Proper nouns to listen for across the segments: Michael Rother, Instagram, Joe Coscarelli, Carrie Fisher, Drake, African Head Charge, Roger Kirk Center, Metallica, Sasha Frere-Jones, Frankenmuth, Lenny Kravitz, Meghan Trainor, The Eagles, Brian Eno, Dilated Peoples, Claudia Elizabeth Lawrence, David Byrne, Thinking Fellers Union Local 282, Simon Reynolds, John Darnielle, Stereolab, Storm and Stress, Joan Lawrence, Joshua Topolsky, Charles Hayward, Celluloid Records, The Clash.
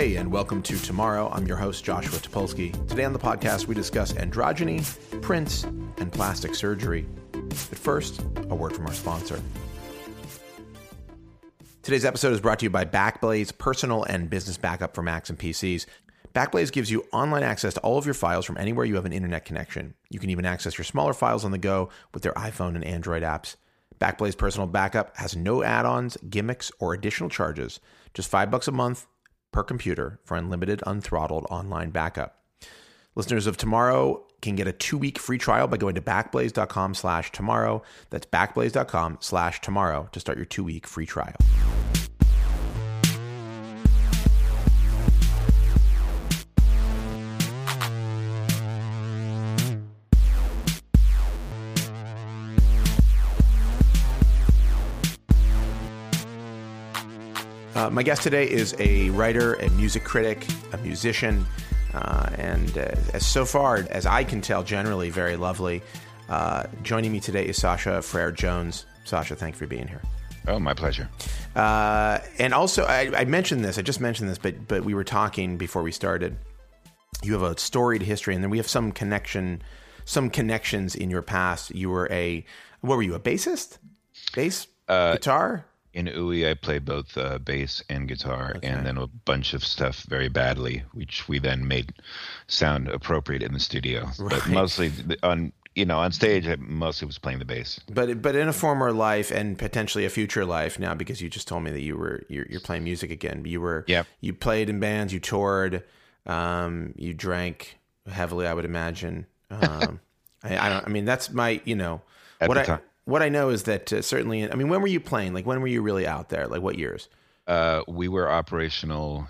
Hey, and welcome to Tomorrow. I'm your host, Joshua Topolsky. Today on the podcast, we discuss androgyny, Prince, and plastic surgery. But first, a word from our sponsor. Today's episode is brought to you by Backblaze, personal and business backup for Macs and PCs. Backblaze gives you online access to all of your files from anywhere you have an internet connection. You can even access your smaller files on the go with their iPhone and Android apps. Backblaze Personal Backup has no add-ons, gimmicks, or additional charges. Just $5 a month per computer for unlimited, unthrottled online backup. Listeners of Tomorrow can get a 2-week free trial by going to backblaze.com/tomorrow. That's backblaze.com/tomorrow to start your 2-week free trial. My guest today is a writer, a music critic, a musician, and so far as I can tell, generally very lovely. Joining me today is Sasha Frere-Jones. Sasha, thank you for being here. Oh, my pleasure. And also, I just mentioned this, but we were talking before we started. You have a storied history, and then we have some connections in your past. You were what were you, a bassist? Bass, guitar? In Uwe, I played both bass and guitar, okay, and then a bunch of stuff very badly, which we then made sound appropriate in the studio. Right. But mostly on stage, I mostly was playing the bass. But in a former life and potentially a future life now, because you just told me that you're playing music again. You played in bands, you toured, you drank heavily, I would imagine. I mean that's my time. What I know is that certainly, I mean, when were you playing? Like, when were you really out there? Like, what years? We were operational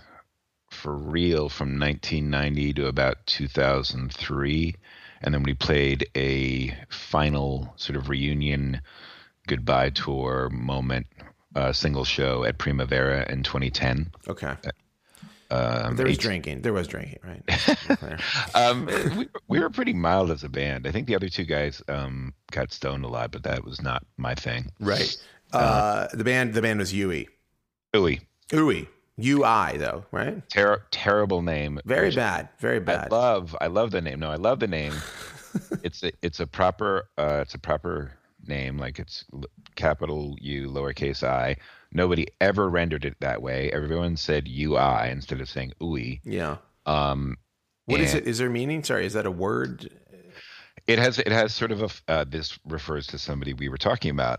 for real from 1990 to about 2003. And then we played a final sort of reunion goodbye tour moment, single show at Primavera in 2010. Okay. There was drinking, right? we were pretty mild as a band. I think the other two guys got stoned a lot, but that was not my thing. Right. The band was Uwe. Uwe. UI though, right? Terrible name. Very bad. I love the name. No, I love the name. It's a proper name. Like, it's capital U, lowercase I. Nobody ever rendered it that way. Everyone said UI instead of saying Uwe. Yeah. What is it? Is there meaning? Sorry, is that a word? It has sort of a this refers to somebody we were talking about.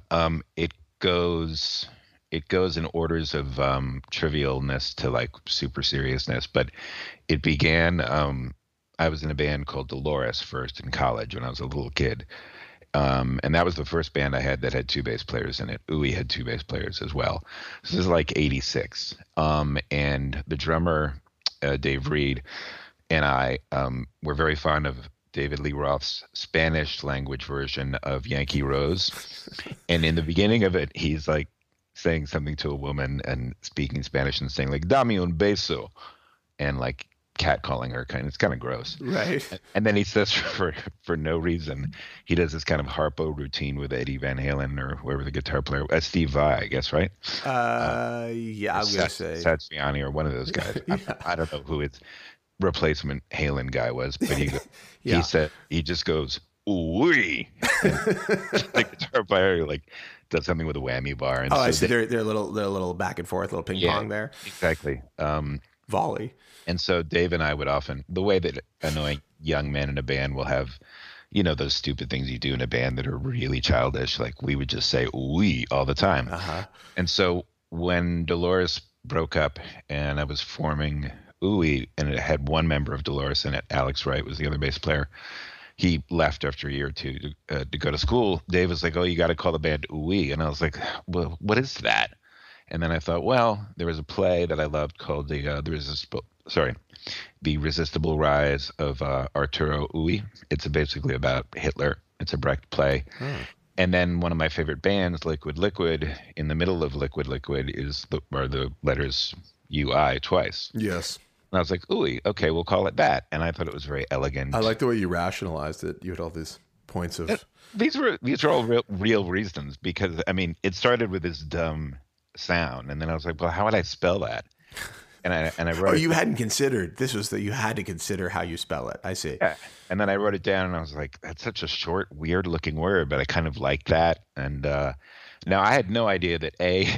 It goes in orders of trivialness to like super seriousness. But it began. I was in a band called Dolores first in college when I was a little kid. And that was the first band I had that had two bass players in it. Uwe had two bass players as well. This is like 86. And the drummer, Dave Reed, and I were very fond of David Lee Roth's Spanish language version of Yankee Rose. And in the beginning of it, he's like saying something to a woman and speaking Spanish and saying like, dame un beso. And like catcalling her, kind of, it's kind of gross, right? And then he says, for no reason, he does this kind of harpo routine with Eddie Van Halen or whoever the guitar player, Steve Vai, I guess, right? Yeah, I was gonna say Satriani or one of those guys. Yeah. I don't know who his replacement Halen guy was, but he yeah. he just goes ooh-wee. The guitar player like does something with a whammy bar. And I see. They're a little back and forth, little ping pong there. Exactly. Volley. And so Dave and I would often, the way that annoying young men in a band will have, those stupid things you do in a band that are really childish, like we would just say we all the time. Uh-huh. And so when Dolores broke up and I was forming Uwe, and it had one member of Dolores in it, Alex Wright was the other bass player. He left after a year or two to go to school. Dave was like, oh, you got to call the band Uwe. And I was like, well, what is that? And then I thought, well, there was a play that I loved called The Resistible Rise of Arturo Uwe. It's basically about Hitler. It's a Brecht play. Hmm. And then one of my favorite bands, Liquid Liquid, in the middle of Liquid Liquid are the letters UI twice. Yes. And I was like, Uwe, okay, we'll call it that. And I thought it was very elegant. I like the way you rationalized it. You had all these points of... These are all real reasons because, I mean, it started with this dumb sound. And then I was like, well, how would I spell that? And I wrote. Oh, you hadn't considered this was that you had to consider how you spell it. I see. Yeah. And then I wrote it down, and I was like, "That's such a short, weird-looking word," but I kind of like that. And now I had no idea that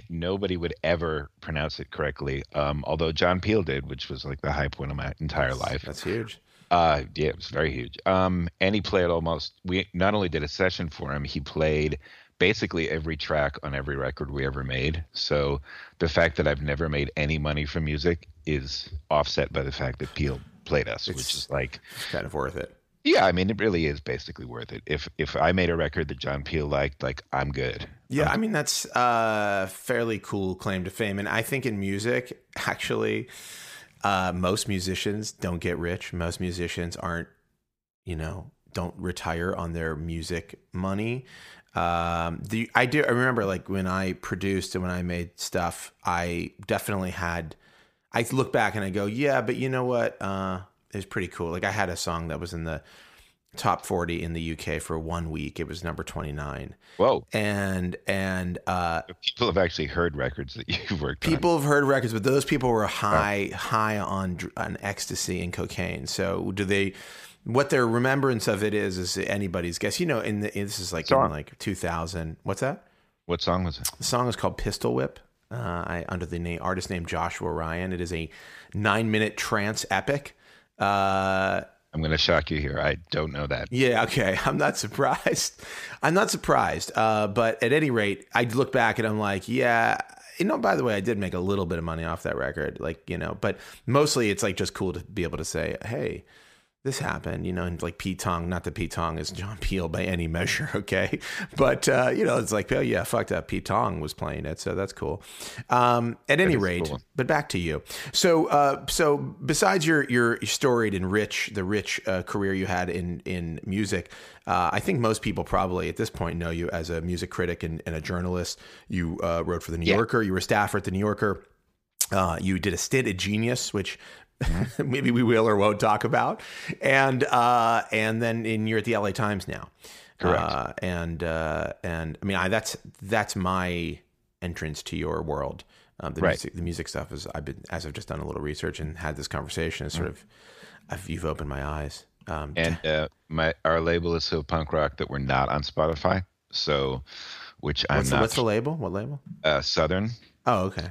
nobody would ever pronounce it correctly, although John Peel did, which was like the high point of my entire life. That's huge. Yeah, it was very huge. And he played almost. We not only did a session for him, he played basically every track on every record we ever made. So the fact that I've never made any money from music is offset by the fact that Peel played us, which is like kind of worth it. Yeah, I mean, it really is basically worth it. If I made a record that John Peel liked, like, I'm good. Yeah, I mean, that's a fairly cool claim to fame. And I think in music, actually, most musicians don't get rich. Most musicians aren't, don't retire on their music money. I remember, like, when I produced and when I made stuff, I definitely had, I look back and I go, yeah, but you know what? It was pretty cool. Like, I had a song that was in the top 40 in the UK for 1 week. It was number 29. Whoa. And people have actually heard records that you've worked on. People have heard records, but those people were high on ecstasy and cocaine. So what their remembrance of it is anybody's guess. This is like song. In like 2000. What's that? What song was it? The song is called Pistol Whip. Under the artist named Joshua Ryan. It is a 9-minute trance epic. I'm going to shock you here. I don't know that. Yeah. Okay. I'm not surprised. But at any rate, I look back and I'm like, yeah, by the way, I did make a little bit of money off that record. Like, but mostly it's like just cool to be able to say, hey, this happened, and like Pete Tong, not that Pete Tong is John Peel by any measure. Okay. But, it's like, oh yeah, fucked up. Pete Tong was playing it. So that's cool. At any rate, cool. But back to you. So, so besides your storied and rich career you had in music, I think most people probably at this point know you as a music critic and a journalist. You, wrote for the New Yorker, you were a staffer at the New Yorker. You did a stint at Genius, which maybe we will or won't talk about, and then you're at the LA Times now, correct? And I mean, that's my entrance to your world. The music stuff is I've just done a little research and had this conversation. It's sort of you've opened my eyes. Our label is so punk rock that we're not on Spotify. So, what's the label? What label? Southern. Oh, okay.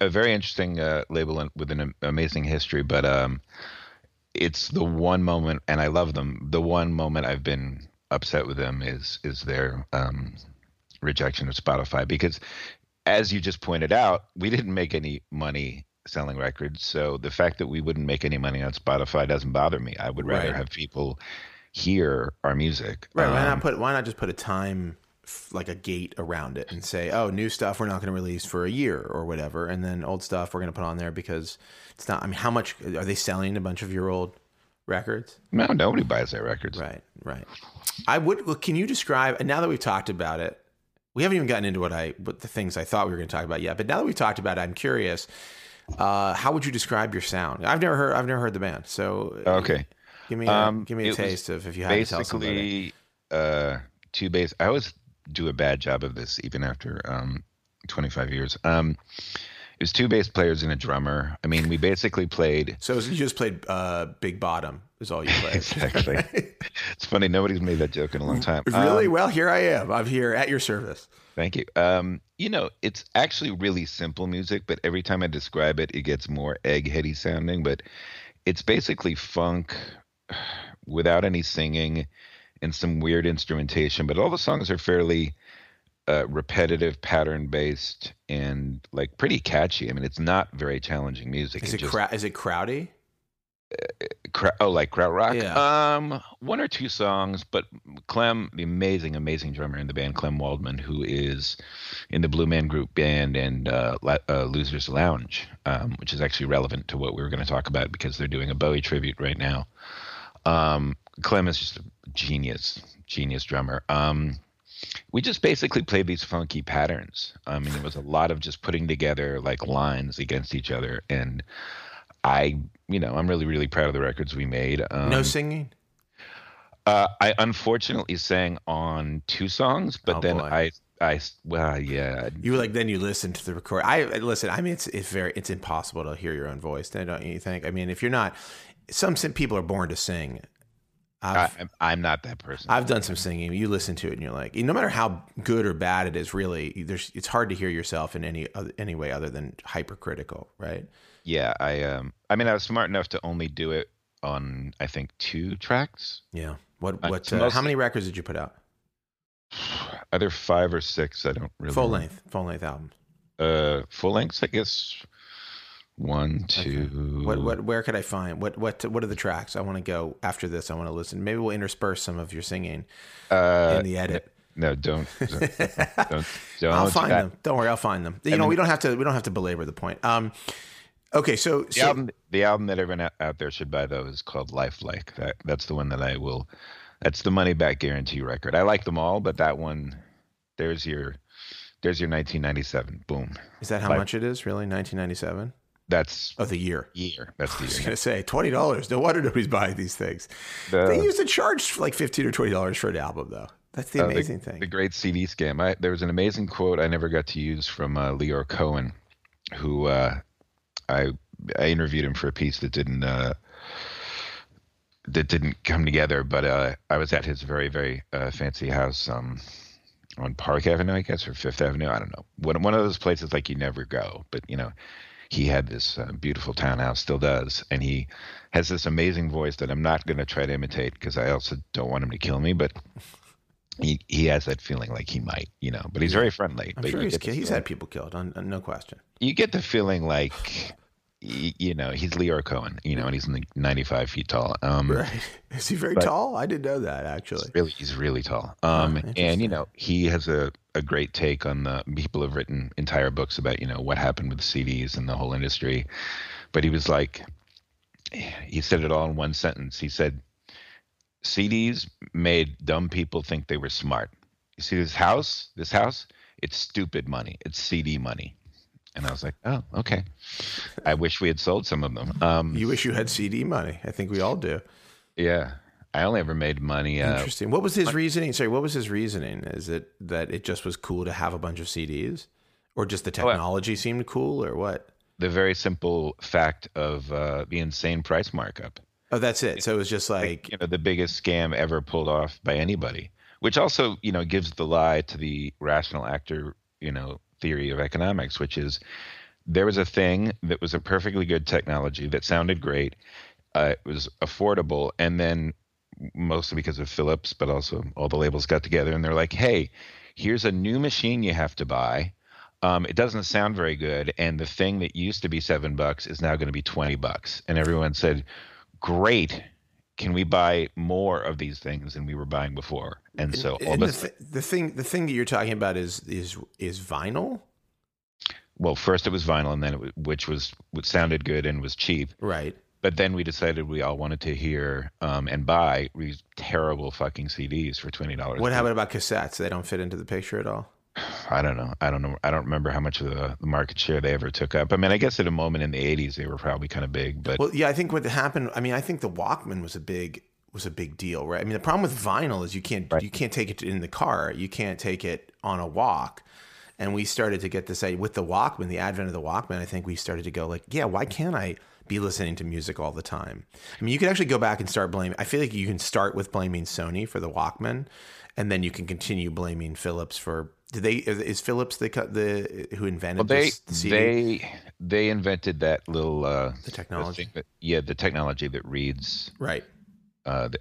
A very interesting label with an amazing history, but it's the one moment, and I love them. The one moment I've been upset with them is their rejection of Spotify, because, as you just pointed out, we didn't make any money selling records. So the fact that we wouldn't make any money on Spotify doesn't bother me. I would rather have people hear our music. Right? Why not just put a time, like a gate around it, and say, oh, new stuff we're not going to release for a year or whatever, and then old stuff we're going to put on there because it's not. I mean, how much are they selling a bunch of your old records? No, nobody buys their records. Right. I would. Well, can you describe? Now that we've talked about it, we haven't even gotten into what the things I thought we were going to talk about yet. But now that we've talked about it, I'm curious. How would you describe your sound? I've never heard the band, so okay. Give me a taste of if you had to tell somebody. Two bass. I always do a bad job of this even after 25 years. It was two bass players and a drummer. I mean, we basically played. So you just played Big Bottom is all you played. Exactly. Right? It's funny. Nobody's made that joke in a long time. Really? Well, here I am. I'm here at your service. Thank you. It's actually really simple music, but every time I describe it, it gets more eggheady sounding, but it's basically funk without any singing and some weird instrumentation, but all the songs are fairly repetitive, pattern-based, and like pretty catchy. I mean, it's not very challenging music. Is it crowdy? Like crowd rock? Yeah. One or two songs, but Clem, the amazing drummer in the band, Clem Waldman, who is in the Blue Man Group Band and Losers Lounge, which is actually relevant to what we were going to talk about because they're doing a Bowie tribute right now. Clem is just a genius drummer. We just basically played these funky patterns. I mean, it was a lot of just putting together like lines against each other. And I'm really, really proud of the records we made. No singing? I unfortunately sang on two songs, but Yeah. You were like, then you listen to the record. It's impossible to hear your own voice. Don't you think? I mean, if you're not, some people are born to sing. I'm not that person. I've done some singing. You listen to it and you're like, no matter how good or bad it is, really, it's hard to hear yourself in any way other than hypercritical, right? Yeah, I was smart enough to only do it on, I think, 2 tracks. Yeah. How many records did you put out? Either 5 or 6. I don't really. Full length albums. Full lengths, I guess. 1, 2. Where could I find what are the tracks? I want to go after this. I want to listen. Maybe we'll intersperse some of your singing in the edit. No, don't. I'll find them. Don't worry, I'll find them. We don't have to belabor the point. Okay, so the album that everyone out there should buy though is called Lifelike. That's the one that I will. That's the money back guarantee record. I like them all, but that one, there's your 1997. Boom. Is that how much it is? Really, 1997? That's the year. That's the year. I was gonna say $20. No wonder nobody's buying these things. They used to charge like $15 or $20 for an album, though. That's the amazing thing. The great CD scam. There was an amazing quote I never got to use from Lyor Cohen, who I interviewed him for a piece that didn't come together, but I was at his very very fancy house on Park Avenue, I guess, or Fifth Avenue. I don't know. One of those places like you never go, but you know. He had this beautiful townhouse, still does, and he has this amazing voice that I'm not going to try to imitate because I also don't want him to kill me, but he has that feeling like he might, you know, but he's very friendly. I'm sure he's had people killed, no question. You get the feeling like, you know, he's Lyor Cohen, you know, and he's 95 feet tall. Right. Is he very tall? I didn't know that, actually. He's really tall. And, you know, he has a great take on people have written entire books about, you know, what happened with CDs and the whole industry. But he was like, he said it all in one sentence. He said, CDs made dumb people think they were smart. You see this house, it's stupid money. It's CD money. And I was like, oh, okay. I wish we had sold some of them. You wish you had CD money. I think we all do. Yeah. I only ever made money. Interesting. What was his reasoning? Sorry, what was his reasoning? Is it that it just was cool to have a bunch of CDs? Or just the technology seemed cool or what? The very simple fact of the insane price markup. Oh, that's it. So it was just like, you know, the biggest scam ever pulled off by anybody, which also, you know, gives the lie to the rational actor, you know, theory of economics, which is there was a thing that was a perfectly good technology that sounded great. It was affordable. And then mostly because of Philips, but also all the labels got together and they're like, hey, here's a new machine you have to buy. It doesn't sound very good. And the thing that used to be $7 is now going to be $20. And everyone said, great. Can we buy more of these things than we were buying before? And so all the thing that you're talking about is vinyl. Well, first it was vinyl, and then which sounded good and was cheap, right? But then we decided we all wanted to hear and buy these terrible fucking CDs for $20. What happened about cassettes? They don't fit into the picture at all. I don't know. I don't remember how much of the market share they ever took up. I mean, I guess at a moment in the 80s, they were probably kind of big. But well, yeah, I think what happened. I mean, I think the Walkman was a big deal, right? I mean, the problem with vinyl is you can't take it in the car. You can't take it on a walk. And we started to get this with the Walkman, the advent of the Walkman. I think we started to go like, yeah, why can't I be listening to music all the time? I mean, you could actually go back and start blaming. I feel like you can start with blaming Sony for the Walkman, and then you can continue blaming Philips for. Is Philips the who invented the CD? They invented that little the technology. The technology that reads right.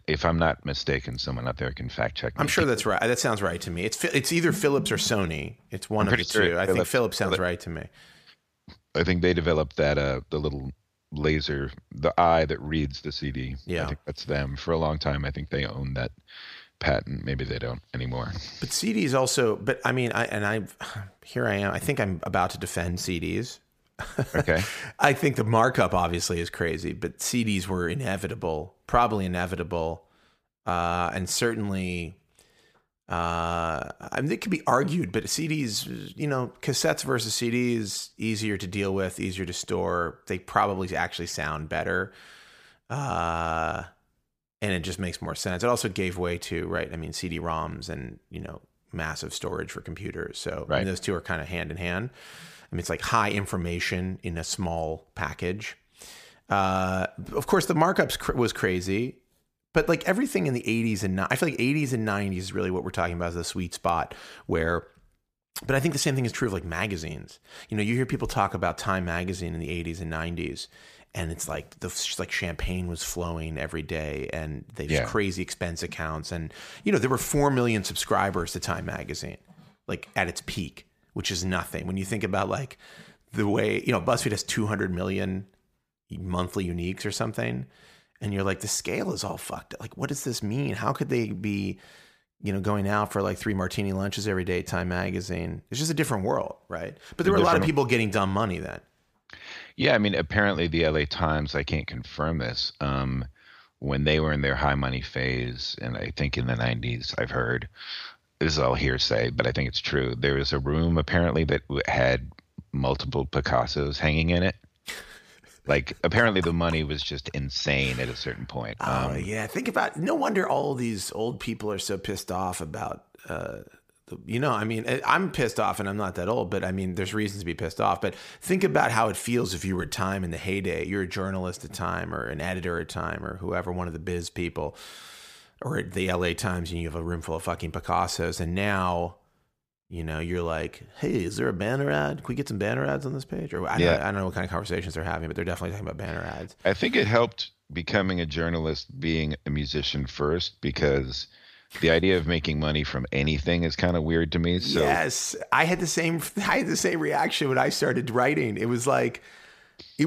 If I'm not mistaken, someone out there can fact check me. I'm sure that's right. That sounds right to me. It's either Philips or Sony. It's one of the two. I think Philips sounds right to me. I think they developed that the little laser, the eye that reads the CD. Yeah, I think that's them. For a long time, I think they owned that patent. Maybe they don't anymore. But CDs also. But I mean, I think I'm about to defend CDs. Okay. I think the markup obviously is crazy, but CDs were inevitable, and certainly. I mean, it could be argued, but CDs, you know, cassettes versus CDs, easier to deal with, easier to store. They probably actually sound better. And it just makes more sense. It also gave way to, right, I mean, CD-ROMs and, you know, massive storage for computers. So right. Those two are kind of hand in hand. I mean, it's like high information in a small package. Of course, the markups was crazy. But like everything in the 80s and I feel like 80s and 90s is really what we're talking about as the sweet spot where. But I think the same thing is true of like magazines. You know, you hear people talk about Time magazine in the 80s and 90s. And it's like champagne was flowing every day, and they have crazy expense accounts, and you know there were 4 million subscribers to Time magazine, like at its peak, which is nothing when you think about like the way you know BuzzFeed has 200 million monthly uniques or something, and you're like the scale is all fucked up. Like what does this mean? How could they be, you know, going out for like 3 martini lunches every day? Time magazine, it's just a different world, right? But there were a lot of people getting dumb money then. Yeah, I mean, apparently the LA Times, I can't confirm this, when they were in their high money phase, and I think in the 90s, I've heard, this is all hearsay, but I think it's true. There was a room apparently that had multiple Picassos hanging in it. Like apparently the money was just insane at a certain point. Yeah, think about, no wonder all these old people are so pissed off about you know, I mean, I'm pissed off and I'm not that old, but I mean, there's reasons to be pissed off. But think about how it feels if you were Time in the heyday. You're a journalist at Time or an editor at Time or whoever, one of the biz people, or at the LA Times, and you have a room full of fucking Picassos. And now, you know, you're like, hey, is there a banner ad? Can we get some banner ads on this page? Or I don't know what kind of conversations they're having, but they're definitely talking about banner ads. I think it helped becoming a journalist, being a musician first, because the idea of making money from anything is kind of weird to me. So yes, I had the same reaction when I started writing. It was like,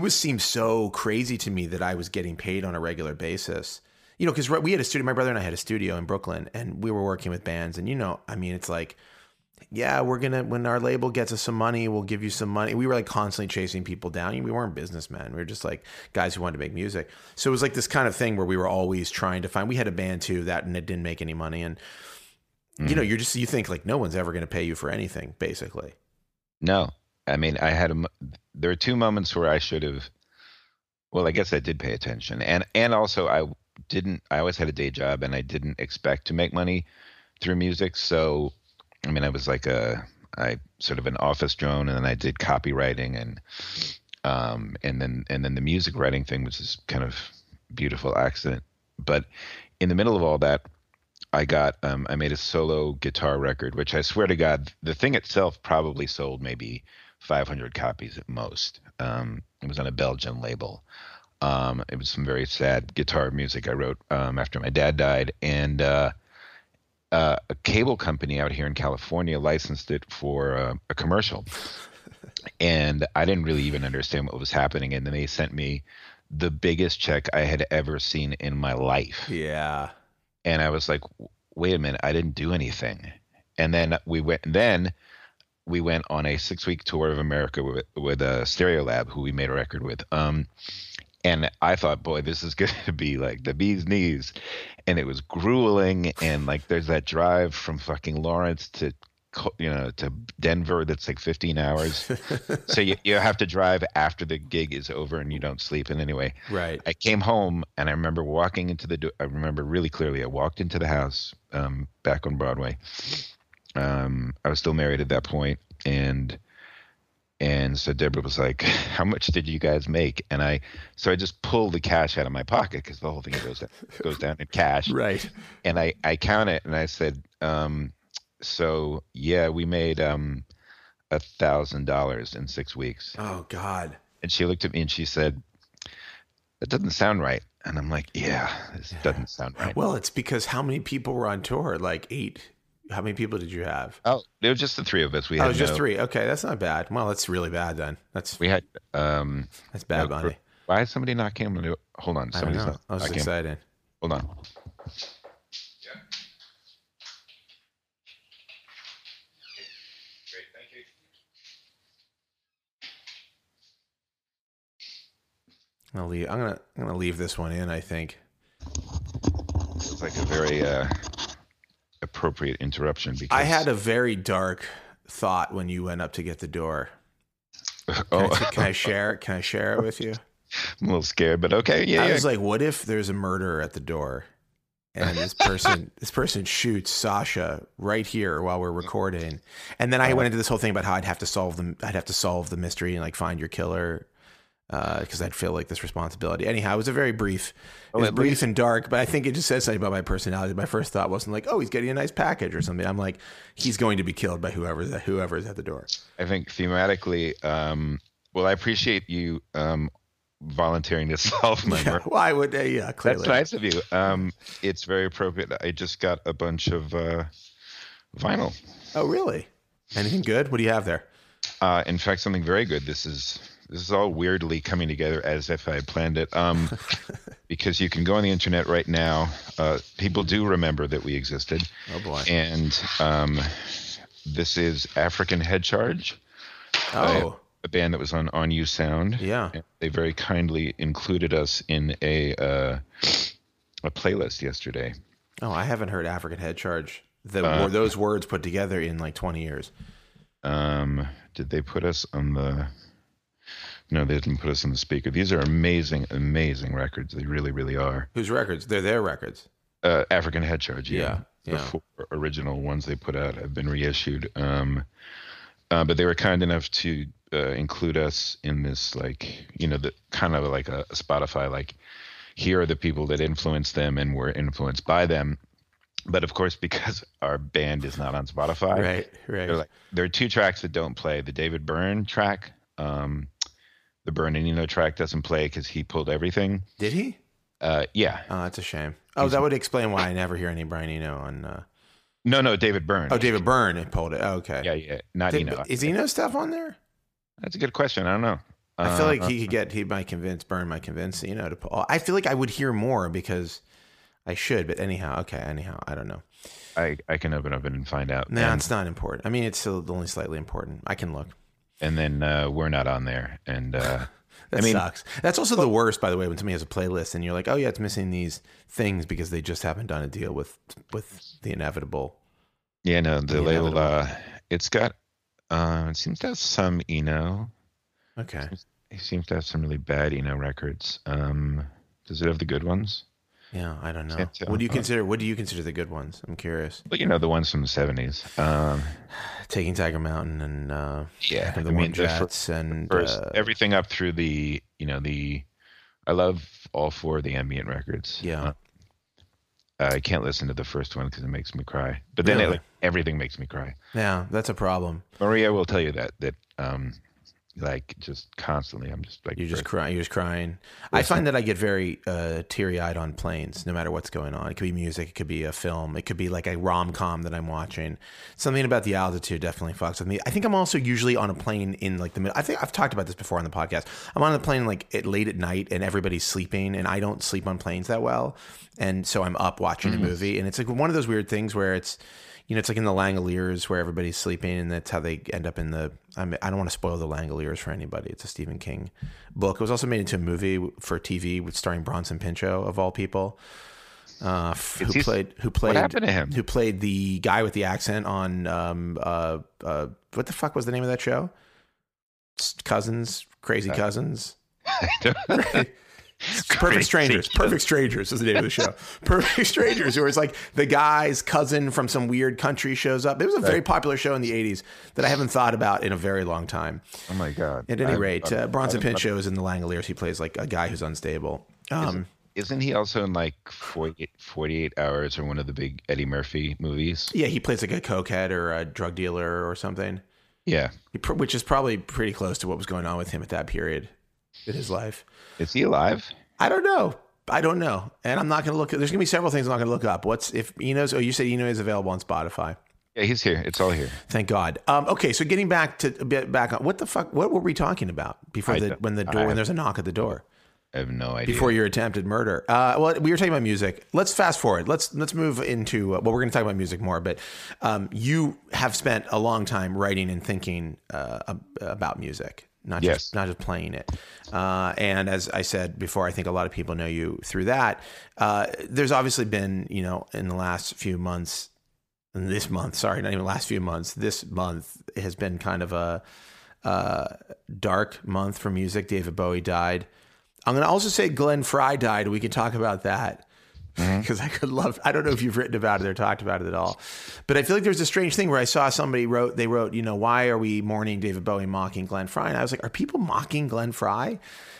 seemed so crazy to me that I was getting paid on a regular basis. You know, because we had a studio. My brother and I had a studio in Brooklyn, and we were working with bands. And you know, I mean, it's like, yeah, we're gonna, when our label gets us some money, we'll give you some money. We were like constantly chasing people down. We weren't businessmen. We were just like guys who wanted to make music. So it was like this kind of thing where we were always trying to find, we had a band too that, and it didn't make any money. And you know, you think like no one's ever going to pay you for anything basically. No, I mean, there are two moments where I should have, well, I guess I did pay attention. And also I always had a day job and I didn't expect to make money through music. So I mean, I was like sort of an office drone, and then I did copywriting, and then the music writing thing was this kind of beautiful accident. But in the middle of all that, I made a solo guitar record, which I swear to God, the thing itself probably sold maybe 500 copies at most. It was on a Belgian label. It was some very sad guitar music I wrote after my dad died, and a cable company out here in California licensed it for a commercial. And I didn't really even understand what was happening. And then they sent me the biggest check I had ever seen in my life. Yeah. And I was like, wait a minute, I didn't do anything. And then we went on a 6-week tour of America with a Stereo Lab, who we made a record with. And I thought, boy, this is going to be like the bee's knees. And it was grueling. And like, there's that drive from fucking Lawrence to Denver. That's like 15 hours. So you have to drive after the gig is over and you don't sleep. And anyway, right. I came home and I remember walking into I remember really clearly. I walked into the house back on Broadway. I was still married at that point. And so Deborah was like, how much did you guys make? And I just pulled the cash out of my pocket because the whole thing goes down in cash. Right. And I count it and I said, so yeah, we made $1,000 in 6 weeks. Oh God. And she looked at me and she said, that doesn't sound right. And I'm like, yeah, this doesn't sound right. Well, it's because how many people were on tour? Like 8. How many people did you have? Oh, it was just the 3 of us. We had just 3. Okay, that's not bad. Well, that's really bad then. That's bad, Bonnie. Why is somebody not coming? Hold on. Somebody's not. I was excited. Hold on. Yeah. Great, thank you. I'm gonna leave this one in. I think it's like a very appropriate interruption, because I had a very dark thought when you went up to get the door. Can I share it with you? I'm a little scared, but okay. Yeah. I was like, what if there's a murderer at the door And this person shoots Sasha right here while we're recording. And then I went into this whole thing about how I'd have to solve the mystery and like find your killer, because I'd feel like this responsibility. Anyhow, it was a very brief, brief and dark, but I think it just says something about my personality. My first thought wasn't like, oh, he's getting a nice package or something. I'm like, he's going to be killed by whoever's at the door. I think thematically, well, I appreciate you volunteering to solve my murder. Well, I would, clearly. That's nice of you. It's very appropriate. I just got a bunch of vinyl. Oh, really? Anything good? What do you have there? In fact, something very good. This is all weirdly coming together as if I had planned it. Because you can go on the internet right now. People do remember that we existed. Oh boy! And this is African Head Charge. Oh. A band that was on You Sound. Yeah. And they very kindly included us in a playlist yesterday. Oh, I haven't heard African Head Charge. Those words put together in like 20 years. Did they put us on the... No, they didn't put us on the speaker. These are amazing, amazing records. They really, really are. Whose records? They're their records. African Head Charge, yeah. The four original ones they put out have been reissued. But they were kind enough to... include us in this, like, you know, the kind of like a Spotify, like, here are the people that influenced them and were influenced by them. But of course, because our band is not on Spotify, right. There are two tracks that don't play. The David Byrne track, the Brian Eno track doesn't play because he pulled everything. Did he? Yeah. Oh, that's a shame. Oh, that would explain why I never hear any Brian Eno on. No, David Byrne. Oh, David Byrne pulled it. Oh, okay. Yeah. Not Eno. Is Eno stuff on there? That's a good question. I don't know. I feel like Byrne might convince Eno to pull. I feel like I would hear more because I should, but anyhow, I don't know. I can open up and find out. No, it's not important. I mean, it's still only slightly important. I can look. And then we're not on there. And that sucks. That's also the worst, by the way, when somebody has a playlist and you're like, oh yeah, it's missing these things because they just haven't done a deal with the inevitable. Yeah, no, the label, it's got... it seems to have some Eno. Okay. It seems to have some really bad Eno records. Does it have the good ones? Yeah, I don't know. What do you consider the good ones? I'm curious. Well, you know, the ones from the 70s. Taking Tiger Mountain and everything up through the, you know, the. I love all four of the ambient records. Yeah. I can't listen to the first one because it makes me cry. But then everything makes me cry. Yeah, that's a problem. Maria will tell you that like just constantly, I'm just like... You're just crying. I find that I get very teary-eyed on planes, no matter what's going on. It could be music. It could be a film. It could be like a rom-com that I'm watching. Something about the altitude definitely fucks with me. I think I'm also usually on a plane in like the middle. I think I've talked about this before on the podcast. I'm on a plane like late at night and everybody's sleeping and I don't sleep on planes that well. And so I'm up watching a movie. And it's like one of those weird things where it's... You know, it's like in The Langoliers where everybody's sleeping and that's how they end up in the... I don't want to spoil The Langoliers for anybody. It's a Stephen King book. It was also made into a movie for TV starring Bronson Pinchot, of all people, who played... What happened to him? Who played the guy with the accent on... what the fuck was the name of that show? Cousins? Crazy Cousins? I don't know. Perfect Strangers is the name of the show. Perfect Strangers, where it's like the guy's cousin from some weird country shows up. It was a very popular show in the 80s that I haven't thought about in a very long time. Oh, my God. At any rate, Bronson Pinchot is in The Langoliers. He plays like a guy who's unstable. Isn't he also in like 48 Hours or one of the big Eddie Murphy movies? Yeah, he plays like a cokehead or a drug dealer or something. Yeah. Which is probably pretty close to what was going on with him at that period. In his life. Is he alive? I don't know. And I'm not going to look. There's going to be several things I'm not going to look up. What's if Eno's? Oh, you said Eno is available on Spotify. Yeah, he's here. It's all here. Thank God. Okay, so getting back on what the fuck? What were we talking about before when there's a knock at the door? I have no idea. Before your attempted murder. Well, we were talking about music. Let's fast forward. Let's move into, well, we're going to talk about music more, but you have spent a long time writing and thinking about music. Not just playing it. And as I said before, I think a lot of people know you through that. There's obviously been, you know, in the last few months, this month has been kind of a dark month for music. David Bowie died. I'm going to also say Glenn Frey died. We can talk about that. because I could love, I don't know if you've written about it or talked about it at all, but I feel like there's a strange thing where I saw somebody wrote, they wrote, you know, why are we mourning David Bowie, mocking Glenn Frey? And I was like, are people mocking Glenn Frey?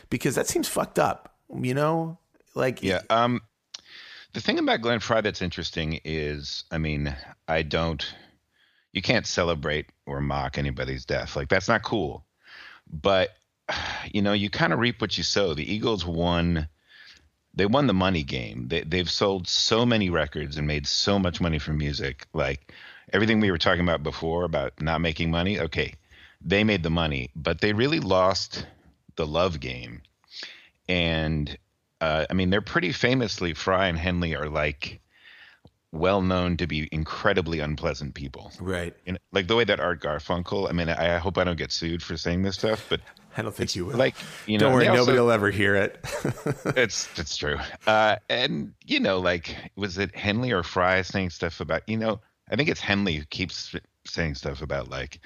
Because that seems fucked up, you know? Like, yeah. The thing about Glenn Frey that's interesting is, I mean, you can't celebrate or mock anybody's death. Like, that's not cool. But, you know, you kind of reap what you sow. The Eagles won. They won the money game. They've sold so many records and made so much money from music. Like everything we were talking about before about not making money. Okay, they made the money, but they really lost the love game. And I mean, they're pretty famously, Frey and Henley are like well known to be incredibly unpleasant people. Right. And like the way that Art Garfunkel. I mean, I hope I don't get sued for saying this stuff, but. I don't think it's, you will. Like, you know, don't worry, nobody will ever hear it. It's true. And, you know, like, was it Henley or Frey saying stuff about, you know, I think it's Henley who keeps saying stuff about, like,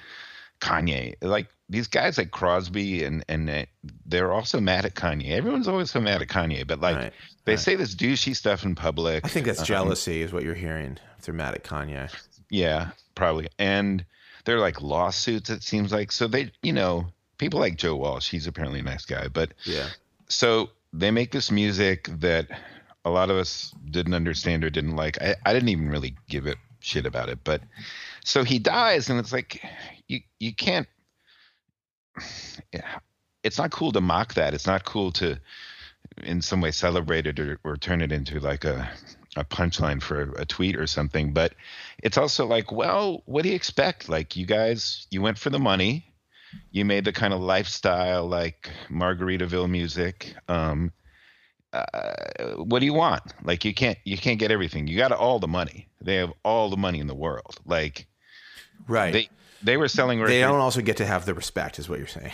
Kanye. Like, these guys like Crosby and they're also mad at Kanye. Everyone's always so mad at Kanye. But, like, they say this douchey stuff in public. I think that's jealousy is what you're hearing if they're mad at Kanye. Yeah, probably. And they're, like, lawsuits, it seems like. So they, you know... People like Joe Walsh, he's apparently a nice guy, but yeah. So they make this music that a lot of us didn't understand or didn't like. I didn't even really give a shit about it, but so he dies and it's like, you can't, yeah, it's not cool to mock that. It's not cool to in some way celebrate it or turn it into like a punchline for a tweet or something. But it's also like, well, what do you expect? Like you guys, you went for the money. You made the kind of lifestyle, like Margaritaville music. What do you want? Like you can't get everything. You got all the money. They have all the money in the world. Like, right. They were selling. Records. They don't also get to have the respect, is what you're saying.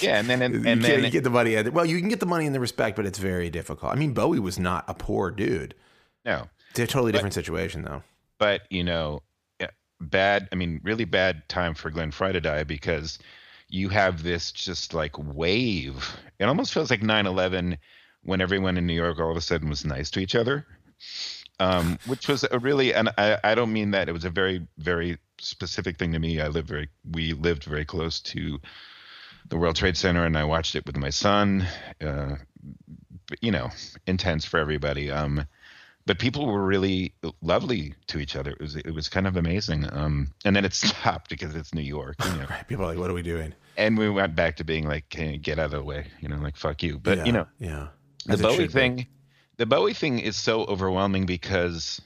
Yeah, and then you get the money. Well, you can get the money and the respect, but it's very difficult. I mean, Bowie was not a poor dude. No, it's a totally different situation, though. But you know, bad. I mean, really bad time for Glenn Frey to die because. You have this just like wave. It almost feels like 9/11 when everyone in New York all of a sudden was nice to each other, which was a really, and I don't mean that. It was a very, very specific thing to me. We lived very close to the World Trade Center and I watched it with my son, you know, intense for everybody. But people were really lovely to each other. It was kind of amazing. And then it stopped because it's New York. You know? Right. People are like, what are we doing? And we went back to being like, can you get out of the way? You know, like, fuck you. But, you know, the Bowie thing is so overwhelming because,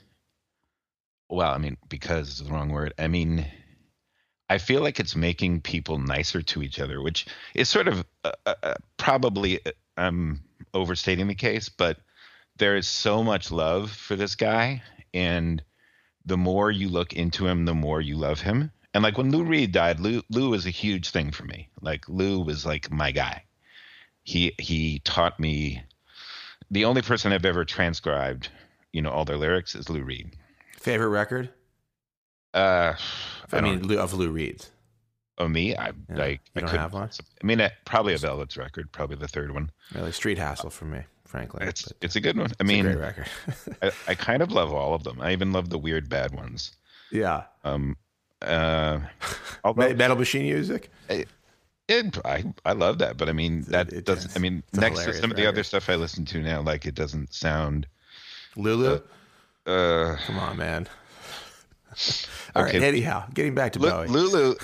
well, I mean, because is the wrong word. I mean, I feel like it's making people nicer to each other, which is sort of probably I'm overstating the case, but. There is so much love for this guy, and the more you look into him, the more you love him. And like when Lou Reed died, Lou was a huge thing for me. Like Lou was like my guy. He taught me. The only person I've ever transcribed, you know, all their lyrics is Lou Reed. Favorite record? Of Lou Reed's. Oh, me? I don't have one. I mean, probably a Velvet's record, probably the third one. Really, Street Hassle for me. Frankly, it's a good one. I mean, it's a great record. I kind of love all of them. I even love the weird bad ones. Yeah. Metal Machine Music. I love that, but I mean that it doesn't. I mean, next to some of the other stuff I listen to now, like it doesn't sound. Lulu. Come on, man. All right. Anyhow, getting back to Bowie. Lulu.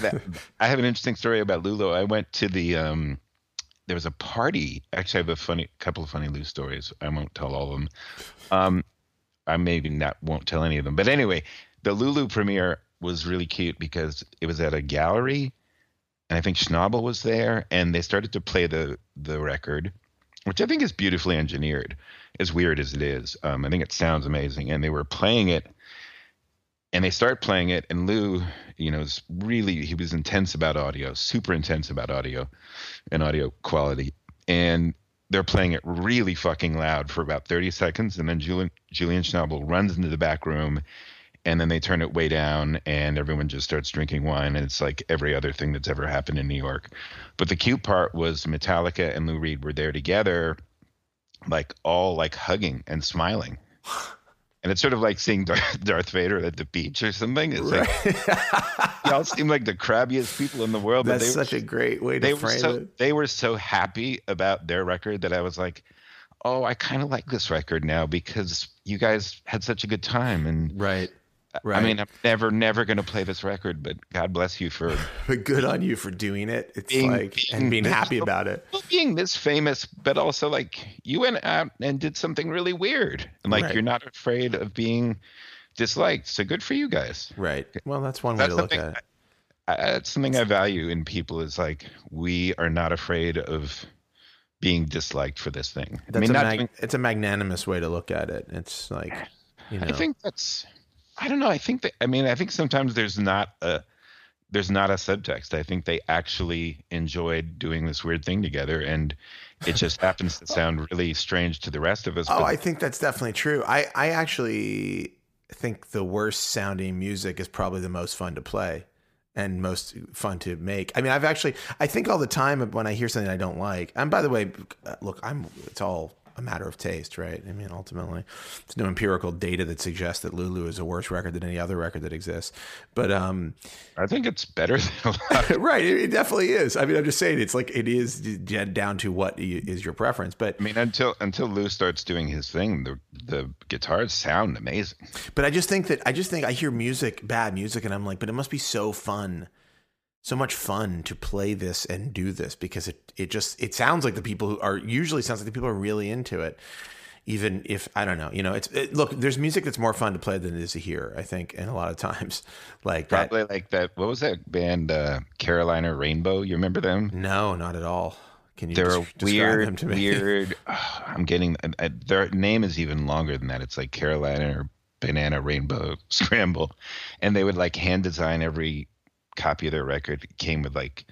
I have an interesting story about Lulu. I went to the. There was a party. Actually, I have a couple of funny Lou stories. I won't tell all of them. I maybe won't tell any of them. But anyway, the Lulu premiere was really cute because it was at a gallery, and I think Schnabel was there, and they started to play the record, which I think is beautifully engineered, as weird as it is. I think it sounds amazing. And they were playing it, and they start playing it, and Lou, you know, he was intense about audio, super intense about audio and audio quality. And they're playing it really fucking loud for about 30 seconds. And then Julian Schnabel runs into the back room, and then they turn it way down, and everyone just starts drinking wine. And it's like every other thing that's ever happened in New York. But the cute part was Metallica and Lou Reed were there together, like all like hugging and smiling. And it's sort of like seeing Darth Vader at the beach or something. It's right. Like, y'all seem like the crabbiest people in the world. That's such a great way to frame it. They were so happy about their record that I was like, oh, I kind of like this record now because you guys had such a good time. And right. I mean, I'm never going to play this record, but God bless you for. But good on you for doing it. It's being happy about it. Being this famous, but also like you went out and did something really weird. And like you're not afraid of being disliked. So good for you guys. Right. Well, that's one way to look at it. That's something I value in people is like we are not afraid of being disliked for this thing. That's it's a magnanimous way to look at it. It's like, you know. I think that's. I don't know. I think that, I think sometimes there's not a subtext. I think they actually enjoyed doing this weird thing together, and it just happens to sound really strange to the rest of us. Oh, I think that's definitely true. I actually think the worst sounding music is probably the most fun to play and most fun to make. I mean, I think all the time when I hear something I don't like, and by the way, look, it's all a matter of taste, right? I mean, ultimately, there's no empirical data that suggests that Lulu is a worse record than any other record that exists. But I think it's better than a lot. Right, it definitely is. I mean, I'm just saying it's like it is down to what is your preference. But I mean, until Lou starts doing his thing, the guitars sound amazing. But I just think I hear bad music, and I'm like, but it must be so fun. So much fun to play this and do this because it sounds like the people who are really into it, even if I don't know, you know, look, there's music that's more fun to play than it is to hear, I think, and a lot of times like probably that, like that. What was that band, Carolina Rainbow? You remember them? No, not at all. Can you describe them to me? Weird. Oh, I'm getting their name is even longer than that. It's like Carolina or Banana Rainbow Scramble, and they would like hand design every copy of their record. It came with like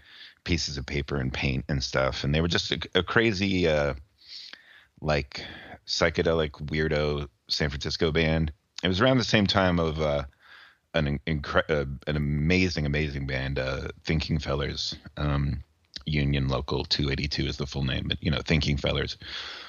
pieces of paper and paint and stuff, and they were just a crazy like psychedelic weirdo San Francisco band. It was around the same time of an amazing band, Thinking Fellers Union Local 282 is the full name, but you know, Thinking Fellers,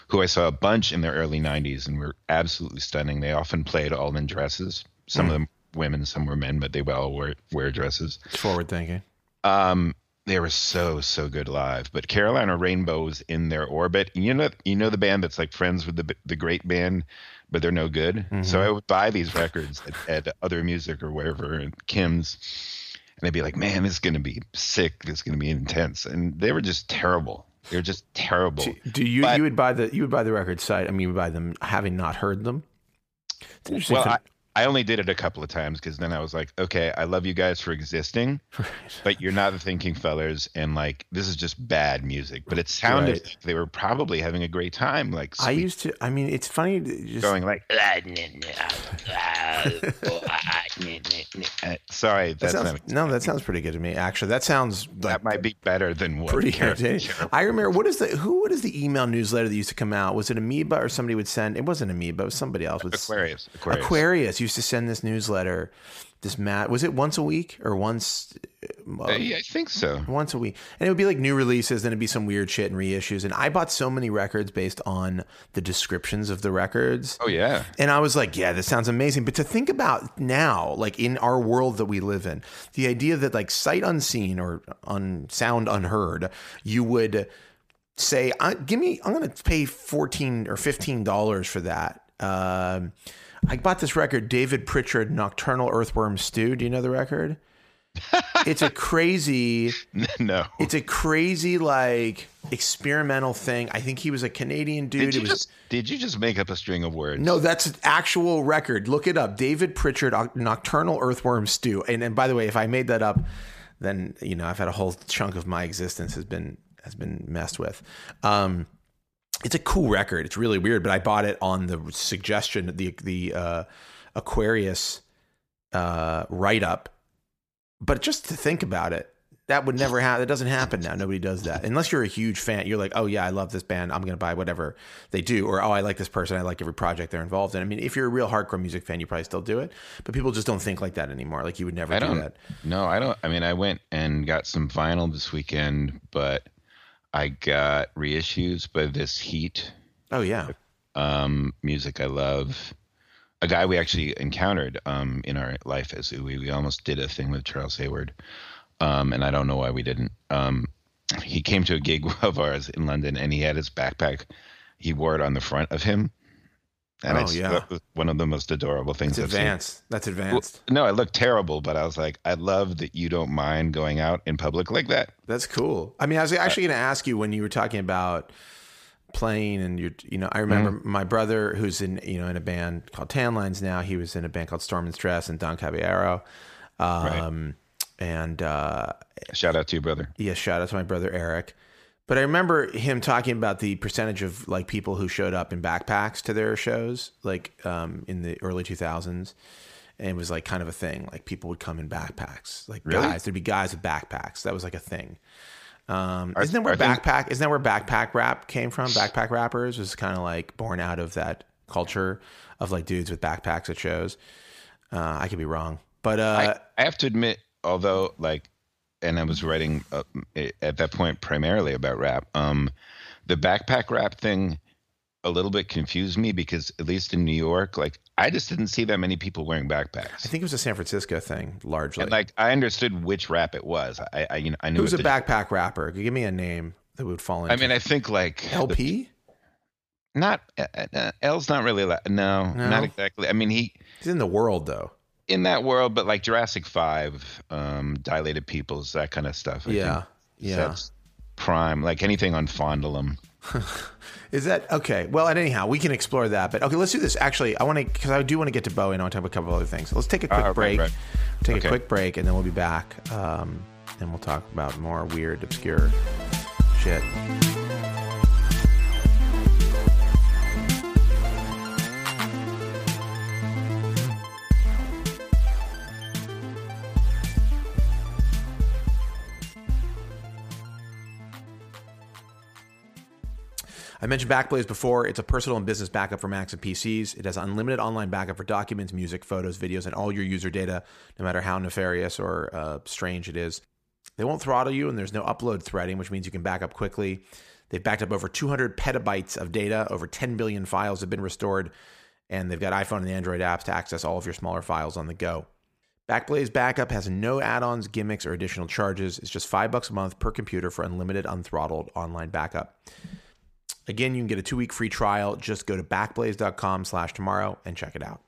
who I saw a bunch in their early 90s and were absolutely stunning. They often played all in dresses, some of them women, some were men, but they all wear dresses. Forward thinking. They were so good live. But Carolina Rainbow was in their orbit. And you know the band that's like friends with the great band, but they're no good. Mm-hmm. So I would buy these records at Other Music or wherever, and Kim's, and I'd be like, man, this is gonna be sick. This is gonna be intense. And they were just terrible. They were just terrible. But you would buy the record site? I mean, you would buy them having not heard them. It's interesting. Well, I only did it a couple of times because then I was like, okay, I love you guys for existing, but you're not the Thinking Fellers, and like this is just bad music. But it sounded like they were probably having a great time. Like I used to. I mean, it's funny just going like. Sorry, that sounds pretty good to me. Actually, that sounds like that might be better than what. Pretty irritating. I remember what is the email newsletter that used to come out? Was it Amoeba or somebody would send? It wasn't Amoeba. It was somebody else. Aquarius. Used to send this newsletter, was it once a week or once? Yeah, I think so. Once a week. And it would be like new releases, then it'd be some weird shit and reissues. And I bought so many records based on the descriptions of the records. Oh, yeah. And I was like, yeah, this sounds amazing. But to think about now, like in our world that we live in, the idea that like sight unseen or sound unheard, you would say, I'm going to pay $14 or $15 for that. I bought this record, David Pritchard, Nocturnal Earthworm Stew. Do you know the record? It's a crazy like experimental thing. I think he was a Canadian dude. Did you just make up a string of words? No, that's an actual record. Look it up. David Pritchard, Nocturnal Earthworm Stew. And by the way, if I made that up, then you know I've had a whole chunk of my existence has been messed with. It's a cool record. It's really weird, but I bought it on the suggestion of the Aquarius write-up. But just to think about it, that would never happen. That doesn't happen now. Nobody does that. Unless you're a huge fan. You're like, oh, yeah, I love this band. I'm going to buy whatever they do. Or, oh, I like this person. I like every project they're involved in. I mean, if you're a real hardcore music fan, you probably still do it. But people just don't think like that anymore. Like, you would never do that. No, I don't. I mean, I went and got some vinyl this weekend, but I got reissues by This Heat. Oh yeah, music I love. a guy we actually encountered in our life as Uwe. We almost did a thing with Charles Hayward, and I don't know why we didn't. He came to a gig of ours in London, and he had his backpack. He wore it on the front of him. And that was one of the most adorable things I've seen. That's advanced. Well, no, it looked terrible, but I was like, I love that you don't mind going out in public like that. That's cool. I mean, I was actually going to ask you when you were talking about playing, and I remember my brother, who's in a band called Tan Lines now. He was in a band called Storm and Stress and Don Caballero. Shout out to your brother. Yeah, shout out to my brother Eric. But I remember him talking about the percentage of like people who showed up in backpacks to their shows, like in the early 2000s, and it was like kind of a thing. Like people would come in backpacks, like really? Guys. There'd be guys with backpacks. That was like a thing. Isn't that where backpack rap came from? Backpack rappers was kind of like born out of that culture of like dudes with backpacks at shows. I could be wrong, but I have to admit, although like. And I was writing at that point primarily about rap. The backpack rap thing a little bit confused me because at least in New York, like I just didn't see that many people wearing backpacks. I think it was a San Francisco thing largely. And like I understood which rap it was. I knew who's a backpack rapper. Give me a name that would fall into. I mean, I think like LP. L's not really. No, not exactly. I mean, he's in the world though. In that world, but like Jurassic 5, Dilated Peoples, that kind of stuff. I think that's prime, like anything on Fondulum. Is that okay? Well, and anyhow, we can explore that. But okay, let's do this. Actually, I do want to get to Bowie, and I want to talk about a couple other things. So let's take a quick break. Right. Take a quick break, and then we'll be back, and we'll talk about more weird, obscure shit. I mentioned Backblaze before. It's a personal and business backup for Macs and PCs. It has unlimited online backup for documents, music, photos, videos, and all your user data, no matter how nefarious or strange it is. They won't throttle you, and there's no upload threading, which means you can back up quickly. They've backed up over 200 petabytes of data. Over 10 billion files have been restored, and they've got iPhone and Android apps to access all of your smaller files on the go. Backblaze Backup has no add-ons, gimmicks, or additional charges. It's just $5 a month per computer for unlimited, unthrottled online backup. Again, you can get a 2-week free trial. Just go to backblaze.com/tomorrow and check it out.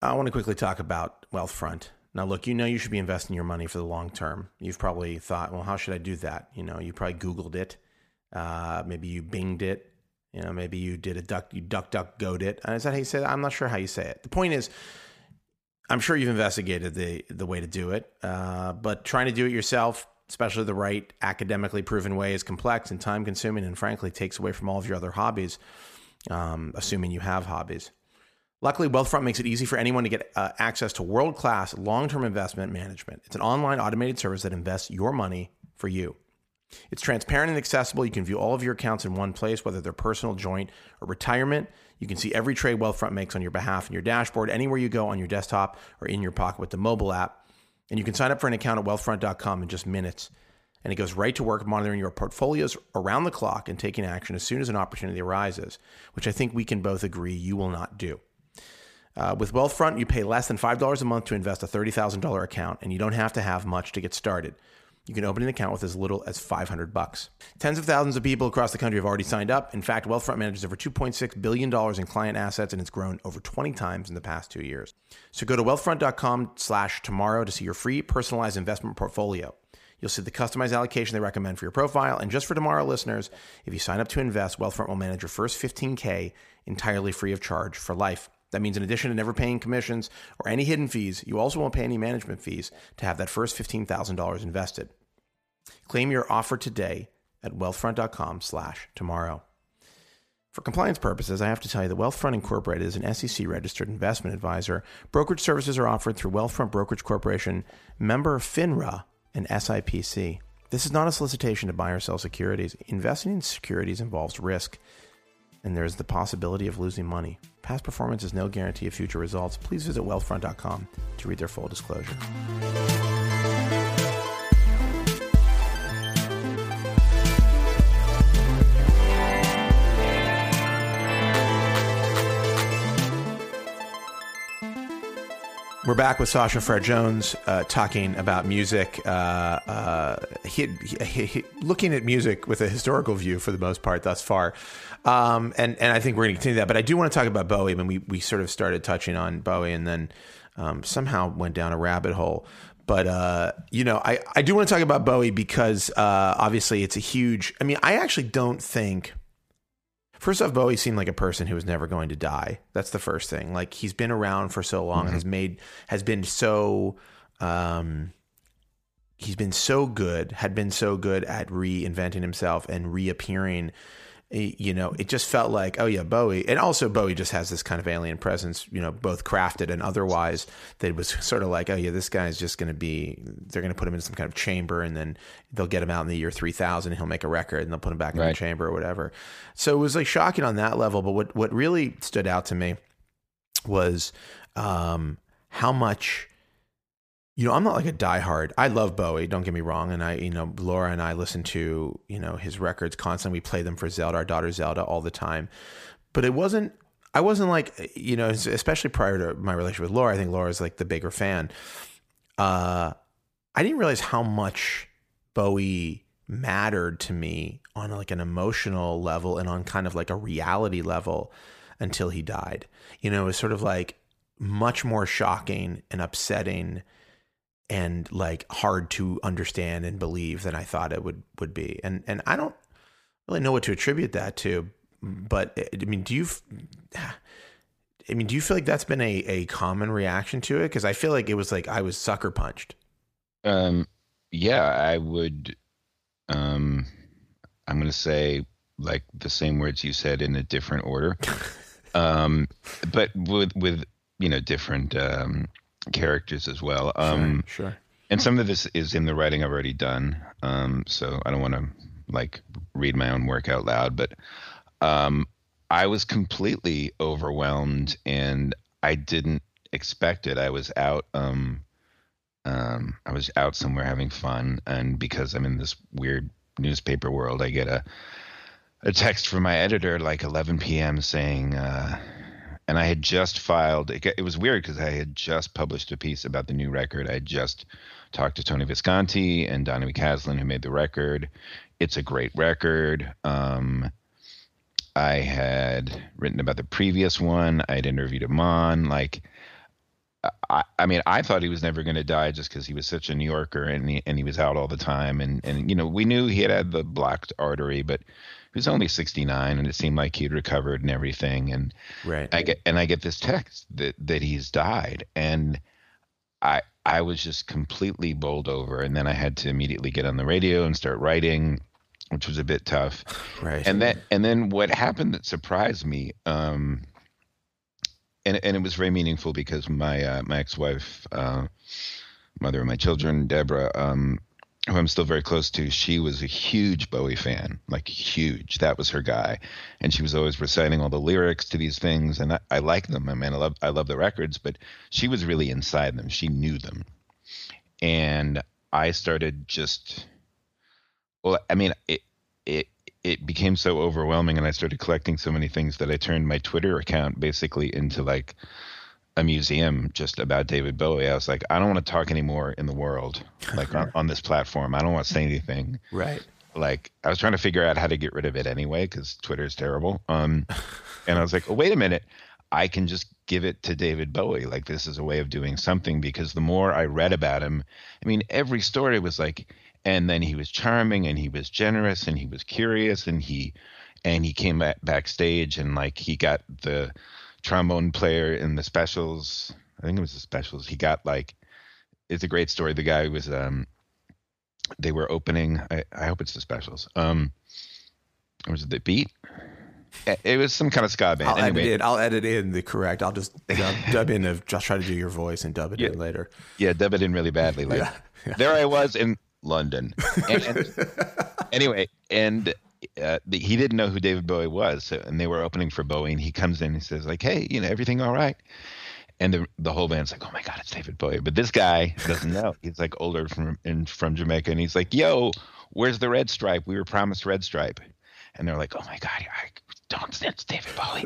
I want to quickly talk about Wealthfront. Now, look, you should be investing your money for the long term. You've probably thought, well, how should I do that? You probably Googled it. Maybe you Binged it. Maybe you did DuckDuckGo'd it. Is that how you say that? I'm not sure how you say it. The point is, I'm sure you've investigated the way to do it, but trying to do it yourself, especially the right academically proven way, is complex and time-consuming and, frankly, takes away from all of your other hobbies, assuming you have hobbies. Luckily, Wealthfront makes it easy for anyone to get access to world-class long-term investment management. It's an online automated service that invests your money for you. It's transparent and accessible. You can view all of your accounts in one place, whether they're personal, joint, or retirement. You can see every trade Wealthfront makes on your behalf in your dashboard, anywhere you go on your desktop or in your pocket with the mobile app. And you can sign up for an account at wealthfront.com in just minutes. And it goes right to work monitoring your portfolios around the clock and taking action as soon as an opportunity arises, which I think we can both agree you will not do. With Wealthfront, you pay less than $5 a month to invest a $30,000 account, and you don't have to have much to get started. You can open an account with as little as $500. Tens of thousands of people across the country have already signed up. In fact, Wealthfront manages over $2.6 billion in client assets, and it's grown over 20 times in the past 2 years. So go to wealthfront.com/tomorrow to see your free personalized investment portfolio. You'll see the customized allocation they recommend for your profile. And just for tomorrow listeners, if you sign up to invest, Wealthfront will manage your first $15,000 entirely free of charge for life. That means in addition to never paying commissions or any hidden fees, you also won't pay any management fees to have that first $15,000 invested. Claim your offer today at wealthfront.com/tomorrow. For compliance purposes, I have to tell you that Wealthfront Incorporated is an SEC-registered investment advisor. Brokerage services are offered through Wealthfront Brokerage Corporation, member FINRA, and SIPC. This is not a solicitation to buy or sell securities. Investing in securities involves risk, and there is the possibility of losing money. Past performance is no guarantee of future results. Please visit wealthfront.com to read their full disclosure. back with Sasha Frere-Jones talking about music, looking at music with a historical view for the most part thus far. And I think we're going to continue that. But I do want to talk about Bowie. I mean, we sort of started touching on Bowie and then somehow went down a rabbit hole. But, you know, I do want to talk about Bowie because obviously it's a huge... I mean, I actually don't think... First off, Bowie seemed like a person who was never going to die. That's the first thing. Like, he's been around for so long, mm-hmm. had been so good at reinventing himself and reappearing. You know, it just felt like, oh yeah, Bowie. And also Bowie just has this kind of alien presence, you know, both crafted and otherwise, that was sort of like, oh yeah, this guy is just going to be, they're going to put him in some kind of chamber and then they'll get him out in the year 3000 and he'll make a record and they'll put him back in the chamber or whatever. So it was like shocking on that level. But what really stood out to me was how much, you know, I'm not like a diehard. I love Bowie, don't get me wrong. And I, you know, Laura and I listen to, you know, his records constantly. We play them for Zelda, our daughter Zelda, all the time. But I wasn't like, you know, especially prior to my relationship with Laura, I think Laura's like the bigger fan. I didn't realize how much Bowie mattered to me on like an emotional level and on kind of like a reality level until he died. You know, it was sort of like much more shocking and upsetting and like hard to understand and believe than I thought it would be. And I don't really know what to attribute that to, but do you feel like that's been a common reaction to it? Cause I feel like it was like, I was sucker punched. Yeah, I would, I'm going to say like the same words you said in a different order. But with, you know, different, characters as well. Sure. And some of this is in the writing I've already done. So I don't want to like read my own work out loud, but I was completely overwhelmed and I didn't expect it. I was out somewhere having fun, and because I'm in this weird newspaper world, I get a text from my editor like 11 p.m. saying and I had just filed, it was weird because I had just published a piece about the new record. I had just talked to Tony Visconti and Donnie McCaslin, who made the record. It's a great record. I had written about the previous one. I had interviewed Amon. Like, I mean, I thought he was never going to die just because he was such a New Yorker and he was out all the time. And, you know, we knew he had the blocked artery, but he was only 69 and it seemed like he'd recovered and everything. And right. I get this text that he's died. And I was just completely bowled over. And then I had to immediately get on the radio and start writing, which was a bit tough. Right. And then what happened that surprised me, and it was very meaningful because my ex-wife, mother of my children, Deborah, who I'm still very close to, she was a huge Bowie fan, like huge. That was her guy. And she was always reciting all the lyrics to these things. And I like them. I mean, I love the records, but she was really inside them. She knew them. And I started just, well, I mean, it became so overwhelming, and I started collecting so many things that I turned my Twitter account basically into like a museum just about David Bowie. I was like, I don't want to talk anymore in the world, like on this platform. I don't want to say anything. Right. Like, I was trying to figure out how to get rid of it anyway, because Twitter is terrible. And I was like, oh, wait a minute. I can just give it to David Bowie. Like, this is a way of doing something, because the more I read about him, I mean, every story was like, and then he was charming and he was generous and he was curious and he came backstage and like he got the trombone player in The Specials. I think it was The Specials. He got like, it's a great story. The guy was, they were opening, I hope it's The Specials. Or was it The Beat? It was some kind of ska band. I'll edit in the correct. I'll just dub in of just try to do your voice and dub it in later. Yeah. Dub it in really badly. Like there I was in London. And anyway, and he didn't know who David Bowie was, so, and they were opening for Bowie, and he comes in and he says like, hey, you know, everything all right? And the whole band's like, oh my God, it's David Bowie. But this guy doesn't know. He's like older from Jamaica, and he's like, yo, where's the red stripe? We were promised red stripe. And they're like, oh my God, don't snitch, David Bowie.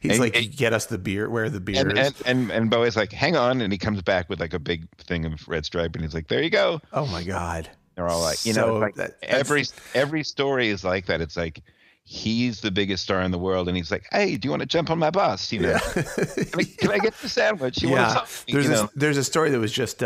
He's and, like, and, get us the beer, where the beer is. And Bowie's like, hang on. And he comes back with like a big thing of Red Stripe. And he's like, there you go. Oh, my God. They're all like, you so know, like every story is like that. It's like, he's the biggest star in the world, and he's like, "Hey, do you want to jump on my bus? You know, yeah. Can I get the sandwich? You want something?" There's a story that was just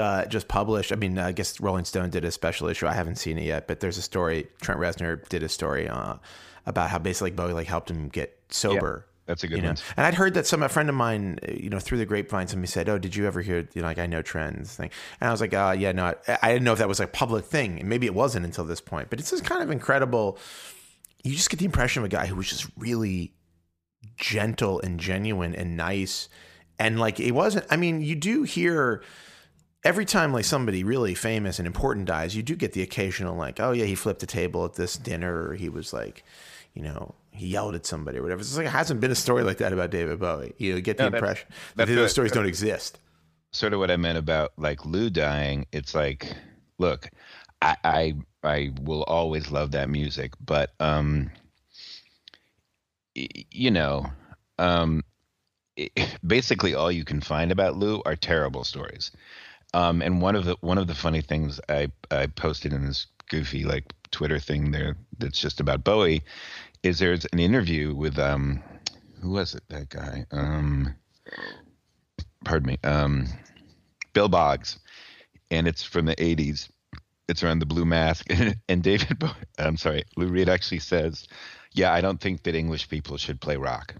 published. I mean, I guess Rolling Stone did a special issue. I haven't seen it yet, but there's a story. Trent Reznor did a story about how basically Bowie like helped him get sober. Yeah, that's a good one. And I'd heard that a friend of mine, you know, through the grapevine, somebody said, "Oh, did you ever hear? You know, like I know Trent's thing." And I was like, yeah, no, I didn't know if that was like a public thing, and maybe it wasn't until this point. But it's just kind of incredible. You just get the impression of a guy who was just really gentle and genuine and nice. And like, it wasn't, I mean, you do hear every time like somebody really famous and important dies, you do get the occasional like, oh yeah, he flipped a table at this dinner, or he was like, you know, he yelled at somebody or whatever. It's like, it hasn't been a story like that about David Bowie. You get the impression that those stories don't exist. Sort of what I meant about like Lou dying. It's like, look, I will always love that music, but, you know, basically all you can find about Lou are terrible stories. And one of the funny things I posted in this goofy, like Twitter thing there, that's just about Bowie, is there's an interview with, who was it? That guy, pardon me, Bill Boggs, and it's from the 80s. It's around the Blue Mask, and David Bowie, I'm sorry, Lou Reed actually says, yeah, I don't think that English people should play rock.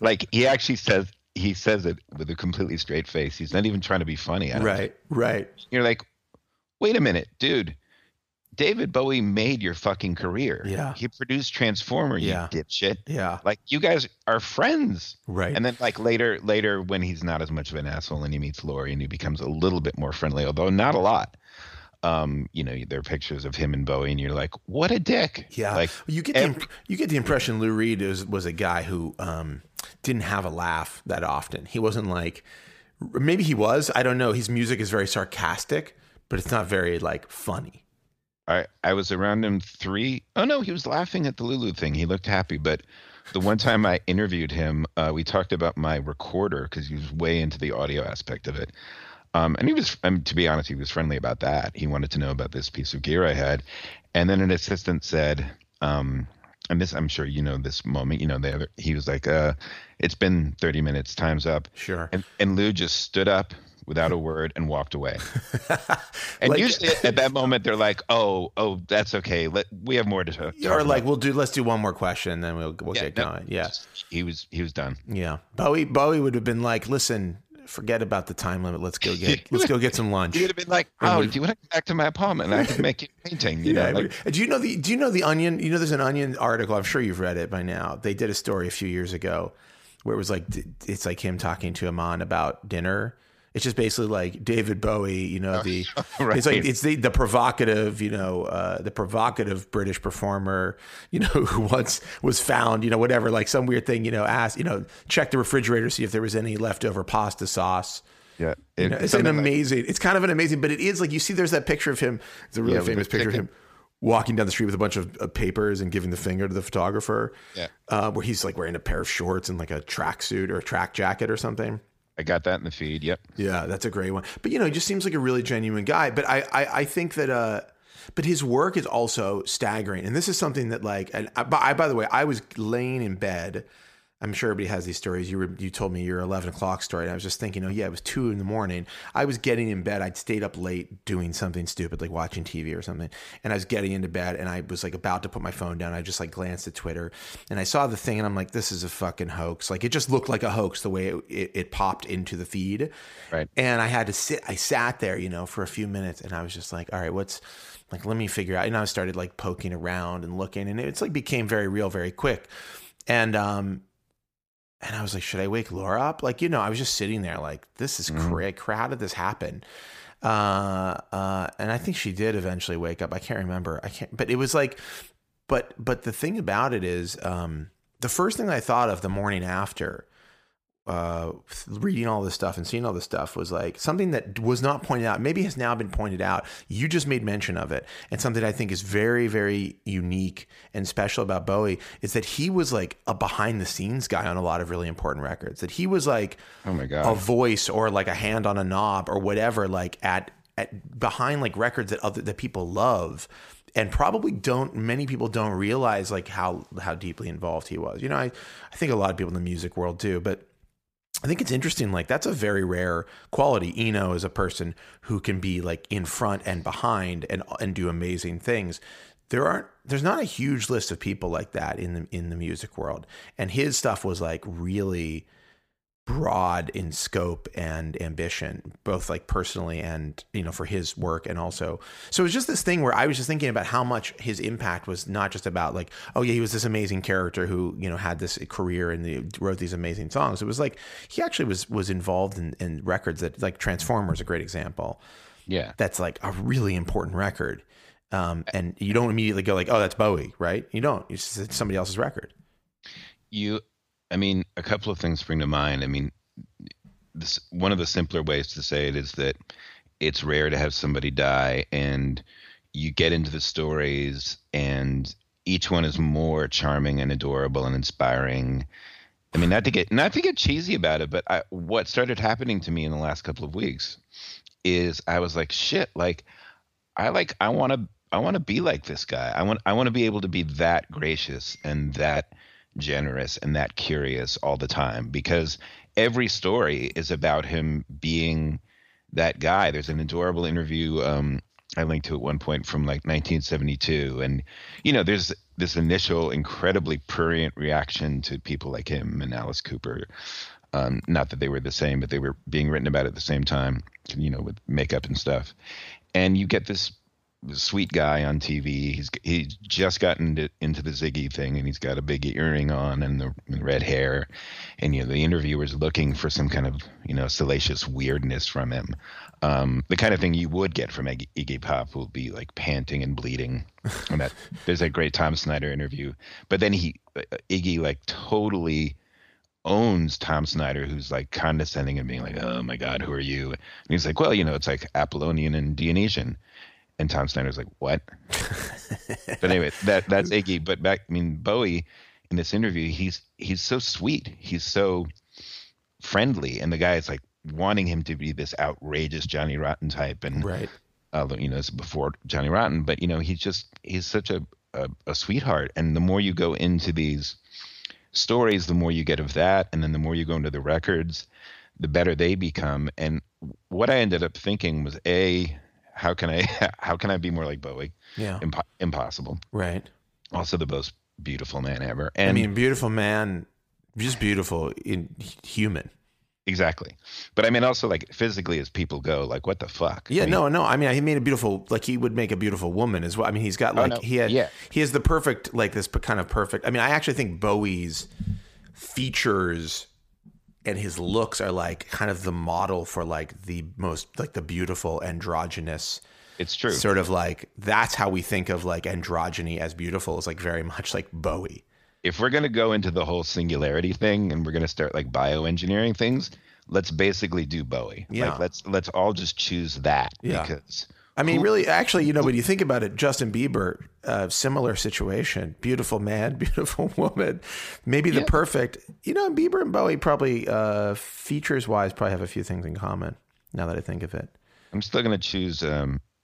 Like he actually says, he says it with a completely straight face. He's not even trying to be funny. Right. You're like, wait a minute, dude, David Bowie made your fucking career. Yeah. He produced Transformer, you dipshit. Yeah. Like you guys are friends. Right. And then like later when he's not as much of an asshole and he meets Lori and he becomes a little bit more friendly, although not a lot. You know, there are pictures of him and Bowie and you're like, what a dick. Yeah. Like you get the impression Lou Reed was a guy who didn't have a laugh that often. He wasn't like, maybe he was, I don't know. His music is very sarcastic, but it's not very like funny. I was around him he was laughing at the Lulu thing. He looked happy. But the one time I interviewed him, we talked about my recorder because he was way into the audio aspect of it. And he was, to be honest, he was friendly about that. He wanted to know about this piece of gear I had. And then an assistant said, and this, I'm sure, you know, this moment, you know, he was like, it's been 30 minutes, time's up. Sure. And Lou just stood up without a word and walked away. And like, usually at that moment they're like, oh, that's okay. We have more to talk about. Or like, let's do one more question and then we'll get going. Yeah. He was done. Yeah. Bowie would have been like, listen, forget about the time limit. Let's go get some lunch. He would have been like, oh, do you want to go back to my apartment? I can make you a painting. You know, like, do you know the Onion? You know, there's an Onion article. I'm sure you've read it by now. They did a story a few years ago where it was like, it's like him talking to Iman about dinner. It's just basically like David Bowie, you know, right. It's like, it's the provocative, you know, the provocative British performer, you know, who once was found, you know, whatever, like some weird thing, you know, asked, you know, check the refrigerator, see if there was any leftover pasta sauce. Yeah. You know, it's an amazing, it's kind of an amazing, but it is like, you see, there's that picture of him. It's a really famous picture of him walking down the street with a bunch of papers and giving the finger to the photographer, where he's like wearing a pair of shorts and like a tracksuit or a track jacket or something. I got that in the feed. Yep. Yeah, that's a great one. But, you know, he just seems like a really genuine guy. But I think that but his work is also staggering. And this is something that like by the way, I was laying in bed. I'm sure everybody has these stories. You told me your 11 o'clock story. And I was just thinking, oh, yeah, it was 2 a.m. I was getting in bed. I'd stayed up late doing something stupid, like watching TV or something. And I was getting into bed and I was like about to put my phone down. I just like glanced at Twitter and I saw the thing and I'm like, this is a fucking hoax. Like it just looked like a hoax the way it popped into the feed. Right. And I had to I sat there, you know, for a few minutes and I was just like, all right, what's like, let me figure out. And I started like poking around and looking and it's like became very real, very quick. And I was like, should I wake Laura up? Like, you know, I was just sitting there like, this is crazy. How did this happen? And I think she did eventually wake up. I can't remember. But it was like, but the thing about it is the first thing I thought of the morning after reading all this stuff and seeing all this stuff was like something that was not pointed out, maybe has now been pointed out. You just made mention of it. And something I think is very, very unique and special about Bowie is that he was like a behind the scenes guy on a lot of really important records, that he was like, oh my God, a voice or like a hand on a knob or whatever, like at behind like records that other, that people love. And probably many people don't realize like how deeply involved he was. You know, I think a lot of people in the music world do, but I think it's interesting. Like that's a very rare quality. Eno is a person who can be like in front and behind and do amazing things. There's not a huge list of people like that in the music world. And his stuff was like really broad in scope and ambition, both like personally and, you know, for his work. And also, so it was just this thing where I was just thinking about how much his impact was not just about like, oh yeah, he was this amazing character who, you know, had this career and wrote these amazing songs. It was like, he actually was involved in records that, like Transformers, a great example. Yeah. That's like a really important record. And you don't immediately go like, oh, that's Bowie, right? You don't, it's somebody else's record. I mean, a couple of things spring to mind. I mean, this, one of the simpler ways to say it is that it's rare to have somebody die, and you get into the stories, and each one is more charming and adorable and inspiring. I mean, not to get cheesy about it, but what started happening to me in the last couple of weeks is I was like, shit, I want to be like this guy. I want to be able to be that gracious and that generous and that curious all the time, because every story is about him being that guy. There's an adorable interview I linked to at one point from like 1972, and you know, there's this initial incredibly prurient reaction to people like him and Alice Cooper, not that they were the same, but they were being written about at the same time, you know, with makeup and stuff. And you get this sweet guy on TV. He's just gotten into the Ziggy thing, and he's got a big earring on and the red hair, and you know, the interviewer's looking for some kind of, you know, salacious weirdness from him, the kind of thing you would get from Iggy Pop, who'll be like panting and bleeding. And that there's that great Tom Snyder interview, but then Iggy like totally owns Tom Snyder, who's like condescending and being like, oh my God, who are you? And he's like, well, you know, it's like Apollonian and Dionysian. And Tom Snyder's like, what? But anyway, that's Iggy. But Bowie in this interview, he's so sweet. He's so friendly. And the guy is like wanting him to be this outrageous Johnny Rotten type. And, right. You know, it's before Johnny Rotten, but you know, he's such a sweetheart. And the more you go into these stories, the more you get of that. And then the more you go into the records, the better they become. And what I ended up thinking was how can I be more like Bowie? Yeah. Impossible. Right. Also the most beautiful man ever. And I mean, beautiful man, just beautiful in human. Exactly. But I mean, also like physically as people go, like what the fuck? Yeah, I mean, no. I mean, he made a beautiful, like he would make a beautiful woman as well. I mean, he's got like, he has the perfect, like this kind of perfect. I mean, I actually think Bowie's features and his looks are like kind of the model for like the most like the beautiful androgynous. It's true. Sort of like that's how we think of like androgyny as beautiful is like very much like Bowie. If we're going to go into the whole singularity thing and we're going to start like bioengineering things, let's basically do Bowie. Yeah. Like let's all just choose that. Yeah. Because I mean, really, actually, you know, when you think about it, Justin Bieber, similar situation, beautiful man, beautiful woman, maybe the perfect, you know, Bieber and Bowie probably features wise probably have a few things in common now that I think of it. I'm still going to choose.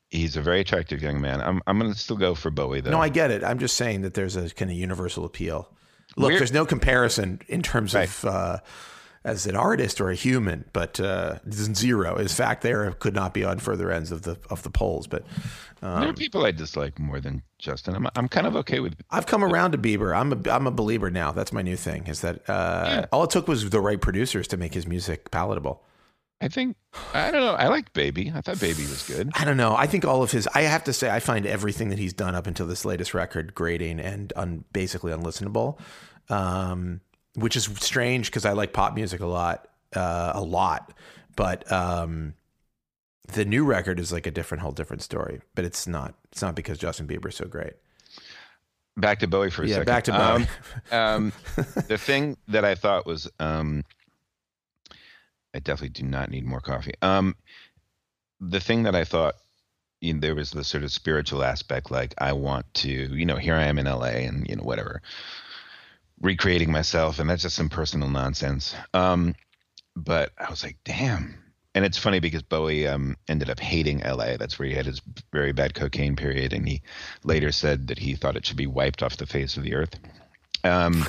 He's a very attractive young man. I'm going to still go for Bowie, though. No, I get it. I'm just saying that there's a kind of universal appeal. Look, there's no comparison in terms of as an artist or a human, but zero. In fact, there could not be on further ends of the polls. But there are people I dislike more than Justin. I'm kind of okay with. I've come around to Bieber. I'm a believer now. That's my new thing. Is that all it took was the right producers to make his music palatable. I don't know. I liked Baby. I thought Baby was good. I don't know. I think all of his. I have to say, I find everything that he's done up until this latest record grating and basically unlistenable. Which is strange because I like pop music a lot. But the new record is like a whole different story. But it's not because Justin Bieber is so great. Back to Bowie for a second. Yeah, back to Bowie. The thing that I thought was I definitely do not need more coffee. The thing that I thought, you know, there was the sort of spiritual aspect, like I want to, you know, here I am in LA and, you know, whatever, recreating myself. And that's just some personal nonsense. But I was like, damn. And it's funny because Bowie ended up hating L.A. That's where he had his very bad cocaine period. And he later said that he thought it should be wiped off the face of the earth. The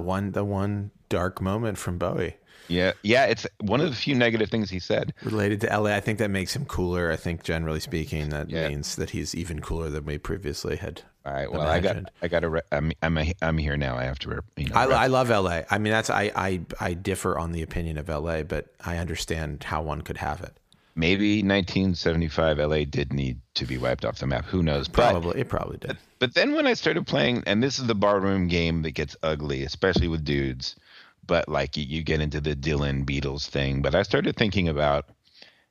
one dark moment from Bowie. Yeah. Yeah. It's one of the few negative things he said. Related to L.A. I think that makes him cooler. I think generally speaking, that means that he's even cooler than we previously had. All right. Well, imagined. I'm here now. I have to, you know. I love LA. I mean, that's, I differ on the opinion of LA, but I understand how one could have it. Maybe 1975 LA did need to be wiped off the map. Who knows? It probably did. But then when I started playing, and this is the barroom game that gets ugly, especially with dudes, but like you get into the Dylan Beatles thing, but I started thinking about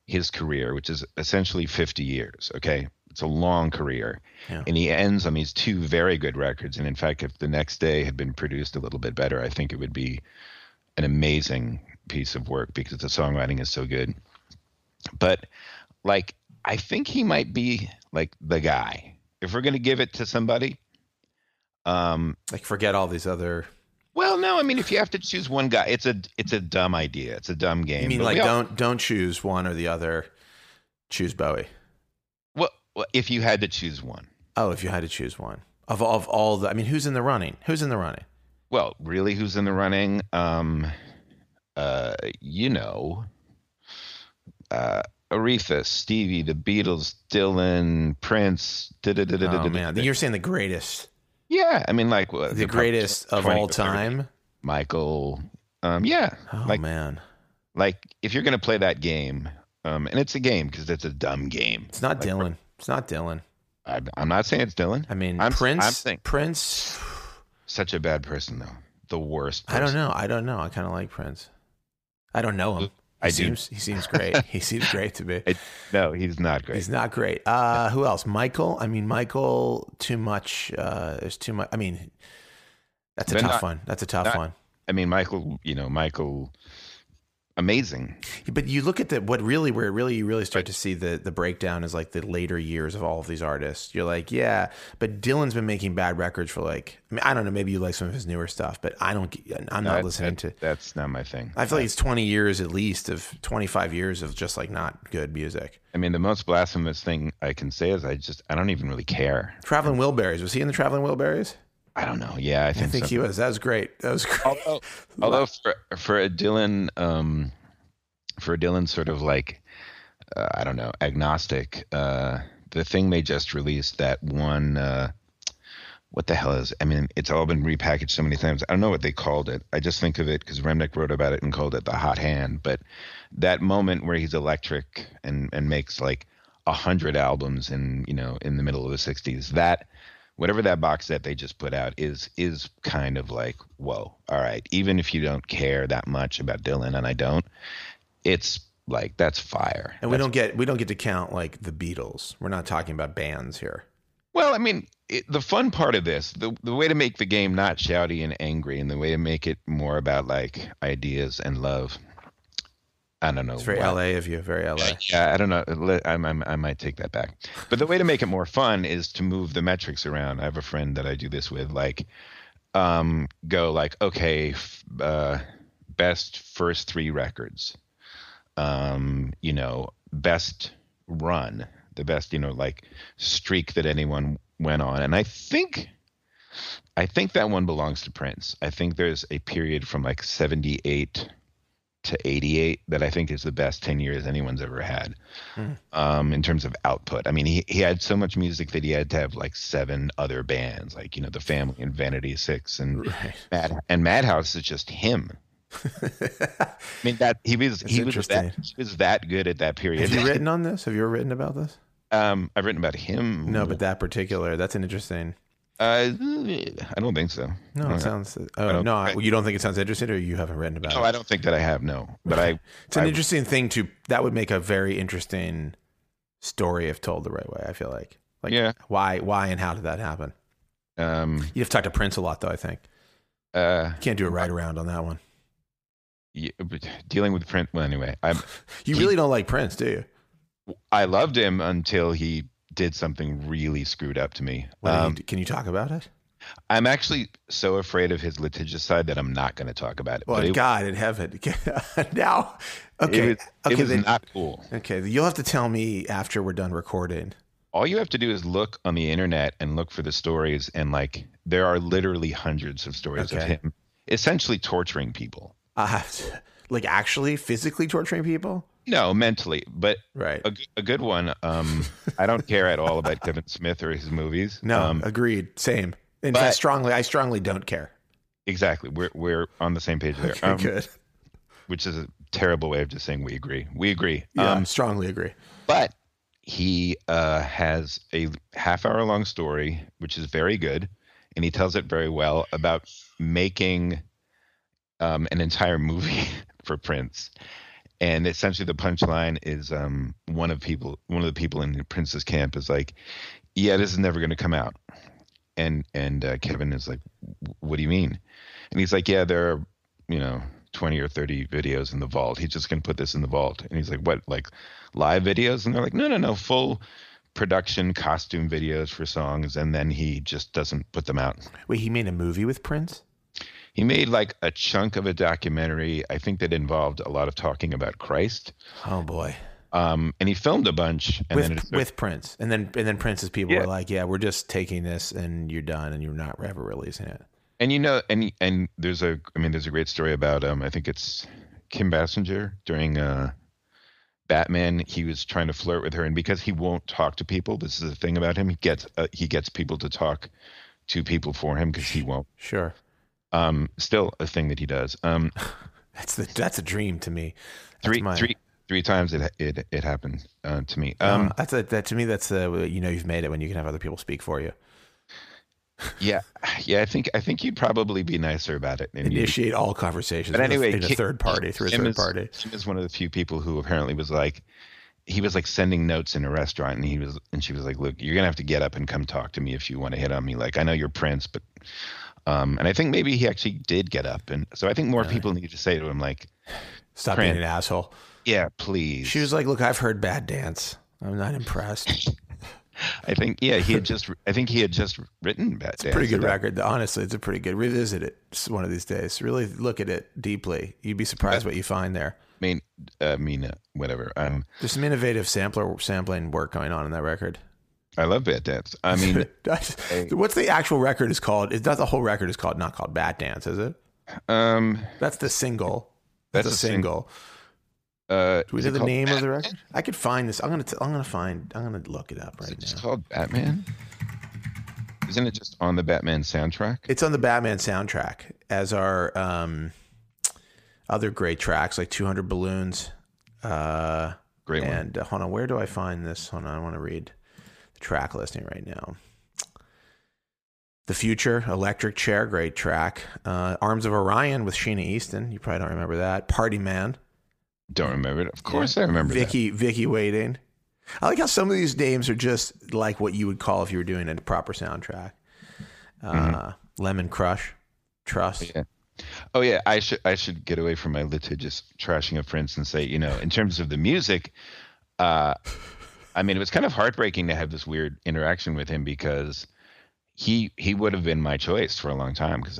his career, which is essentially 50 years. Okay. It's a long career, and he ends on these two very good records. And in fact, if the next day had been produced a little bit better, I think it would be an amazing piece of work because the songwriting is so good. But like, I think he might be like the guy. If we're going to give it to somebody, like forget all these other. Well, no, I mean, if you have to choose one guy, it's a dumb idea. It's a dumb game. You mean like don't choose one or the other. Choose Bowie. Well, if you had to choose one. Oh, if you had to choose one. Of all the... I mean, who's in the running? Well, really, who's in the running? Aretha, Stevie, The Beatles, Dylan, Prince... Oh, man. You're saying the greatest. Yeah. I mean, like... The greatest of all time? Michael. Yeah. Oh, like, man. Like, if you're going to play that game... and it's a game because it's a dumb game. It's not like, Dylan. It's not Dylan. I'm not saying it's Dylan. I mean, Prince. Such a bad person, though. The worst person. I don't know. I kind of like Prince. I don't know him. He seems great. He seems great to me. No, he's not great. He's not great. Who else? Michael. I mean, Michael, too much. There's too much. I mean, that's a tough one. I mean, Michael. Amazing. But you look at where you really start to see the breakdown is like the later years of all of these artists. You're like, yeah, but Dylan's been making bad records for like, I mean, I don't know, maybe you like some of his newer stuff, but that's not my thing. I feel like it's 20 years at least of 25 years of just like not good music. I mean, the most blasphemous thing I can say is I don't even really care. Traveling Wilburys. Was he in the Traveling Wilburys? I don't know. Yeah, I think so. He was. That was great. Although for a Dylan sort of like, I don't know, agnostic, the thing they just released, that one, what the hell is, I mean, it's all been repackaged so many times. I don't know what they called it. I just think of it because Remnick wrote about it and called it the Hot Hand. But that moment where he's electric and makes like 100 albums in the middle of the 60s, that... Whatever that box set they just put out is kind of like, whoa, all right. Even if you don't care that much about Dylan, and I don't, it's like, that's fire. And we don't get to count like the Beatles. We're not talking about bands here. Well, I mean, the fun part of this, the way to make the game not shouty and angry, and the way to make it more about like ideas and love. I don't know. It's very LA of you. Very LA. Yeah, I don't know. I might take that back. But the way to make it more fun is to move the metrics around. I have a friend that I do this with. Like, go like, okay, best first three records. Best run, the best like streak that anyone went on. And I think that one belongs to Prince. I think there's a period from like 78 to 88 that I think is the best 10 years anyone's ever had, in terms of output. I mean, he had so much music that he had to have like 7 other bands, like, The Family and Vanity 6 and Madhouse is just him. I mean, that he was that good at that period. Have you written on this? Have you ever written about this? I've written about him. No, but that particular, that's an interesting. I don't think so. No, it sounds. Oh no, you don't think it sounds interesting, or you haven't written about it? No, I don't think that I have. No, but it's an interesting thing to. That would make a very interesting story if told the right way. I feel like. Like, yeah. Why, and how did that happen? You'd have to talk to Prince a lot, though. I think. Can't do a ride around on that one. dealing with Prince. Well, anyway, you really don't like Prince, do you? I loved him until he did something really screwed up to me. Well, can you talk about it? I'm actually so afraid of his litigious side that I'm not going to talk about it. Well, God in heaven. Now, okay. It was not cool. Okay. You'll have to tell me after we're done recording. All you have to do is look on the internet and look for the stories. And like, there are literally hundreds of stories of him essentially torturing people. Like actually physically torturing people? No, mentally, but a good one. I don't care at all about Kevin Smith or his movies. No, agreed. Same. I strongly don't care. Exactly. We're on the same page there. Okay, good. Which is a terrible way of just saying we agree. We agree. Yeah, strongly agree. But he has a half-hour-long story, which is very good, and he tells it very well about making an entire movie for Prince. And essentially, the punchline is one of the people in Prince's camp is like, "Yeah, this is never going to come out." And Kevin is like, "What do you mean?" And he's like, "Yeah, there are 20 or 30 videos in the vault. He's just gonna put this in the vault." And he's like, "What? Like live videos?" And they're like, "No, full production costume videos for songs." And then he just doesn't put them out. Wait, he made a movie with Prince? He made like a chunk of a documentary. I think that involved a lot of talking about Christ. Oh boy. And he filmed a bunch with Prince, and then Prince's people were like, "Yeah, we're just taking this, and you're done, and you're not ever releasing it." And there's a great story about I think it's Kim Basinger during Batman. He was trying to flirt with her, and because he won't talk to people, this is the thing about him. He gets people to talk to people for him because he won't. Sure. Still a thing that he does. That's a dream to me. Three times it happened to me. You've made it when you can have other people speak for you. Yeah. I think you'd probably be nicer about it. Initiate all conversations. But anyway, through a third party. Kim is one of the few people who apparently was like, he was like sending notes in a restaurant, and she was like, "Look, you're gonna have to get up and come talk to me if you want to hit on me. Like, I know you're Prince, but." And I think maybe he actually did get up, and so I think more people need to say to him like, "Stop being an asshole." Yeah, please. She was like, "Look, I've heard bad dance. I'm not impressed." I think he had just written bad dance. It's a pretty good record. Honestly, it's a pretty good. Revisit it one of these days. Really look at it deeply. You'd be surprised what you find there. Whatever. There's some innovative sampling work going on in that record. I love Bad Dance. I mean, what's the actual record is called? The whole record is called, not called Bad Dance, is it? That's the single. That's a single. Do we know the name of the record? I could find this. I'm gonna look it up right now. It's called Batman. Isn't it just on the Batman soundtrack? It's on the Batman soundtrack, as are other great tracks like 200 Balloons. Great one. And hold on, where do I find this? Hold on, I want to read the track listing right now. The Future, Electric Chair, great track. Arms of Orion with Sheena Easton. You probably don't remember that. Party Man. Don't remember it. Of course, I remember that. Vicky Waiting. I like how some of these names are just like what you would call if you were doing a proper soundtrack. Lemon Crush, Trust. Yeah. Oh yeah, I should get away from my litigious trashing of Prince and say, in terms of the music, it was kind of heartbreaking to have this weird interaction with him because he would have been my choice for a long time because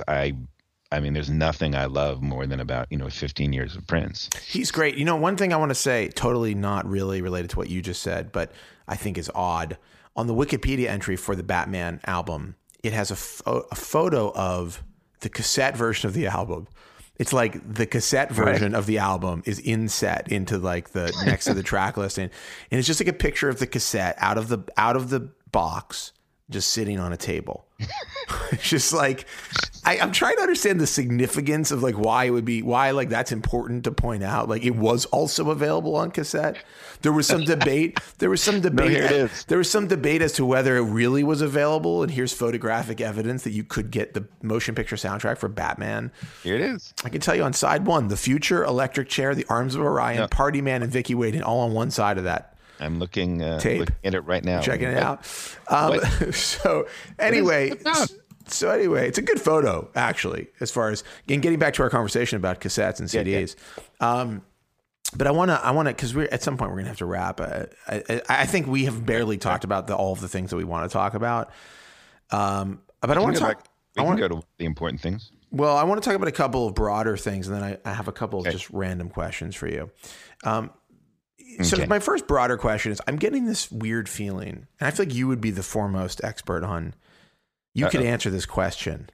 there's nothing I love more than about, 15 years of Prince. He's great. One thing I want to say, totally not really related to what you just said, but I think is odd. On the Wikipedia entry for the Batman album, it has a photo of the cassette version of the album. It's like the cassette version of the album is inset into like the next to the track listing. And it's just like a picture of the cassette out of the box, just sitting on a table. It's just like, I'm trying to understand the significance of like why that's important to point out. Like it was also available on cassette. There was some debate as to whether it really was available. And here's photographic evidence that you could get the motion picture soundtrack for Batman. Here it is. I can tell you on side one, The Future, Electric Chair, The Arms of Orion, Party Man, and Vicky Waiting, all on one side of that. I'm looking at it right now. Checking it out. So anyway, So anyway, it's a good photo, actually, as far as and getting back to our conversation about cassettes and CDs. Yeah. But I want to, because we're at some point we're gonna have to wrap. I think we have barely talked about all of the things that we want to talk about. But I want to talk. I want to go to the important things. Well, I want to talk about a couple of broader things, and then I have a couple of just random questions for you. So my first broader question is: I'm getting this weird feeling, and I feel like you would be the foremost expert on. You could answer this question.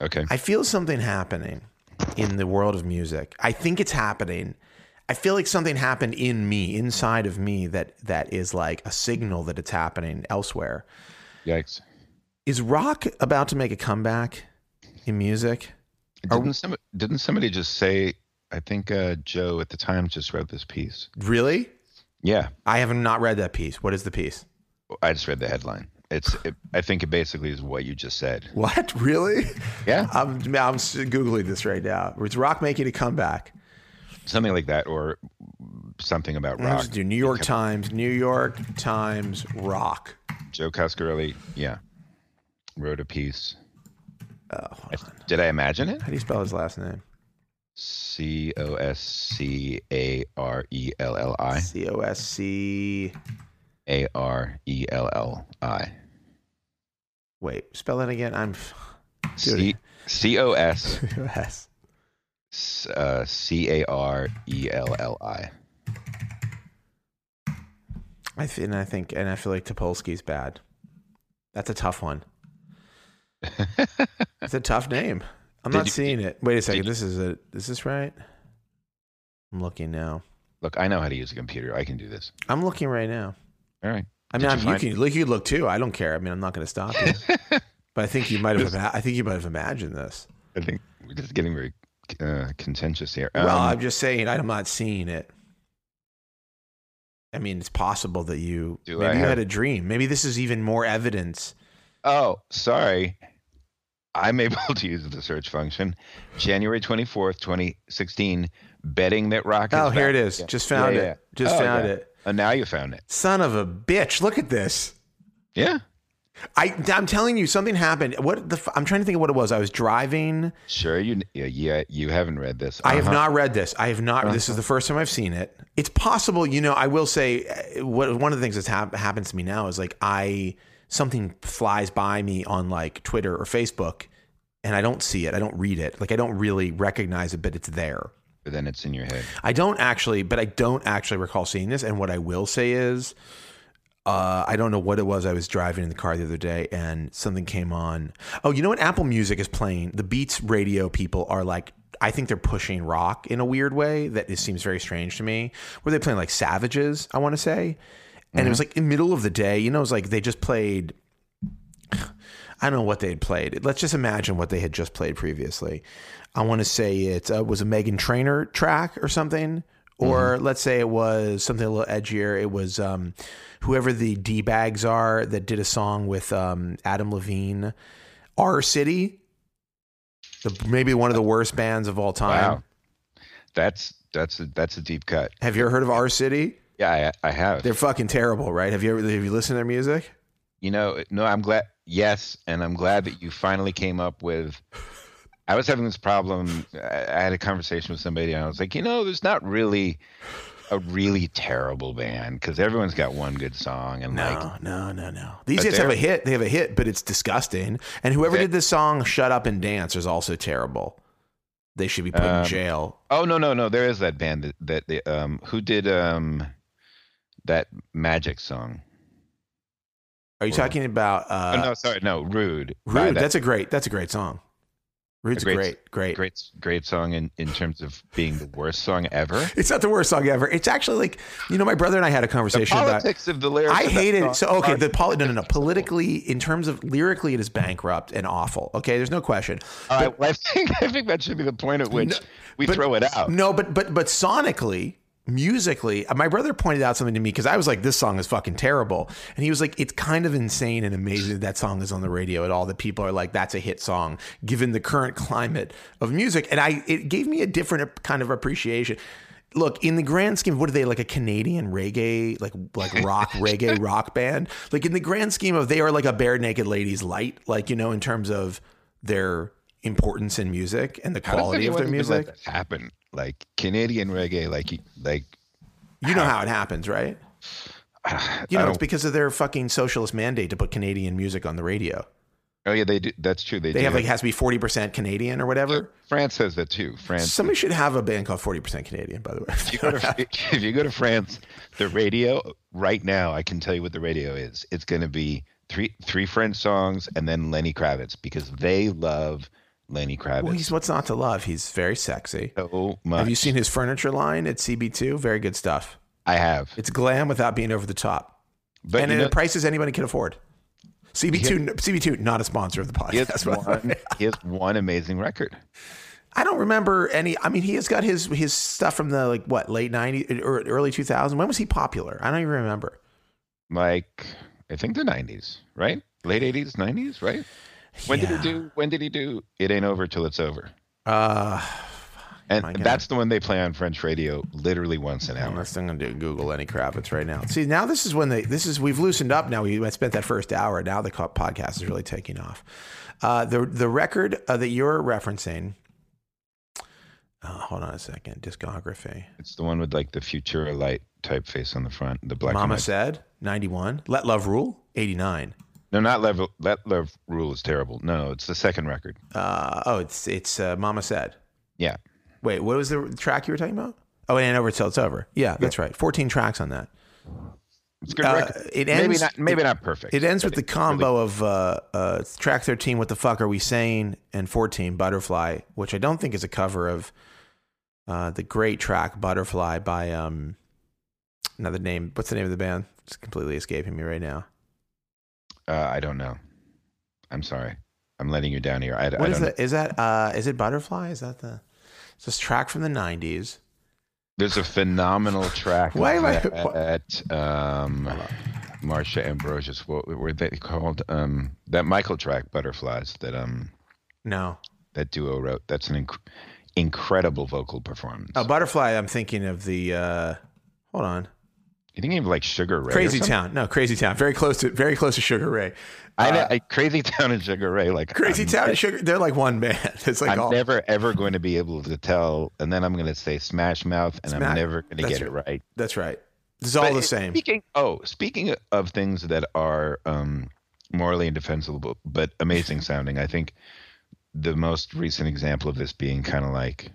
Okay. I feel something happening in the world of music. I think it's happening. I feel like something happened in me, inside of me, that is like a signal that it's happening elsewhere. Yikes! Is rock about to make a comeback in music? Didn't somebody just say? I think Joe at the Times just wrote this piece. Really? Yeah. I have not read that piece. What is the piece? I just read the headline. I think it basically is what you just said. What? Really? Yeah. I'm Googling this right now. It's rock making a comeback. Something like that, or something about rock. Let's do New York Times, rock. Joe Coscarelli, yeah, wrote a piece. Did I imagine it? How do you spell his last name? Coscarelli. Coscarelli. Wait, spell that again. I'm Coscarelli. I feel like Topolsky's bad. That's a tough one. It's a tough name. I'm not seeing it. Wait a second. Is this right? I'm looking now. Look, I know how to use a computer. I can do this. I'm looking right now. All right. You can look too. I don't care. I mean, I'm not going to stop you. But I think you might have. I think you might have imagined this. I think we're just getting very contentious here. Well, I'm just saying I'm not seeing it. I mean, it's possible that you had a dream. Maybe this is even more evidence. Oh, sorry. I'm able to use the search function. January 24th, 2016. Betting that rock. Oh, here it is. Yeah. Just found it. Just found it. Oh, now you found it. Son of a bitch. Look at this. Yeah. I'm telling you, something happened. I'm trying to think of what it was. I was driving. Sure. You haven't read this. I have not read this. I have not. This is the first time I've seen it. It's possible. You know, I will say one of the things that's happens to me now is like something flies by me on like Twitter or Facebook and I don't see it. I don't read it. Like I don't really recognize it, but it's there. But then it's in your head. I don't actually recall seeing this. And what I will say is, I don't know what it was. I was driving in the car the other day and something came on. Oh, you know what? Apple Music is playing. The Beats radio people are like, I think they're pushing rock in a weird way that it seems very strange to me. Were they playing like Savages, I want to say? And it was like in the middle of the day, you know, it was like they just played. I don't know what they had played. Let's just imagine what they had just played previously. I want to say it was a Meghan Trainor track or something, or let's say it was something a little edgier. It was whoever the D-bags are that did a song with Adam Levine, Our City, maybe one of the worst bands of all time. Wow, that's a deep cut. Have you ever heard of Our City? Yeah, I have. They're fucking terrible, right? Have you listened to their music? You know, no, I'm glad. Yes, and I'm glad that you finally came up with. I was having this problem. I had a conversation with somebody, and I was like, you know, there's not really a really terrible band because everyone's got one good song. And no. These guys have a hit. They have a hit, but it's disgusting. And whoever did this song, "Shut Up and Dance," is also terrible. They should be put in jail. Oh no! There is that band that who did that Magic song. Are you talking about? Rude. Rude. That's a great song. Rude's great song in terms of being the worst song ever. It's not the worst song ever. It's actually like, you know, my brother and I had a conversation about politics of the lyrics. I hate it. So okay, politically, in terms of lyrically, it is bankrupt and awful. Okay, there's no question. Well, I think that should be the point at which we throw it out. No, but sonically. Musically, my brother pointed out something to me because I was like, this song is fucking terrible. And he was like, it's kind of insane and amazing that song is on the radio at all, that people are like, that's a hit song, given the current climate of music. And it gave me a different kind of appreciation. look, in the grand scheme, what are they, like a Canadian reggae, like rock, reggae rock band? Like, in the grand scheme of, they are like a Bare Naked Ladies light, like, you know, in terms of their importance in music and the quality of their music. How does anyone even let that happen? Like, Canadian reggae, like you know how it happens, right? You know, it's because of their fucking socialist mandate to put Canadian music on the radio. Oh yeah, they do. That's true. They do. Have like, it has to be 40% Canadian or whatever. Yeah, France has that too. France. Somebody should have a band called 40% Canadian, by the way. If you go to France, the radio right now, I can tell you what the radio is. It's going to be three French songs and then Lenny Kravitz, because they love Lenny Kravitz. Well, he's, what's not to love? He's very sexy. So much. Have you seen his furniture line at CB2? Very good stuff. I have. It's glam without being over the top, but and at prices anybody can afford. CB2, not a sponsor of the podcast. He has one amazing record. I don't remember any. I mean, he has got his stuff from the late 90s or early 2000s. When was he popular? I don't even remember. I think the 90s, right? Late 80s, 90s, right? When did he do It Ain't Over Till It's Over? And that's the one they play on French radio literally once an hour. I'm going to do Google Lenny Kravitz right now. See, now this is when we've loosened up now. We spent that first hour. Now the podcast is really taking off. The record that you're referencing, hold on a second, discography. It's the one with like the Futura light typeface on the front. The black. Mama Said, 91. Let Love Rule, 89. No, not Let Love Rule is terrible. No, it's the second record. It's Mama Said. Yeah. Wait, what was the track you were talking about? Oh, It Ain't Over Till It's Over. Yeah, that's right. 14 tracks on that. It's good record. It ends, maybe not perfect. It ends with the combo of track 13, What the Fuck Are We Saying? And 14, Butterfly, which I don't think is a cover of the great track Butterfly by another name. What's the name of the band? It's completely escaping me right now. I don't know. I'm sorry. I'm letting you down here. Is it Butterfly? Is that the... It's this track from the 90s. There's a phenomenal track at Marsha Ambrosius. What were they called? That Michael track, Butterflies, that duo wrote. That's an incredible vocal performance. Oh, Butterfly, I'm thinking of the... hold on. You're thinking of like Sugar Ray. Crazy Town. No, Crazy Town. Very close to Sugar Ray. Crazy Town and Sugar Ray. They're like one band. It's like never ever going to be able to tell. And then I'm going to say Smash Mouth, and I'm never going to get it right. That's right. It's all the same. Speaking of things that are morally indefensible but amazing sounding, I think the most recent example of this being kind of like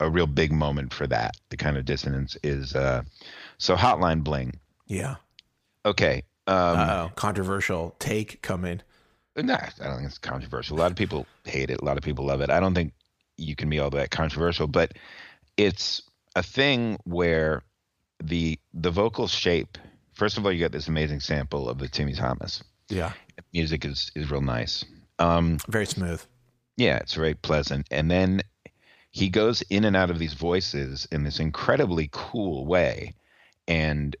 a real big moment for that, the kind of dissonance, is so Hotline Bling. Yeah. Okay. Controversial take coming. Nah, I don't think it's controversial. A lot of people hate it. A lot of people love it. I don't think you can be all that controversial, but it's a thing where the vocal shape, first of all, you got this amazing sample of the Timmy Thomas. Yeah. Music is real nice. Very smooth. Yeah, it's very pleasant. And then he goes in and out of these voices in this incredibly cool way. And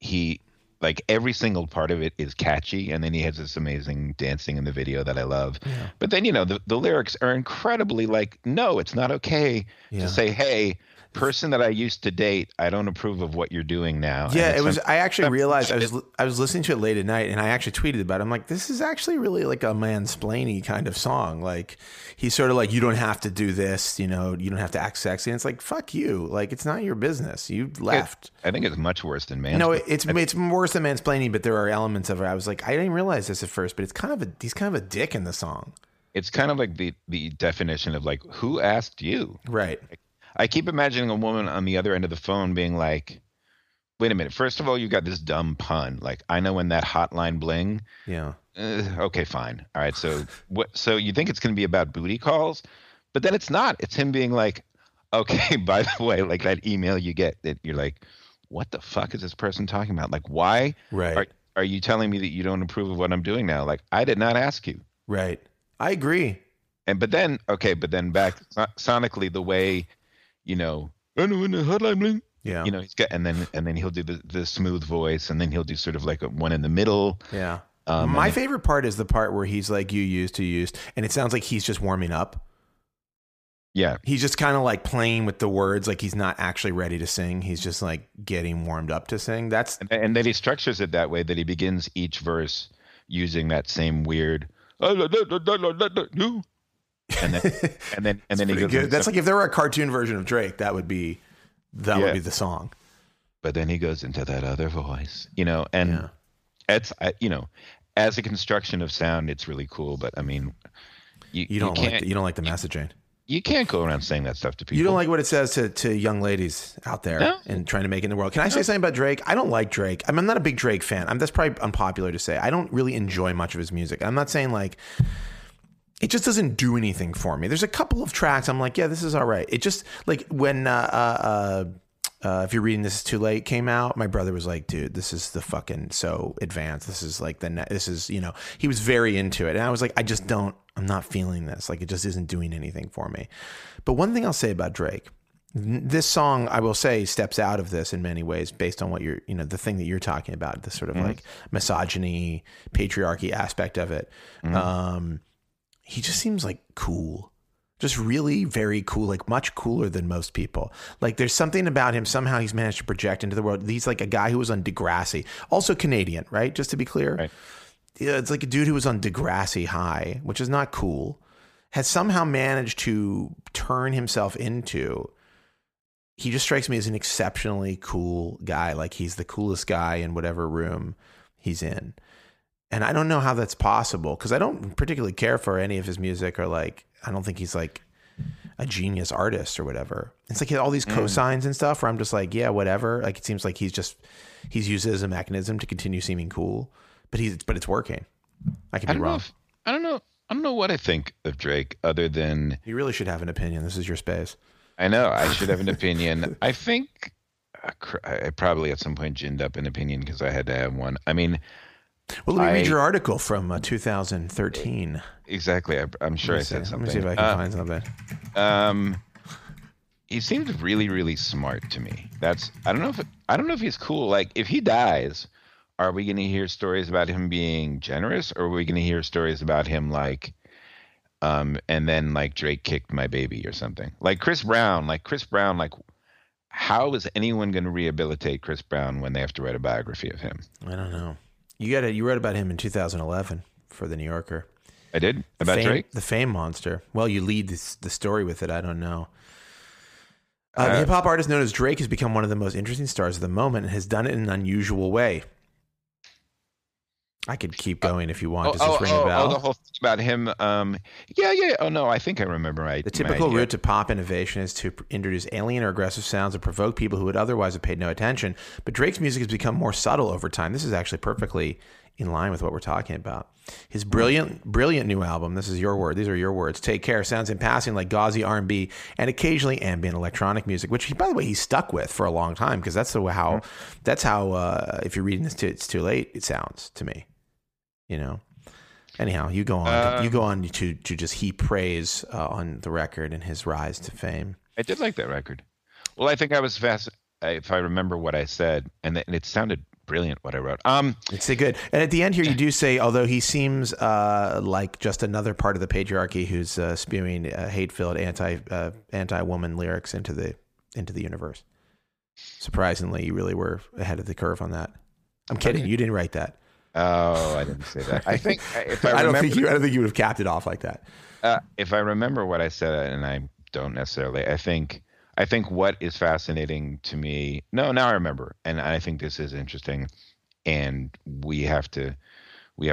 he, like, every single part of it is catchy. And then he has this amazing dancing in the video that I love. Yeah. But then, you know, the lyrics are incredibly like, no, it's not okay to say, hey, person that I used to date, I don't approve of what you're doing now. Yeah, it was. I actually realized I was listening to it late at night, and I actually tweeted about it. I'm like, this is actually really like a mansplaining kind of song. Like, he's sort of like, you don't have to do this. You know, you don't have to act sexy. And it's like, fuck you. Like, it's not your business. You left. I think it's much worse than mansplaining. No, it's worse than mansplaining, but there are elements of it. I was like, I didn't realize this at first, but it's kind of he's kind of a dick in the song. It's kind of like the definition of like, who asked you? Right. Like, I keep imagining a woman on the other end of the phone being like, wait a minute. First of all, you got this dumb pun. Like, I know when that hotline bling. Yeah. Okay, fine. All right. So so you think it's going to be about booty calls, but then it's not. It's him being like, okay, by the way, like that email you get that you're like, what the fuck is this person talking about? Like, why are you telling me that you don't approve of what I'm doing now? Like, I did not ask you. Right. I agree. But then back sonically the way, you know, yeah, you know, he's got, and then he'll do the smooth voice, and then he'll do sort of like a one in the middle. Yeah. My favorite part is the part where he's like, you used to use, and it sounds like he's just warming up. Yeah. He's just kind of like playing with the words. Like he's not actually ready to sing. He's just like getting warmed up to sing. That's and then he structures it that way, that he begins each verse using that same weird. And then he goes. Good. That's like if there were a cartoon version of Drake, that would be would be the song. But then he goes into that other voice, you know, and it's, you know, as a construction of sound, it's really cool. But I mean, you don't like the messaging. You can't go around saying that stuff to people. You don't like what it says to young ladies out there and trying to make it in the world. Can I say something about Drake? I don't like Drake. I mean, I'm not a big Drake fan. That's probably unpopular to say. I don't really enjoy much of his music. I'm not saying like it just doesn't do anything for me. There's a couple of tracks I'm like, yeah, this is all right. It just like when If You're Reading This Is Too Late came out, my brother was like, dude, this is the fucking so advanced. This is like you know, he was very into it. And I was like, I'm not feeling this. Like, it just isn't doing anything for me. But one thing I'll say about Drake, this song, I will say, steps out of this in many ways based on what you're, you know, the thing that you're talking about, the sort of like misogyny, patriarchy aspect of it. Mm-hmm. He just seems like cool. Just really very cool, like much cooler than most people. Like there's something about him. Somehow he's managed to project into the world. He's like a guy who was on Degrassi, also Canadian, right? Just to be clear. Right. Yeah, it's like a dude who was on Degrassi High, which is not cool, has somehow managed to turn himself into. He just strikes me as an exceptionally cool guy. Like he's the coolest guy in whatever room he's in. And I don't know how that's possible because I don't particularly care for any of his music or like, I don't think he's like a genius artist or whatever. It's like all these cosigns and stuff where I'm just like, yeah, whatever. Like it seems like he's used it as a mechanism to continue seeming cool, but it's working. I could be wrong. I don't know what I think of Drake other than you really should have an opinion. This is your space. I know I should have an opinion. I think I probably at some point ginned up an opinion because I had to have one. I mean, well, let me read your article from 2013. Exactly. I'm sure I said something. Let me see if I can find something. He seemed really, really smart to me. I don't know if he's cool. Like, if he dies, are we going to hear stories about him being generous, or are we going to hear stories about him like, and then like Drake kicked my baby or something? Like Chris Brown, like. How is anyone going to rehabilitate Chris Brown when they have to write a biography of him? I don't know. You wrote about him in 2011 for The New Yorker. I did? About Drake? The Fame Monster. Well, you lead the story with it. I don't know. The hip-hop artist known as Drake has become one of the most interesting stars of the moment and has done it in an unusual way. I could keep going if you want. Does this ring a bell? The whole thing about him. Yeah. Oh, no, I think I remember right. The typical route to pop innovation is to introduce alien or aggressive sounds that provoke people who would otherwise have paid no attention. But Drake's music has become more subtle over time. This is actually perfectly in line with what we're talking about. His brilliant new album, this is your word, these are your words, Take Care, sounds in passing like gauzy R&B and occasionally ambient electronic music, which, by the way, he stuck with for a long time because that's how If You're Reading This It's Too Late, it sounds to me. You know, anyhow, you go on to just heap praise on the record and his rise to fame. I did like that record. Well, I think I was fast. If I remember what I said, and it sounded brilliant what I wrote. It's good. And at the end here, you do say, although he seems like just another part of the patriarchy who's spewing hate-filled anti-woman lyrics into the universe. Surprisingly, you really were ahead of the curve on that. I'm kidding. Okay. You didn't write that. Oh, I didn't say that. I think if I remember, I don't think you would have capped it off like that. If I remember what I said, and I don't necessarily, I think what is fascinating to me. No, now I remember, and I think this is interesting, and we have to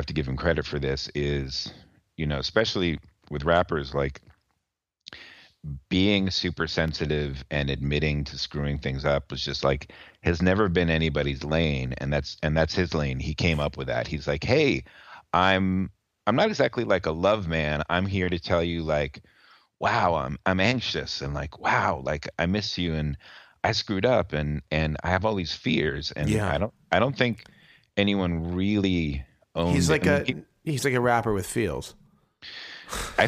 give him credit for this. Is, you know, especially with rappers, like being super sensitive and admitting to screwing things up was just like has never been anybody's lane, and that's his lane. He came up with that. He's like, hey, I'm not exactly like a love man. I'm here to tell you, like, wow, I'm anxious, and like, wow, like I miss you, and I screwed up, and I have all these fears, and I don't think anyone really owns. He's like a rapper with feels. I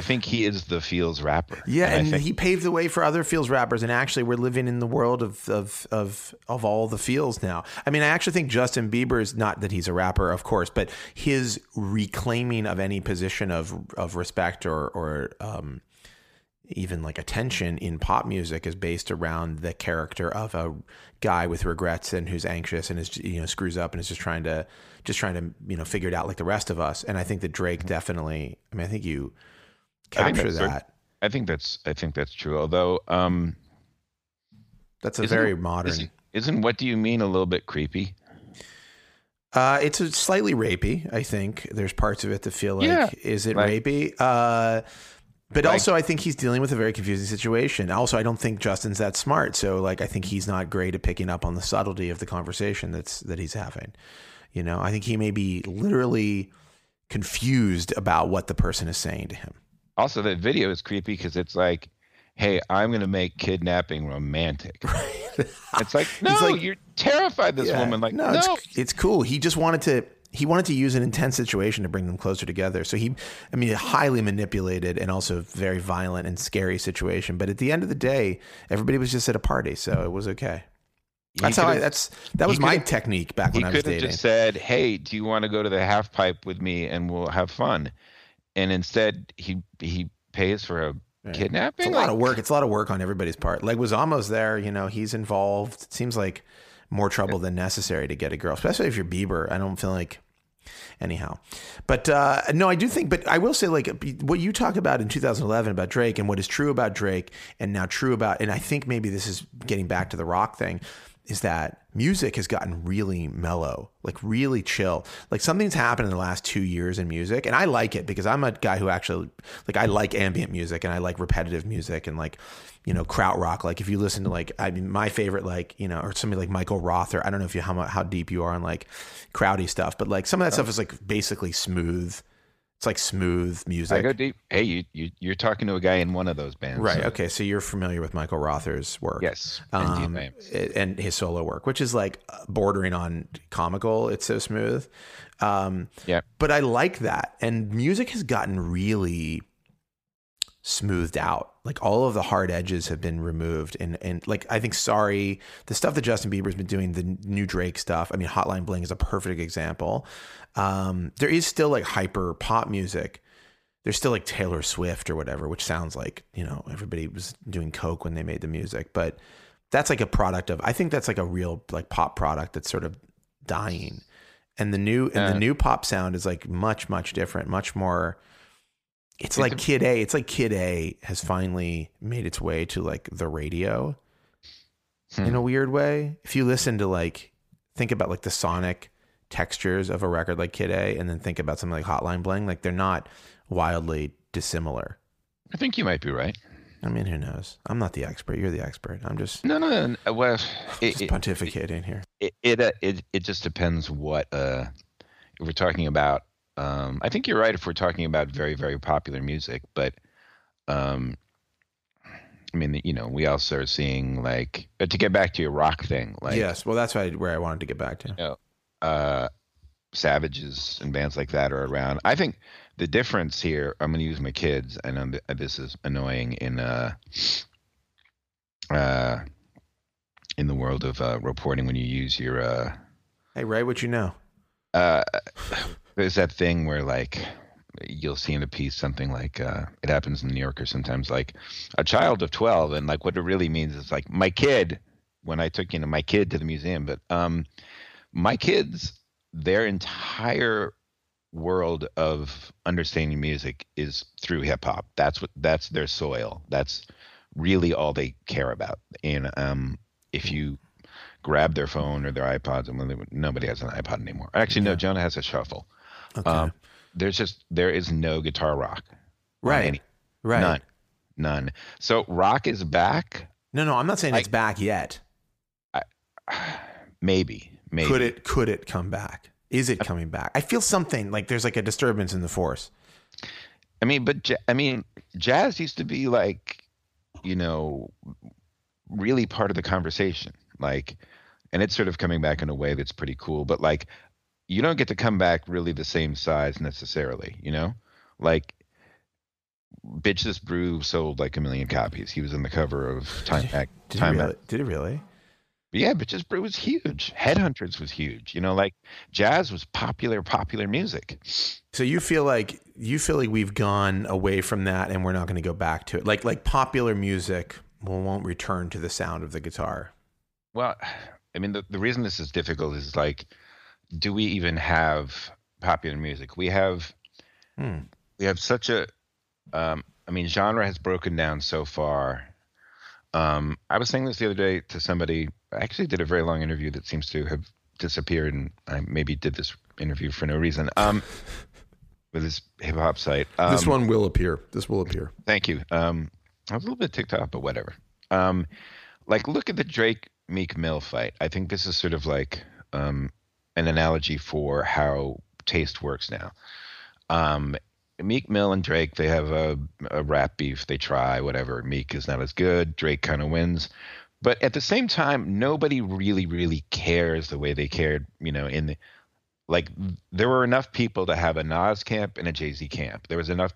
think he is the feels rapper. Yeah, and he paved the way for other feels rappers. And actually, we're living in the world of all the feels now. I mean, I actually think Justin Bieber's, not that he's a rapper, of course, but his reclaiming of any position of respect or even like attention in pop music is based around the character of a guy with regrets and who's anxious and is, you know, screws up and is just trying to, you know, figure it out like the rest of us. And I think that Drake definitely, I mean, I think you capture that. I think that's true. Although, that's a very modern. Isn't What Do You Mean a little bit creepy? It's a slightly rapey. I think there's parts of it that feel like, is it rapey? But like, also, I think he's dealing with a very confusing situation. Also, I don't think Justin's that smart. So, like, I think he's not great at picking up on the subtlety of the conversation that he's having. You know, I think he may be literally confused about what the person is saying to him. Also, that video is creepy because it's like, hey, I'm going to make kidnapping romantic. It's like, no, like, you're terrified this woman. Like, no. It's cool. He just wanted to... He wanted to use an intense situation to bring them closer together. So a highly manipulated and also very violent and scary situation. But at the end of the day, everybody was just at a party, so it was okay. That was my technique back when I was dating. He could have just said, "Hey, do you want to go to the half pipe with me and we'll have fun?" And instead, he pays for a kidnapping. It's a lot of work. It's a lot of work on everybody's part. Leguizamo's there, you know, he's involved. It seems like more trouble than necessary to get a girl, especially if you're Bieber. I don't feel like. Anyhow, but no, I do think, but I will say, like, what you talk about in 2011 about Drake and what is true about Drake and now true about, and I think maybe this is getting back to the rock thing, is that music has gotten really mellow, like really chill. Like something's happened in the last 2 years in music, and I like it because I'm a guy who actually, like, I like ambient music and I like repetitive music and, like, you know, krautrock. Like if you listen to, like, I mean, my favorite, like, you know, or somebody like Michael Rother, I don't know if you how deep you are on, like, crowdy stuff, but like some of that stuff is like basically smooth. It's like smooth music. I go deep. Hey, you're talking to a guy in one of those bands. Right. So. Okay. So you're familiar with Michael Rother's work. Yes. And his solo work, which is like bordering on comical. It's so smooth. Yeah. But I like that. And music has gotten really smoothed out. Like all of the hard edges have been removed. And like, I think, the stuff that Justin Bieber's been doing, the new Drake stuff. I mean, Hotline Bling is a perfect example. There is still like hyper pop music. There's still like Taylor Swift or whatever, which sounds like, you know, everybody was doing coke when they made the music, but that's like a product of, I think that's like a real like pop product that's sort of dying. And the new pop sound is like much, much different, much more. It's like Kid A. It's like Kid A has finally made its way to like the radio in a weird way. If you listen to like, think about like the sonic textures of a record like Kid A, and then think about something like Hotline Bling, like they're not wildly dissimilar. I think you might be right. I mean, who knows? I'm not the expert. You're the expert. I'm just no. Well, I'm just pontificating here. It just depends what if we're talking about. I think you're right if we're talking about very, very popular music, but I mean, you know, we also are seeing like, to get back to your rock thing, like, yes, well, that's where I wanted to get back to. You know, Savages and bands like that are around. I think the difference here, I'm going to use my kids. I know this is annoying in the world of reporting when you use your. Hey, write what you know. There's that thing where, like, you'll see in a piece something like, it happens in New Yorker sometimes, like, a child of 12, and, like, what it really means is, like, my kid, when I took, you know, my kid to the museum, but my kids, their entire world of understanding music is through hip-hop. That's their soil. That's really all they care about. And if you grab their phone or their iPods, and nobody has an iPod anymore. Actually, no, Jonah has a shuffle. Okay. There is no guitar rock. Right. Right. None. So rock is back. No, I'm not saying it's back yet. Maybe. Could it come back? Is it coming back? I feel something like there's like a disturbance in the force. I mean, but jazz used to be like, you know, really part of the conversation. Like, and it's sort of coming back in a way that's pretty cool, but like, you don't get to come back really the same size necessarily, you know? Like, Bitch This Brew sold like 1 million copies. He was on the cover of Time. Did it really? Yeah, but just it was huge. Headhunters was huge. You know, like jazz was popular music. So you feel like we've gone away from that and we're not going to go back to it. Like popular music won't return to the sound of the guitar. Well, I mean, the reason this is difficult is like, do we even have popular music? We have such a, genre has broken down so far. I was saying this the other day to somebody. I actually did a very long interview that seems to have disappeared, and I maybe did this interview for no reason with this hip-hop site. This one will appear. Thank you. I was a little bit ticked off, but whatever. Look at the Drake-Meek Mill fight. I think this is sort of like an analogy for how taste works now. Meek Mill and Drake, they have a rap beef. They try, whatever. Meek is not as good. Drake kind of wins. But at the same time, nobody really, really cares the way they cared, you know, there were enough people to have a Nas camp and a Jay-Z camp. There was enough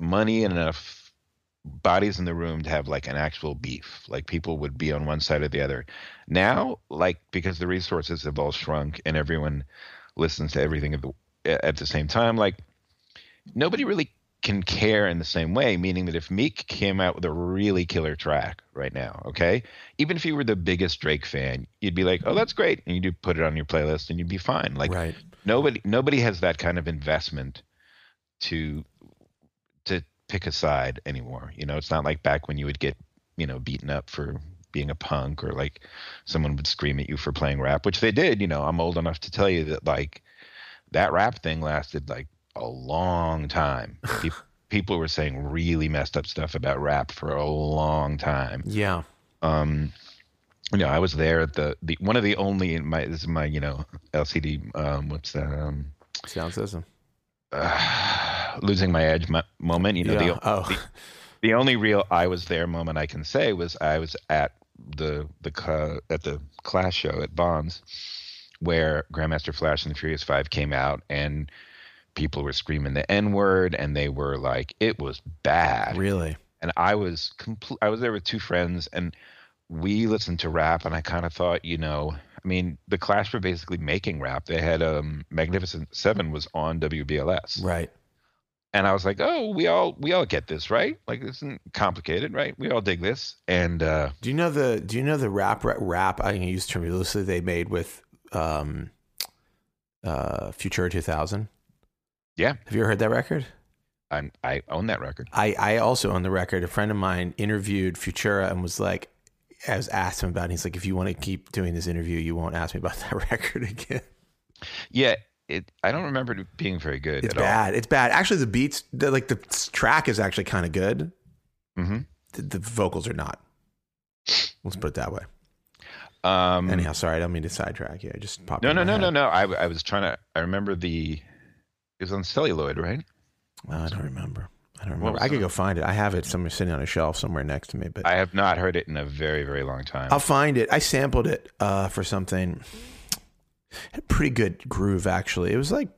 money and enough bodies in the room to have like an actual beef. Like people would be on one side or the other. Now, like, because the resources have all shrunk and everyone listens to everything at the same time, like nobody really can care in the same way, meaning that if Meek came out with a really killer track right now, okay, even if you were the biggest Drake fan, you'd be like, oh, that's great, and you'd put it on your playlist and you'd be fine. Like right. Nobody has that kind of investment to pick a side anymore. You know, it's not like back when you would get, you know, beaten up for being a punk, or like someone would scream at you for playing rap, which they did. You know, I'm old enough to tell you that like that rap thing lasted like a long time. People were saying really messed up stuff about rap for a long time. Yeah. You know, I was there at the one of the only in my, this is my, you know, LCD, what's that? Sound system. Losing my edge moment. You know, yeah. The only real I was there moment I can say was I was at the Clash show at Bonds where Grandmaster Flash and the Furious Five came out, and people were screaming the N-word, and they were like, it was bad. Really? And I was there with two friends, and we listened to rap, and I kind of thought, you know, I mean, the Clash were basically making rap. They had Magnificent Seven was on WBLS. Right. And I was like, oh, we all get this, right? Like, this isn't complicated, right? We all dig this. And do you know the rap I use the term loosely they made with Futura 2000? Yeah. Have you ever heard that record? I own that record. I also own the record. A friend of mine interviewed Futura and was like, I was asked him about it. He's like, if you want to keep doing this interview, you won't ask me about that record again. Yeah. I don't remember it being very good at all. It's bad. Actually, the beats, the track is actually kind of good. Mm-hmm. The vocals are not. Let's put it that way. Anyhow, sorry. I don't mean to sidetrack. Yeah, I just popped in my head. No. I was trying to, I remember it was on Celluloid, right? Well, I don't remember. I could go find it. I have it somewhere sitting on a shelf somewhere next to me, but I have not heard it in a very, very long time. I'll find it. I sampled it for something. Had a pretty good groove, actually. It was like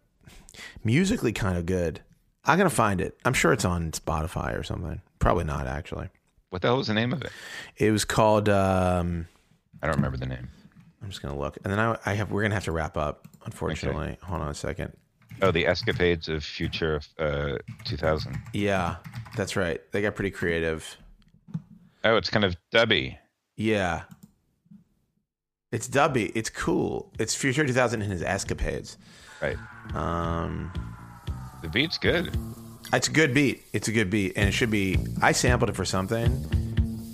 musically kind of good. I'm going to find it. I'm sure it's on Spotify or something. Probably not, actually. What the hell was the name of it? It was called... I don't remember the name. I'm just going to look. And then we're going to have to wrap up, unfortunately. Okay. Hold on a second. Oh, the escapades of Futura 2000. Yeah, that's right. They got pretty creative. Oh, it's kind of dubby. Yeah. It's dubby. It's cool. It's Futura 2000 and his escapades. Right. The beat's good. It's a good beat. And it should be... I sampled it for something,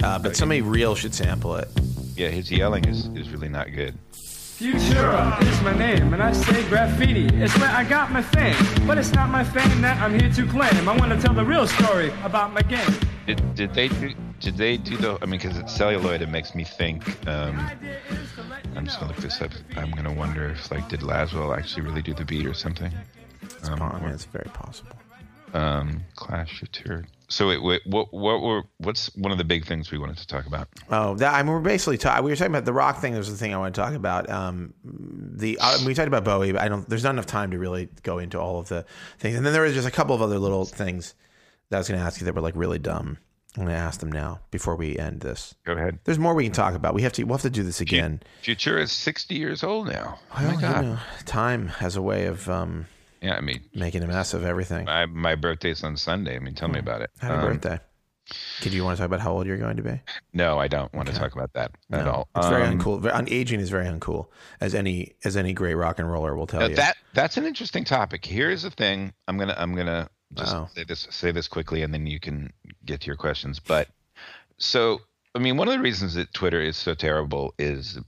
but somebody real should sample it. Yeah, his yelling is really not good. Futura is my name, and I say graffiti. It's where I got my fame, but it's not my fame that I'm here to claim. I want to tell the real story about my game. Did they do the? I mean, because it's Celluloid, it makes me think. I'm just gonna look this up. I'm gonna wonder if did Laswell actually really do the beat or something? It's very possible. Clash of Terror. So wait, what's one of the big things we wanted to talk about? Oh, we were talking about the rock thing. That was the thing I want to talk about. We talked about Bowie, but there's not enough time to really go into all of the things. And then there was just a couple of other little things that I was going to ask you that were really dumb. I'm going to ask them now before we end this. Go ahead. There's more we can talk about. We'll have to do this again. Futura is 60 years old now. Oh, my God. You know, time has a way of making a mess of everything. My birthday's on Sunday. I mean, tell me about it. Happy birthday. Do you want to talk about how old you're going to be? No, I don't want to talk about that at all. It's very uncool. Aging is very uncool, as any great rock and roller will tell you. That's an interesting topic. Here's the thing. I'm gonna just say this quickly, and then you can get to your questions. But so, I mean, one of the reasons that Twitter is so terrible is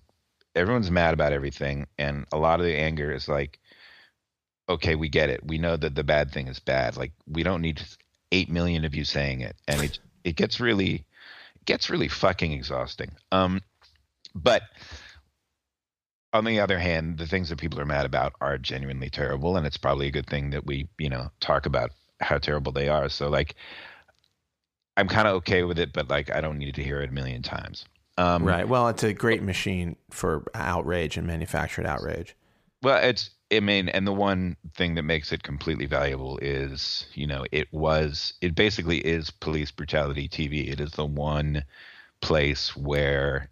everyone's mad about everything, and a lot of the anger is like, okay, we get it. We know that the bad thing is bad. Like, we don't need 8 million of you saying it, and it gets really fucking exhausting. But on the other hand, the things that people are mad about are genuinely terrible, and it's probably a good thing that we, talk about how terrible they are. So, like, I'm kind of okay with it, but, like, I don't need to hear it a million times. Right. Well, it's a great machine for outrage and manufactured outrage. Well, and the one thing that makes it completely valuable is, it basically is police brutality TV. It is the one place where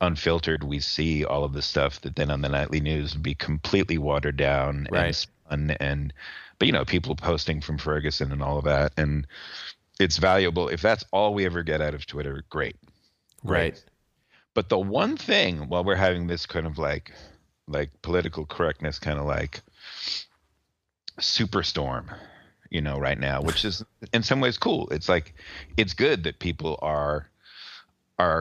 unfiltered we see all of the stuff that then on the nightly news would be completely watered down and spun, but people posting from Ferguson and all of that. And it's valuable. If that's all we ever get out of Twitter, great. Right. But the one thing, while we're having this kind of like political correctness kind of like superstorm, right now, which is in some ways cool. It's like, it's good that people are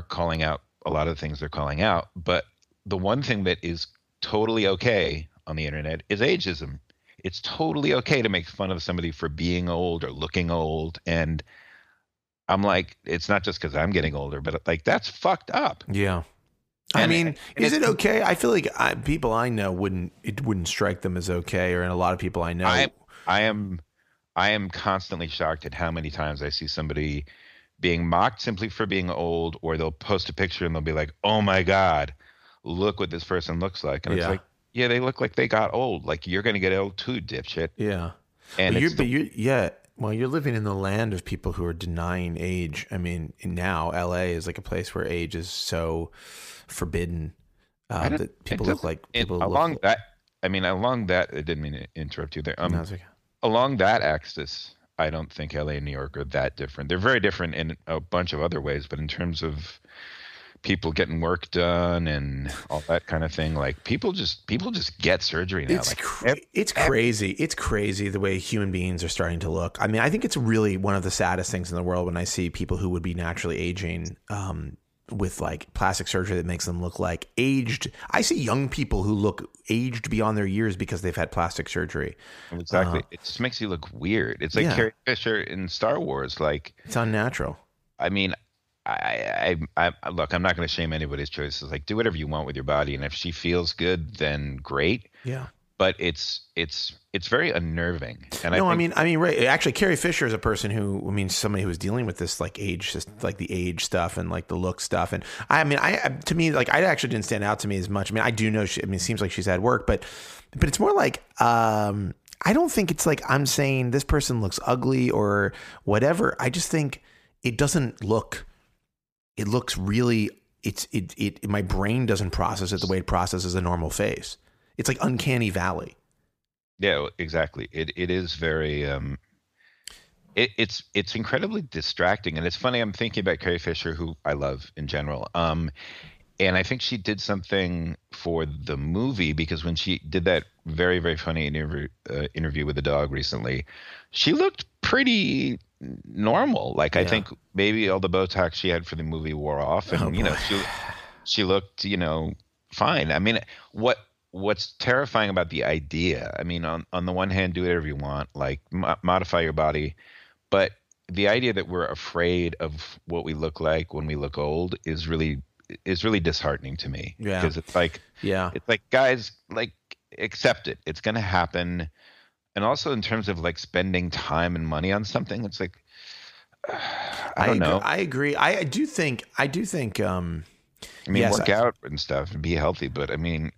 calling out a lot of the things they're calling out, but the one thing that is totally okay on the internet is ageism. It's totally okay to make fun of somebody for being old or looking old. And I'm like, it's not just because I'm getting older, but like, that's fucked up. Yeah. Is it okay? I feel like people I know wouldn't strike them as okay, or a lot of people I know. I am constantly shocked at how many times I see somebody being mocked simply for being old, or they'll post a picture and they'll be like, "Oh my God, look what this person looks like," and it's like, "Yeah, they look like they got old. Like you're going to get old too, dipshit." Yeah, and Well, you're living in the land of people who are denying age. I mean, now LA is like a place where age is so forbidden that people look like people. I didn't mean to interrupt you there. No, it's okay. Along that axis, I don't think LA and New York are that different. They're very different in a bunch of other ways, but in terms of people getting work done and all that kind of thing, like people just get surgery now. It's crazy. It's crazy the way human beings are starting to look. I mean, I think it's really one of the saddest things in the world when I see people who would be naturally aging with like plastic surgery that makes them look like aged. I see young people who look aged beyond their years because they've had plastic surgery. Exactly. It just makes you look weird. It's like Carrie Fisher in Star Wars. Like, it's unnatural. I mean, I look, I'm not going to shame anybody's choices. Like, do whatever you want with your body, and if she feels good, then great. Yeah. But it's very unnerving. And I mean, right. Actually, Carrie Fisher is a person somebody who was dealing with this like age, just like the age stuff and like the look stuff. And to me, like, I actually didn't stand out to me as much. I mean, I do know it seems like she's had work, but it's more like, I don't think it's like I'm saying this person looks ugly or whatever. I just think it doesn't look. It looks really, my brain doesn't process it the way it processes a normal face. It's like uncanny valley. Yeah, exactly. It is very, it's incredibly distracting. And it's funny, I'm thinking about Carrie Fisher, who I love in general. And I think she did something for the movie, because when she did that very, very funny interview with the dog recently, she looked pretty normal. Like, I think maybe all the Botox she had for the movie wore off, and she looked, fine. I mean, what's terrifying about the idea? I mean, on the one hand, do whatever you want, like modify your body, but the idea that we're afraid of what we look like when we look old is really disheartening to me. Yeah, because it's like, it's like, guys, like, accept it. It's going to happen. And also in terms of like spending time and money on something, it's like, I don't know. I agree. I do think I mean, yes, work out and stuff and be healthy, but I mean,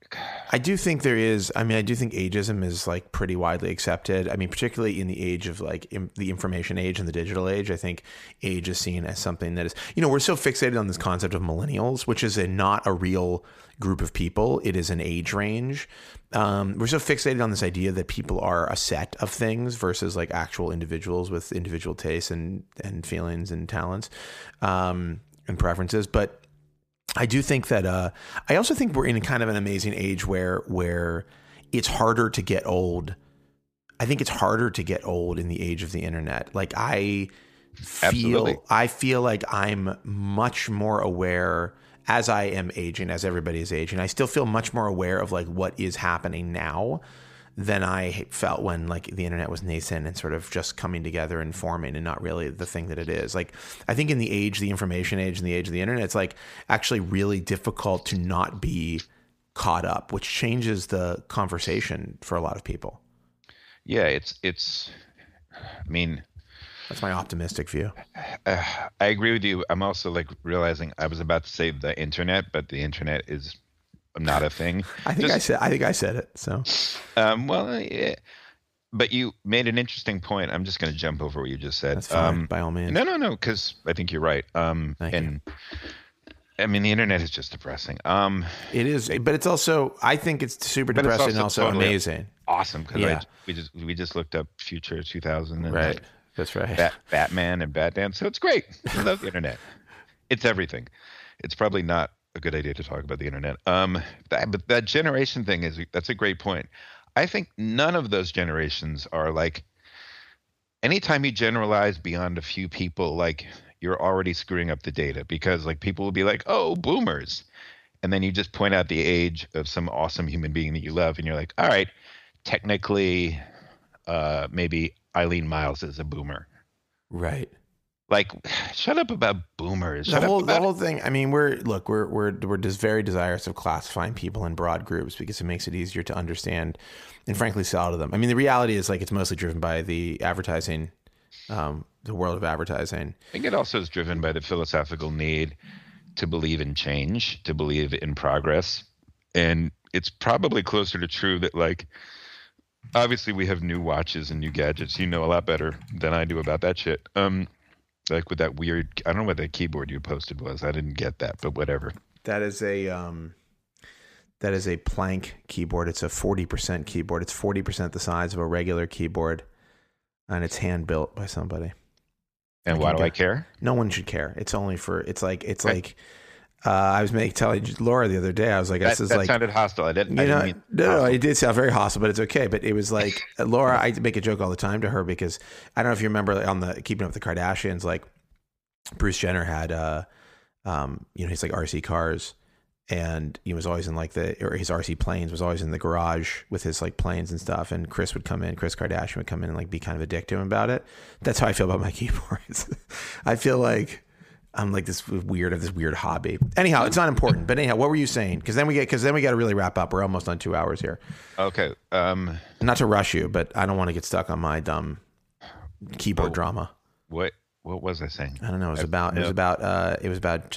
I do think there is, I mean, I do think ageism is like pretty widely accepted. I mean, particularly in the age of like the information age and the digital age, I think age is seen as something that is, you know, we're so fixated on this concept of millennials, which is not a real group of people. It is an age range. We're so fixated on this idea that people are a set of things versus like actual individuals with individual tastes and feelings and talents, and preferences. But I do think that, I also think we're in kind of an amazing age where it's harder to get old. I think it's harder to get old in the age of the internet. Like I feel like I'm much more aware as I am aging, as everybody is aging. I still feel much more aware of like what is happening now than I felt when like the internet was nascent and sort of just coming together and forming and not really the thing that it is. Like, I think in the age, the information age and the age of the internet, it's like actually really difficult to not be caught up, which changes the conversation for a lot of people. Yeah. It's, I mean, that's my optimistic view. I agree with you. I'm also like realizing I was about to say the internet, but the internet is not a thing. I think I said it. So, well, yeah, but you made an interesting point. I'm just going to jump over what you just said. That's fine, by all means. No. Cause I think you're right. Thank you. I mean, the internet is just depressing. It is, but it's also, I think it's super depressing and also totally amazing. Awesome. Cause yeah. we just looked up Futura 2000 and right. That's right. Batman and Batman. So it's great. I love the internet. It's everything. It's probably not a good idea to talk about the internet. But that generation thing that's a great point. I think none of those generations are like, anytime you generalize beyond a few people, like you're already screwing up the data, because like people will be like, oh, boomers. And then you just point out the age of some awesome human being that you love. And you're like, all right, technically, maybe Eileen Miles is a boomer. Right. Like, shut up about boomers. The whole thing. I mean, we're just very desirous of classifying people in broad groups because it makes it easier to understand and frankly sell to them. I mean, the reality is like it's mostly driven by the advertising, the world of advertising. I think it also is driven by the philosophical need to believe in change, to believe in progress. And it's probably closer to true that like, obviously we have new watches and new gadgets. You know a lot better than I do about that shit. Like with that weird, I don't know what that keyboard you posted was. I didn't get that, but whatever. That is a Plank keyboard. It's a 40% keyboard. It's 40% the size of a regular keyboard, and it's hand built by somebody. And why do I care? No one should care. It's only for. It's like. I was telling Laura the other day, I was like, this is like. That sounded hostile. I didn't mean, it did sound very hostile, but it's okay. But it was like, Laura, I make a joke all the time to her because I don't know if you remember on the Keeping Up with the Kardashians, like Bruce Jenner had, his like RC cars and he was always in like his RC planes was always in the garage with his like planes and stuff. And Chris Kardashian would come in and like be kind of a dick to him about it. That's how I feel about my keyboards. I feel like. I'm like this weird hobby. Anyhow, it's not important. But anyhow, what were you saying? Because then we got to really wrap up. We're almost on 2 hours here. Okay. Not to rush you, but I don't want to get stuck on my dumb keyboard drama. What was I saying? I don't know. It was about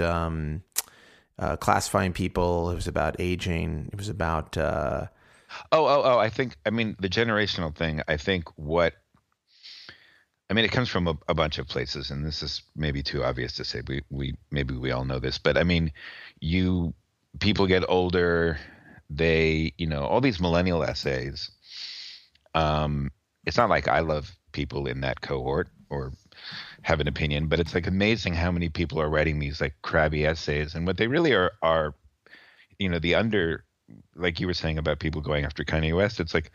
classifying people. It was about aging. It was about. I think. I mean, the generational thing. I think what. I mean, it comes from a bunch of places, and this is maybe too obvious to say. We all know this, but I mean, people get older. They, you know, all these millennial essays. It's not like I love people in that cohort or have an opinion, but it's like amazing how many people are writing these like crabby essays, and what they really are, you know, like you were saying about people going after Kanye West. It's like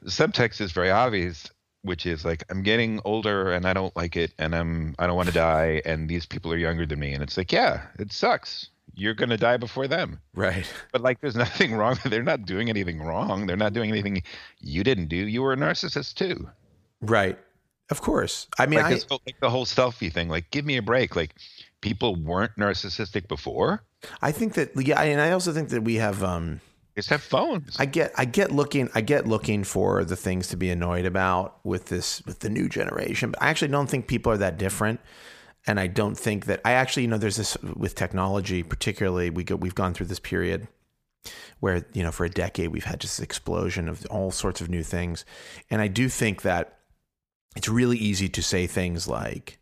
the subtext is very obvious. Which is like, I'm getting older and I don't like it and I don't want to die and these people are younger than me. And it's like, yeah, it sucks. You're going to die before them. Right. But like, there's nothing wrong. They're not doing anything wrong. They're not doing anything you didn't do. You were a narcissist too. Right. Of course. I mean, the whole selfie thing, like, give me a break. Like, people weren't narcissistic before. I think that, yeah. And I also think that we have, just have phones. I get looking for the things to be annoyed about with the new generation. But I actually don't think people are that different. And I don't think that I actually, you know, there's this with technology, particularly we've gone through this period where, you know, for a decade, we've had just this explosion of all sorts of new things. And I do think that it's really easy to say things like,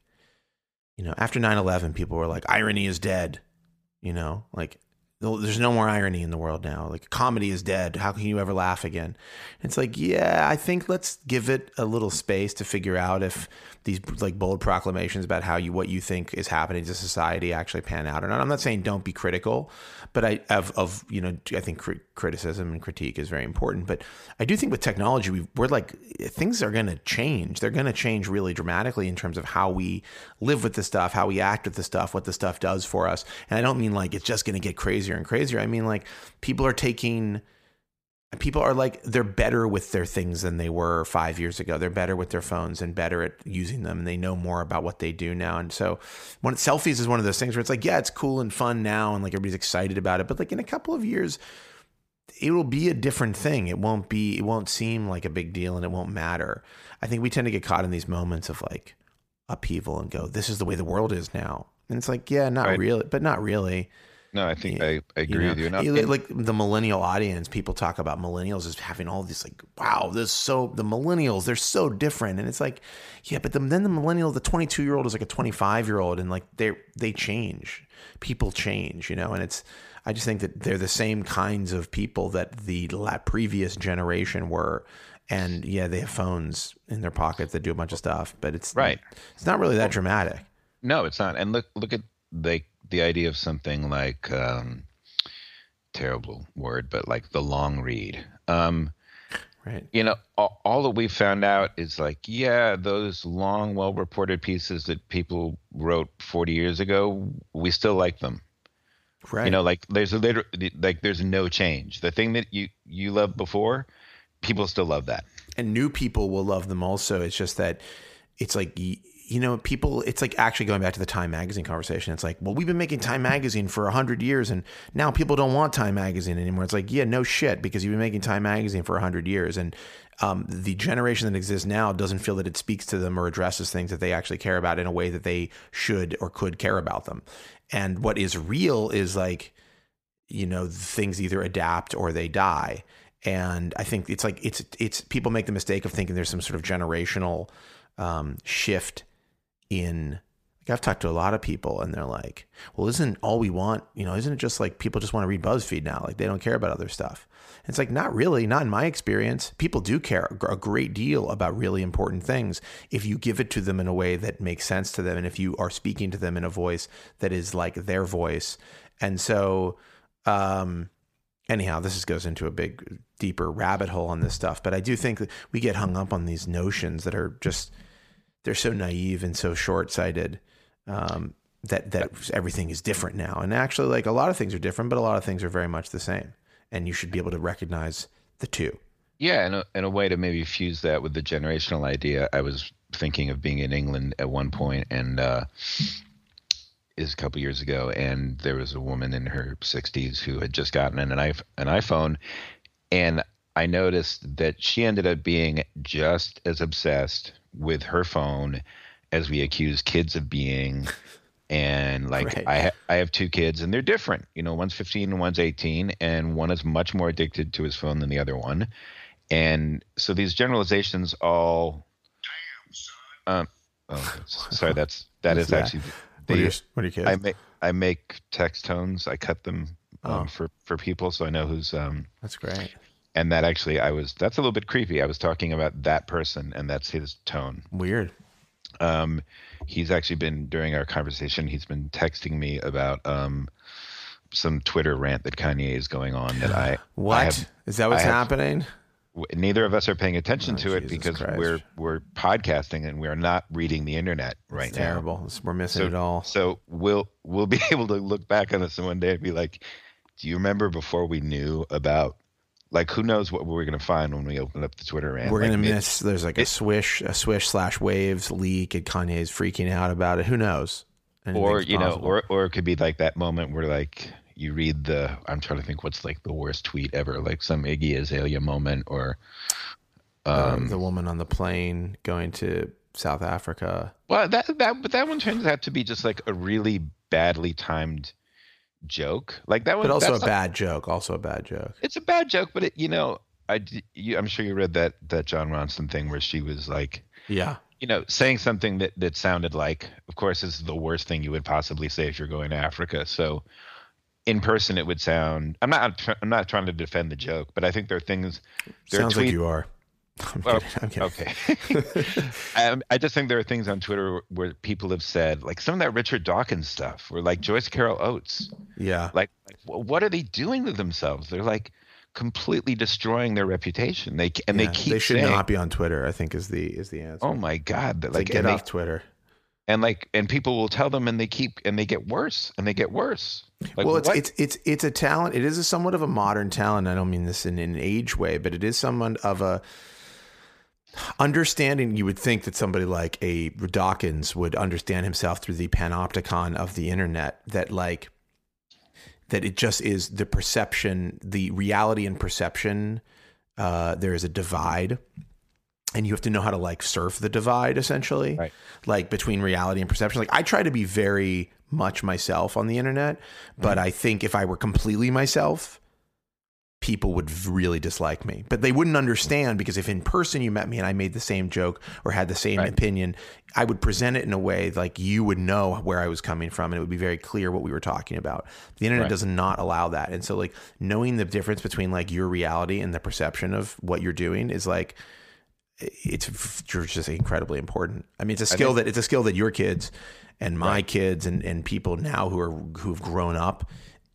you know, after 9/11, people were like, irony is dead, you know, like there's no more irony in the world now. Like comedy is dead. How can you ever laugh again? And it's like, yeah, I think let's give it a little space to figure out if these like bold proclamations about how you, what you think is happening to society actually pan out or not. I'm not saying don't be critical, but I think criticism and critique is very important, but I do think with technology, we're like, things are going to change. They're going to change really dramatically in terms of how we live with the stuff, how we act with the stuff, what the stuff does for us. And I don't mean like, it's just going to get crazier and crazier. I mean, like people are they're better with their things than they were 5 years ago. They're better with their phones and better at using them. And they know more about what they do now. And so when selfies is one of those things where it's like, yeah, it's cool and fun now. And like, everybody's excited about it. But like in a couple of years, it will be a different thing. It won't seem like a big deal and it won't matter. I think we tend to get caught in these moments of like upheaval and go, this is the way the world is now. And it's like, yeah, not really, but not really. No, I think I agree with you. And like the millennial audience, people talk about millennials as having all these like, wow, the millennials, they're so different. And it's like, yeah, but then the millennial, the 22-year-old is like a 25-year-old and like they change. People change, you know, and I just think that they're the same kinds of people that the previous generation were. And yeah, they have phones in their pockets that do a bunch of stuff, but it's not really that dramatic. No, it's not. And look at the idea of something like terrible word, but like the long read. Right. You know, all that we found out is like, yeah, those long, well-reported pieces that people wrote 40 years ago, we still like them. Right. You know, like there's no change. The thing that you loved before, people still love that. And new people will love them also. It's just that it's like, you know, people, it's like actually going back to the Time Magazine conversation. It's like, well, we've been making Time Magazine for 100 years and now people don't want Time Magazine anymore. It's like, yeah, no shit, because you've been making Time Magazine for 100 years. And the generation that exists now doesn't feel that it speaks to them or addresses things that they actually care about in a way that they should or could care about them. And what is real is like, you know, things either adapt or they die. And I think it's like, it's people make the mistake of thinking there's some sort of generational shift in, like I've talked to a lot of people and they're like, well, isn't all we want, you know, isn't it just like people just want to read BuzzFeed now? Like they don't care about other stuff. And it's like, not really, not in my experience. People do care a great deal about really important things if you give it to them in a way that makes sense to them. And if you are speaking to them in a voice that is like their voice. And so, anyhow, this goes into a big, deeper rabbit hole on this stuff. But I do think that we get hung up on these notions that are just, they're so naive and so short-sighted that everything is different now. And actually, like a lot of things are different, but a lot of things are very much the same. And you should be able to recognize the two. Yeah, and in a way to maybe fuse that with the generational idea. I was thinking of being in England at one point, and is a couple years ago, and there was a woman in her 60s who had just gotten an iPhone, and I noticed that she ended up being just as obsessed with her phone as we accuse kids of being. And like, right. I have two kids and they're different, you know, one's 15 and one's 18, and one is much more addicted to his phone than the other one. And so these generalizations all, actually, what are your kids? I make text tones. I cut them for people. So I know who's, that's great. And that actually, that's a little bit creepy. I was talking about that person, and that's his tone. Weird. He's actually been, during our conversation, he's been texting me about some Twitter rant that Kanye is going on. That I what I have, is that what's I happening? Neither of us are paying attention to Jesus it because Christ. we're podcasting and we're not reading the internet right it's now. Terrible. We're missing it all. So we'll be able to look back on this one day and be like, do you remember before we knew about? Like, who knows what we're going to find when we open up the Twitter app. We're like, going to miss, there's like a swish /waves leak, and Kanye's freaking out about it. Who knows? Anything's or, you possible. Know, or it could be like that moment where like you read I'm trying to think what's like the worst tweet ever, like some Iggy Azalea moment or. The woman on the plane going to South Africa. Well, that one turns out to be just like a really badly timed joke. Like that one, but also a bad joke. It's a bad joke, but it, you know, I'm sure you read that John Ronson thing where she was like, yeah, you know, saying something that sounded like, of course, this is the worst thing you would possibly say if you're going to Africa. So in person, it would sound. I'm not trying to defend the joke, but I think there are things. Sounds like you are. I'm kidding. Okay. I just think there are things on Twitter where people have said, like some of that Richard Dawkins stuff, or like Joyce Carol Oates. Yeah. Like what are they doing to themselves? They're like completely destroying their reputation. They keep. They should not be on Twitter, I think, is the answer. Oh my God! That like get off Twitter. And like, and people will tell them, and they get worse, and they get worse. Like, well, it's a talent. It is a somewhat of a modern talent. I don't mean this in an age way, but it is somewhat of a understanding. You would think that somebody like a Dawkins would understand himself through the panopticon of the internet, that it just is the perception, the reality and perception. There is a divide, and you have to know how to like surf the divide, essentially, right. Like between reality and perception. Like I try to be very much myself on the internet, but I think if I were completely myself, people would really dislike me, but they wouldn't understand, because if in person you met me and I made the same joke or had the same opinion, I would present it in a way like you would know where I was coming from, and it would be very clear what we were talking about. The internet does not allow that. And so like knowing the difference between like your reality and the perception of what you're doing is like, you're just incredibly important. I mean, it's a skill that your kids and my kids and people now who've grown up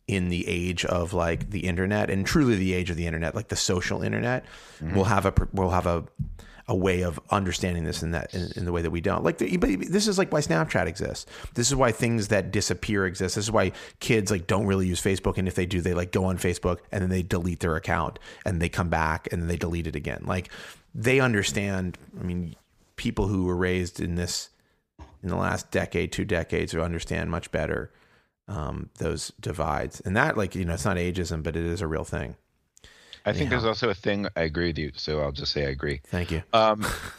in the age of like the internet, and truly the age of the internet, like the social internet, will have a way of understanding this in the way that we don't. Like this is like why Snapchat exists. This is why things that disappear exist. This is why kids like don't really use Facebook, and if they do, they like go on Facebook and then they delete their account and they come back and then they delete it again. Like they understand. I mean, people who were raised in the last decade, 2 decades, who understand much better those divides, and that, like, you know, it's not ageism, but it is a real thing. I think there's also a thing. I agree with you, so I'll just say I agree. Thank you.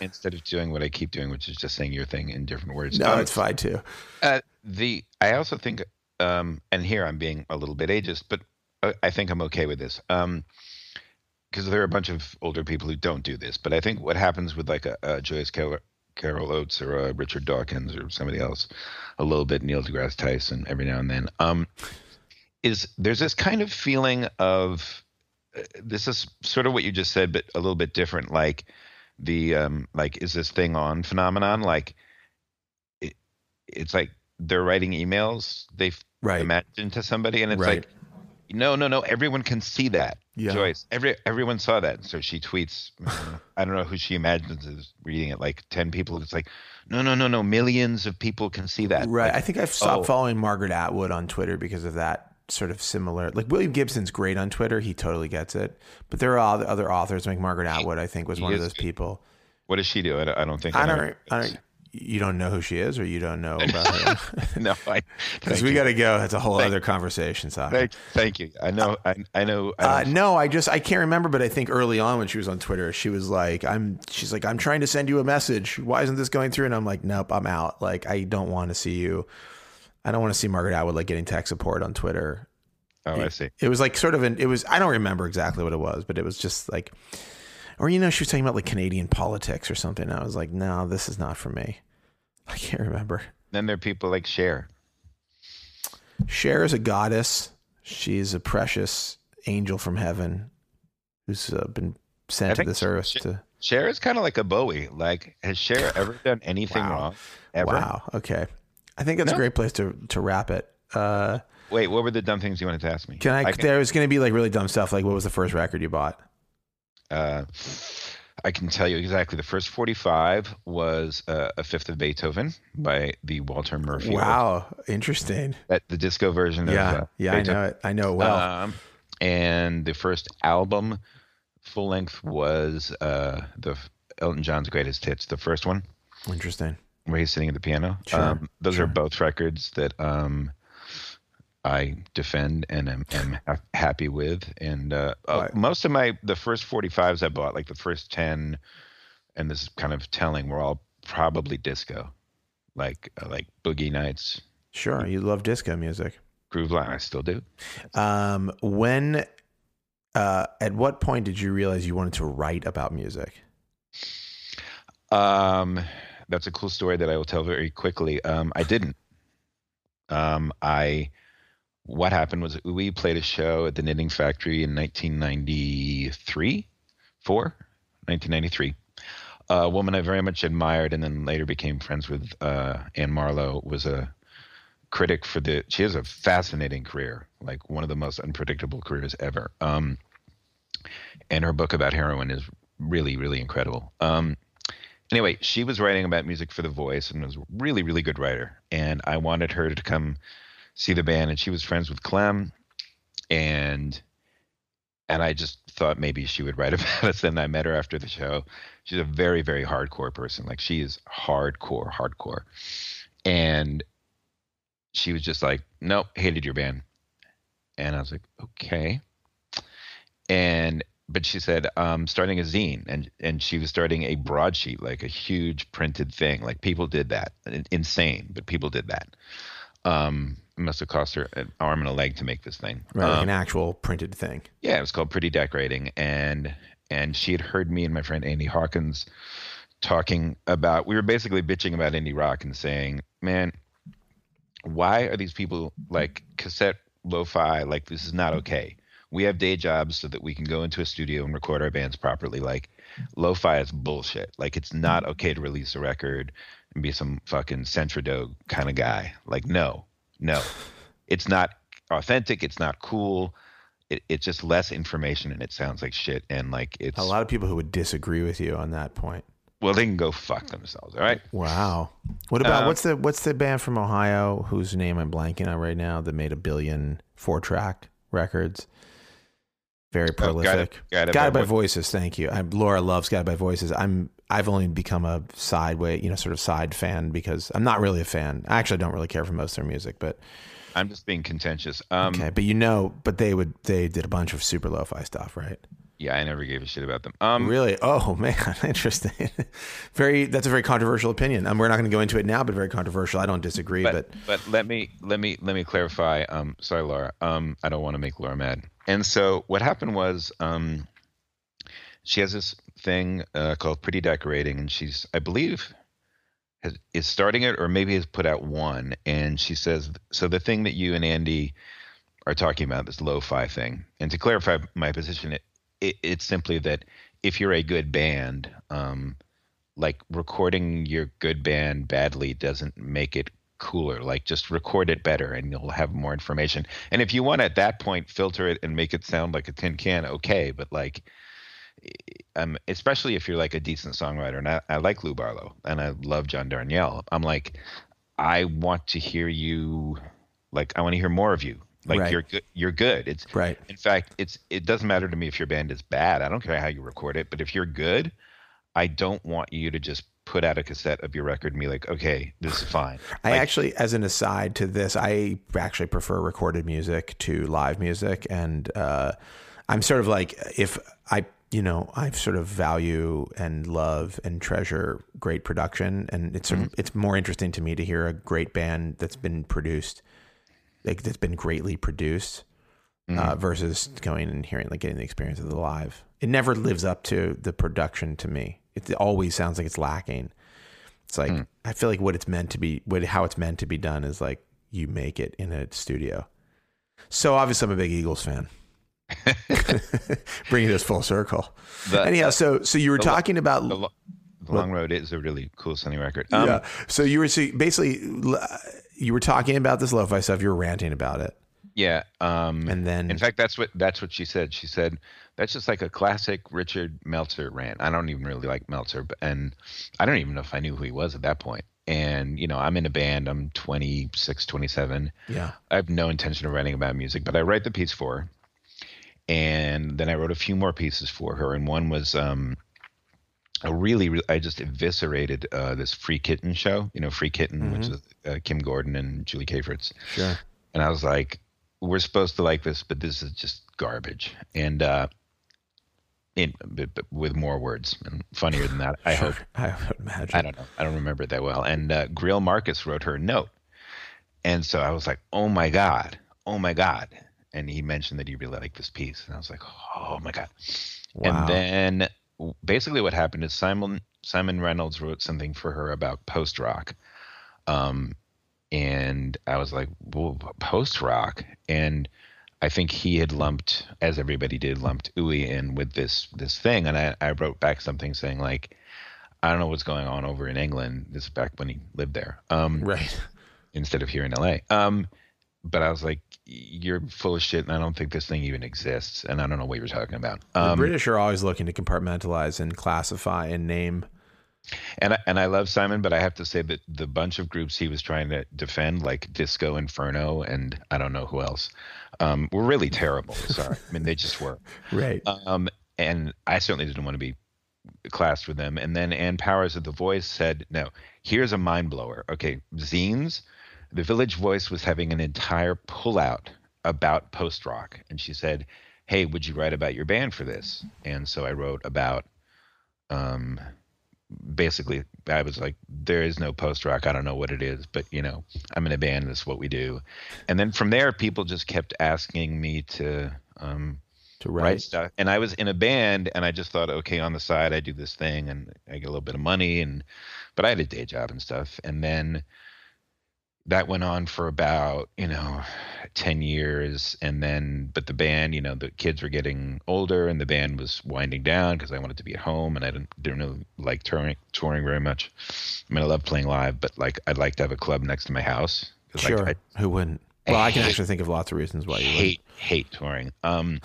Instead of doing what I keep doing, which is just saying your thing in different words. No, it's fine too. I also think, and here I'm being a little bit ageist, but I think I'm okay with this. Because there are a bunch of older people who don't do this, but I think what happens with like a Joyce Carol Oates or Richard Dawkins or somebody else, a little bit Neil deGrasse Tyson every now and then, is there's this kind of feeling of this is sort of what you just said, but a little bit different. Like the like is this thing on phenomenon? Like it's like they're writing emails they've imagined to somebody, and it's like no, everyone can see that. Yeah. Joyce, everyone saw that. So she tweets, I don't know who she imagines is reading it, like 10 people. It's like, no, millions of people can see that. Right. Like, I think I've stopped following Margaret Atwood on Twitter because of that sort of similar. Like William Gibson's great on Twitter. He totally gets it. But there are other authors, like Margaret Atwood, I think, was one of those people. What does she do? I don't think. You don't know who she is, or you don't know about her? No, because we got to go. That's a whole other conversation, Sasha. Thank you. I know. I can't remember, but I think early on when she was on Twitter, she was like, she's like, I'm trying to send you a message. Why isn't this going through? And I'm like, nope, I'm out. Like, I don't want to see you. I don't want to see Margaret Atwood like getting tech support on Twitter. Oh, I see. It was like sort of I don't remember exactly what it was, but it was just like. Or, you know, she was talking about like Canadian politics or something. I was like, no, this is not for me. I can't remember. Then there are people like Cher. Cher is a goddess. She's a precious angel from heaven who's been sent to this earth. Cher is kind of like a Bowie. Like, has Cher ever done anything wrong? Ever? Wow. Okay. I think that's a great place to wrap it. Wait, what were the dumb things you wanted to ask me? There was going to be like really dumb stuff. Like, what was the first record you bought? I can tell you exactly. The first 45 was A Fifth of Beethoven by the Walter Murphy. Wow, interesting. The disco version of Beethoven. I know it well. And the first album, full length, was the Elton John's Greatest Hits, the first one. Interesting. Where he's sitting at the piano. Sure. Those are both records that I defend and am happy with. And most of the first 45s I bought, like the first 10, and this is kind of telling, were all probably disco, like boogie nights. Sure, you love disco music. Grooveline, I still do. At what point did you realize you wanted to write about music? That's a cool story that I will tell very quickly. I didn't. What happened was we played a show at the Knitting Factory in 1993. A woman I very much admired and then later became friends with, Anne Marlowe, was a critic for the, she has a fascinating career, like one of the most unpredictable careers ever. And her book about heroin is really, really incredible. Anyway, she was writing about music for The Voice and was a really, really good writer. And I wanted her to come see the band, and she was friends with Clem, and I just thought maybe she would write about us. And I met her after the show. She's a very, very hardcore person. Like, she is hardcore. And she was just like, nope, hated your band. And I was like, okay. But she said, I'm starting a zine. And she was starting a broadsheet, like a huge printed thing. Like, people did that. Insane, but people did that. It must have cost her an arm and a leg to make this thing. Right, like an actual printed thing. Yeah, it was called Pretty Decorating. And she had heard me and my friend Andy Hawkins talking about, we were basically bitching about indie rock and saying, man, why are these people like cassette lo-fi? Like, this is not okay. We have day jobs so that we can go into a studio and record our bands properly. Like, lo-fi is bullshit. Like, it's not okay to release a record and be some fucking Centrodo kind of guy. Like, no, it's not authentic. It's not cool. It's just less information and it sounds like shit. And like, it's a lot of people who would disagree with you on that point. Well, they can go fuck themselves. All right. Wow. What about, what's the band from Ohio whose name I'm blanking on right now that made 4-track records? Very prolific. Guided by Voices. Thank you. Laura loves Guided by Voices. I've only become a side fan because I'm not really a fan. I actually don't really care for most of their music, but I'm just being contentious. Okay, but but they did a bunch of super lo-fi stuff, right? Yeah, I never gave a shit about them. Really? Oh man, interesting. That's a very controversial opinion. We're not going to go into it now, but very controversial. I don't disagree, but let me clarify. Sorry, Laura. I don't want to make Laura mad. And so what happened was, she has this thing called Pretty Decorating, and she's, I believe, is starting it, or maybe has put out one. And she says, so the thing that you and Andy are talking about, this lo-fi thing, and to clarify my position, it's simply that if you're a good band, like recording your good band badly doesn't make it cooler. Like, just record it better and you'll have more information. And if you want at that point filter it and make it sound like a tin can, okay. But like, especially if you're like a decent songwriter, and I like Lou Barlow and I love John Darnielle, I'm like, I want to hear you. Like, I want to hear more of you. Like, right. You're good. It's right. In fact, it doesn't matter to me if your band is bad. I don't care how you record it, but if you're good, I don't want you to just put out a cassette of your record and be like, okay, this is fine. I actually, as an aside to this, I actually prefer recorded music to live music. And I'm sort of like, if I, I sort of value and love and treasure great production. And it's sort of, it's more interesting to me to hear a great band that's been produced, like that's been greatly produced, versus going and hearing, like getting the experience of the live. It never lives up to the production to me. It always sounds like it's lacking. It's like, I feel like what it's meant to be, how it's meant to be done is like you make it in a studio. So obviously I'm a big Eagles fan. Bringing this full circle. Anyhow, so you were talking about... The Long Road is a really cool Sunny record. Yeah. So you were you were talking about this lo-fi stuff. You were ranting about it. Yeah. And then... In fact, that's what she said. She said, that's just like a classic Richard Meltzer rant. I don't even really like Meltzer, and I don't even know if I knew who he was at that point. And, I'm in a band. I'm 26, 27. Yeah. I have no intention of writing about music, but I write the piece for her. And then I wrote a few more pieces for her. And one was... I just eviscerated this Free Kitten show, Free Kitten, which is Kim Gordon and Julie Kafritz. Sure. And I was like, we're supposed to like this, but this is just garbage. And with more words and funnier than that, I hope. I would imagine. I don't know. I don't remember it that well. And Grill Marcus wrote her a note. And so I was like, oh, my God. And he mentioned that he really liked this piece. And I was like, oh, my God. Wow. And then basically what happened is Simon Reynolds wrote something for her about post-rock. And I was like, well, post-rock? And I think he had lumped, as everybody did, lumped Uwe in with this thing. And I wrote back something saying, like, I don't know what's going on over in England. This is back when he lived there. Right. Instead of here in LA. But I was like, you're full of shit, and I don't think this thing even exists, and I don't know what you're talking about. The British are always looking to compartmentalize and classify and name. And I love Simon, but I have to say that the bunch of groups he was trying to defend, like Disco Inferno and I don't know who else, were really terrible. Sorry. I mean, they just were. Right. And I certainly didn't want to be classed with them. And then Ann Powers of The Voice said, no, here's a mind blower. Okay, zines. The Village Voice was having an entire pullout about post-rock. And she said, hey, would you write about your band for this? And so I wrote about basically I was like, there is no post-rock. I don't know what it is, but, you know, I'm in a band. That's what we do. And then from there, people just kept asking me to write stuff. And I was in a band, and I just thought, okay, on the side, I do this thing, and I get a little bit of money. But I had a day job and stuff. And then that went on for about, 10 years. And then, but the band, the kids were getting older and the band was winding down because I wanted to be at home, and I didn't really like touring very much. I mean, I love playing live, but like, I'd like to have a club next to my house. Sure. Like, who wouldn't? Well, I can actually think of lots of reasons why you hate touring. And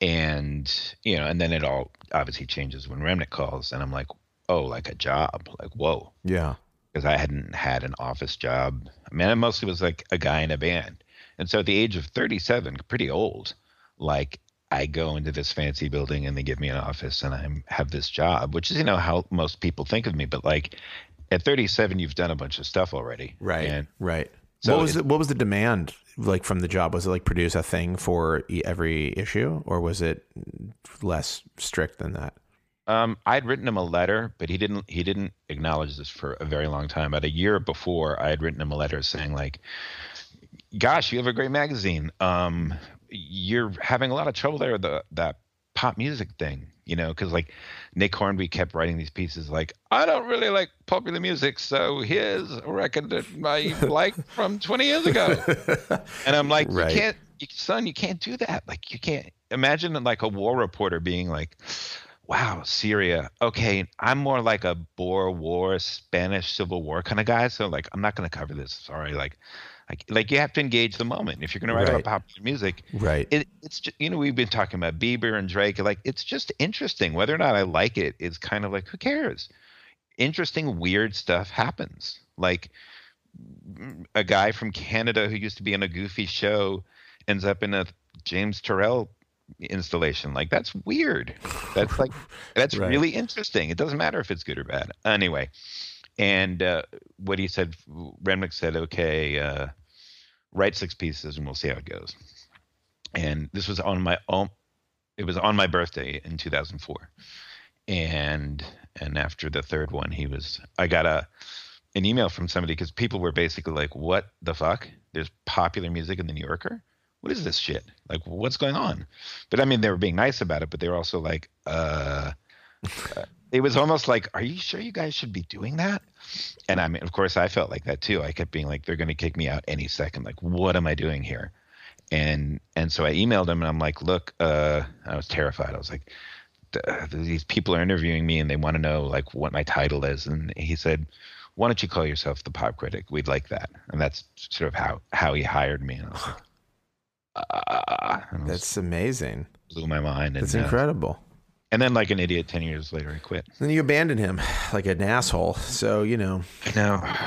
then it all obviously changes when Remnant calls, and I'm like, oh, like a job, like, whoa. Yeah. Because I hadn't had an office job. I mean, I mostly was like a guy in a band. And so at the age of 37, pretty old, like I go into this fancy building and they give me an office and I have this job, which is, how most people think of me. But like at 37, you've done a bunch of stuff already. Right. And right. So what was the demand like from the job? Was it like produce a thing for every issue, or was it less strict than that? I'd written him a letter, but he didn't acknowledge this for a very long time. About a year before, I had written him a letter saying, like, gosh, you have a great magazine. You're having a lot of trouble there with that pop music thing, because like Nick Hornby kept writing these pieces like, I don't really like popular music, so here's a record that I like from 20 years ago. And I'm like, right. You can't do that. Like, you can't imagine like a war reporter being like, wow, Syria. Okay, I'm more like a Boer War, Spanish Civil War kind of guy. So like, I'm not going to cover this. Sorry, like you have to engage the moment if you're going to write about popular music. Right. It's just, we've been talking about Bieber and Drake. Like, it's just interesting. Whether or not I like it is kind of like, who cares? Interesting, weird stuff happens. Like a guy from Canada who used to be on a goofy show ends up in a James Turrell installation. Like, that's weird. That's like, that's right. Really interesting. It doesn't matter if it's good or bad. Anyway, and what he said, Renwick said, okay, write 6 pieces and we'll see how it goes. And this was on my own. It was on my birthday in 2004. And after the third one, I got an email from somebody, because people were basically like, what the fuck? There's popular music in The New Yorker? What is this shit? Like, what's going on? But I mean, they were being nice about it, but they were also like, it was almost like, are you sure you guys should be doing that? And I mean, of course I felt like that too. I kept being like, they're going to kick me out any second. Like, what am I doing here? And so I emailed them, and I'm like, look, I was terrified. I was like, these people are interviewing me and they want to know like what my title is. And he said, why don't you call yourself the Pop Critic? We'd like that. And that's sort of how he hired me. And I was like, that's amazing. Blew my mind. That's incredible. And then like an idiot 10 years later, I quit. Then you abandoned him like an asshole. So,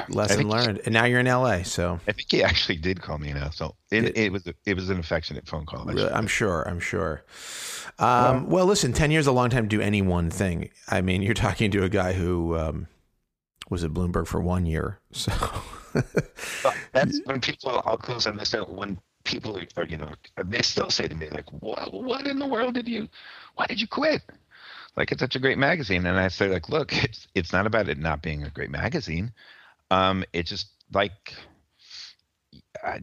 lesson learned. And now you're in LA. So I think he actually did call me an asshole. It was an affectionate phone call. Really, I'm sure. Well, listen, 10 years is a long time to do any one thing. I mean, you're talking to a guy who was at Bloomberg for 1 year. So that's when people all close on this at one people are, you know, they still say to me, like, what in the world did you, why did you quit? Like, it's such a great magazine. And I say, like, look, it's not about it not being a great magazine. It's just like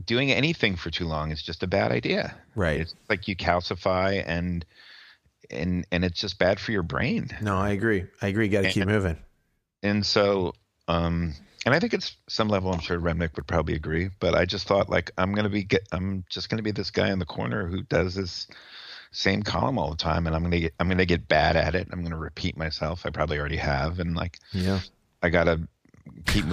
doing anything for too long is just a bad idea. Right. It's like you calcify and it's just bad for your brain. No, I agree. Got to keep moving. And so, and I think it's some level, I'm sure Remnick would probably agree, but I just thought, like, I'm just going to be this guy in the corner who does this same column all the time. And I'm going to get bad at it. I'm going to repeat myself. I probably already have. And like, yeah, I got to keep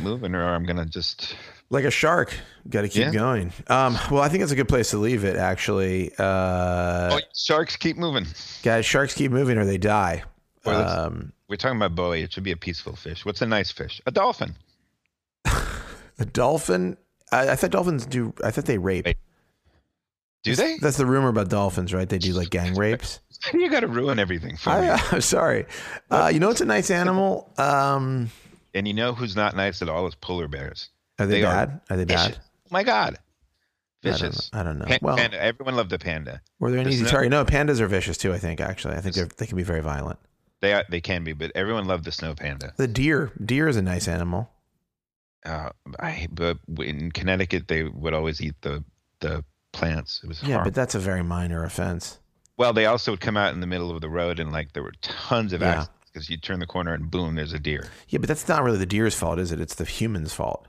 moving or I'm going to just, like a shark, got to keep going. Well, I think that's a good place to leave it, actually. Sharks keep moving. Guys, sharks keep moving or they die. Well, we're talking about Bowie. It should be a peaceful fish. What's a nice fish? A dolphin. A dolphin? I thought dolphins do. I thought they rape. Wait. Do they? That's the rumor about dolphins, right? They do like gang rapes. You got to ruin everything for me. I'm sorry. You know what's a nice animal? And you know who's not nice at all is polar bears. Are they bad? Are they bad? Oh my God. Vicious. I don't know. Panda. Everyone loved the panda. Were there any easy target? No, pandas are vicious too, I think, actually. I think they can be very violent. They can be, but everyone loved the snow panda. The deer. Deer is a nice animal. But in Connecticut, they would always eat the plants. It was horrible. But that's a very minor offense. Well, they also would come out in the middle of the road and like there were tons of accidents because you turn the corner and boom, there's a deer. Yeah, but that's not really the deer's fault, is it? It's the human's fault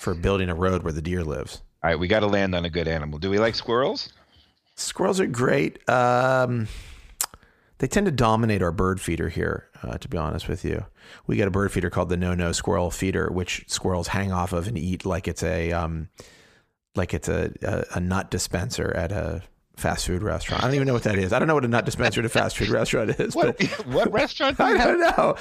for building a road where the deer lives. All right, we got to land on a good animal. Do we like squirrels? Squirrels are great. They tend to dominate our bird feeder here, to be honest with you. We got a bird feeder called the No-No Squirrel Feeder, which squirrels hang off of and eat like it's a nut dispenser at a fast food restaurant. I don't even know what that is. I don't know what a nut dispenser at a fast food restaurant is. What restaurant? I don't know.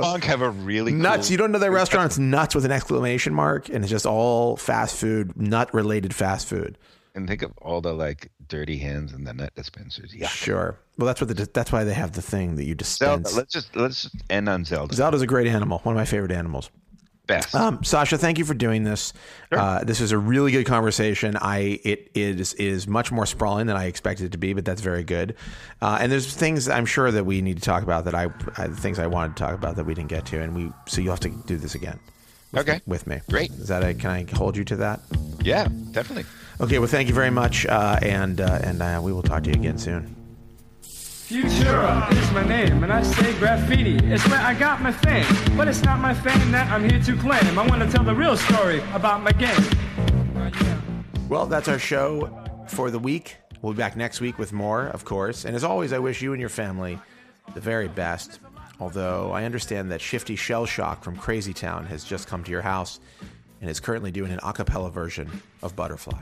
Monk have a really nuts. Cool, you don't know that restaurant's nuts with an exclamation mark, and it's just all fast food, nut related fast food. And think of all the like dirty hands and the nut dispensers. Yeah, sure. Well, that's what that's why they have the thing that you dispense. Zelda, let's just end on Zelda. Zelda's a great animal. One of my favorite animals. Best. Sasha, thank you for doing this. Sure. This was a really good conversation. It is much more sprawling than I expected it to be, but that's very good. And there's things I'm sure that we need to talk about things I wanted to talk about that we didn't get to, so you'll have to do this again. With me. Great. Can I hold you to that? Yeah, definitely. Okay, well, thank you very much, and we will talk to you again soon. Futura is my name, and I say graffiti. It's where I got my fame, but it's not my fame that I'm here to claim. I want to tell the real story about my game. Well, that's our show for the week. We'll be back next week with more, of course. And as always, I wish you and your family the very best, although I understand that Shifty Shell Shock from Crazy Town has just come to your house and is currently doing an a cappella version of Butterfly.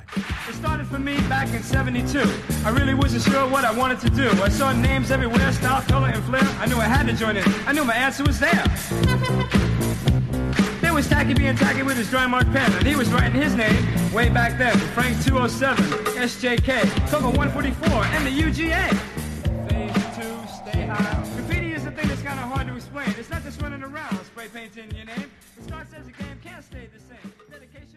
It started for me back in 72. I really wasn't sure what I wanted to do. I saw names everywhere, style, color, and flair. I knew I had to join in. I knew my answer was there. There was Tacky being tacky with his dry mark pen, and he was writing his name way back then. Frank 207, SJK, Cover 144, and the UGA. Phase 2, stay high. Graffiti is the thing that's kind of hard to explain. It's not just running around, spray painting your name. It starts as a game, can't stay the same. Dedication.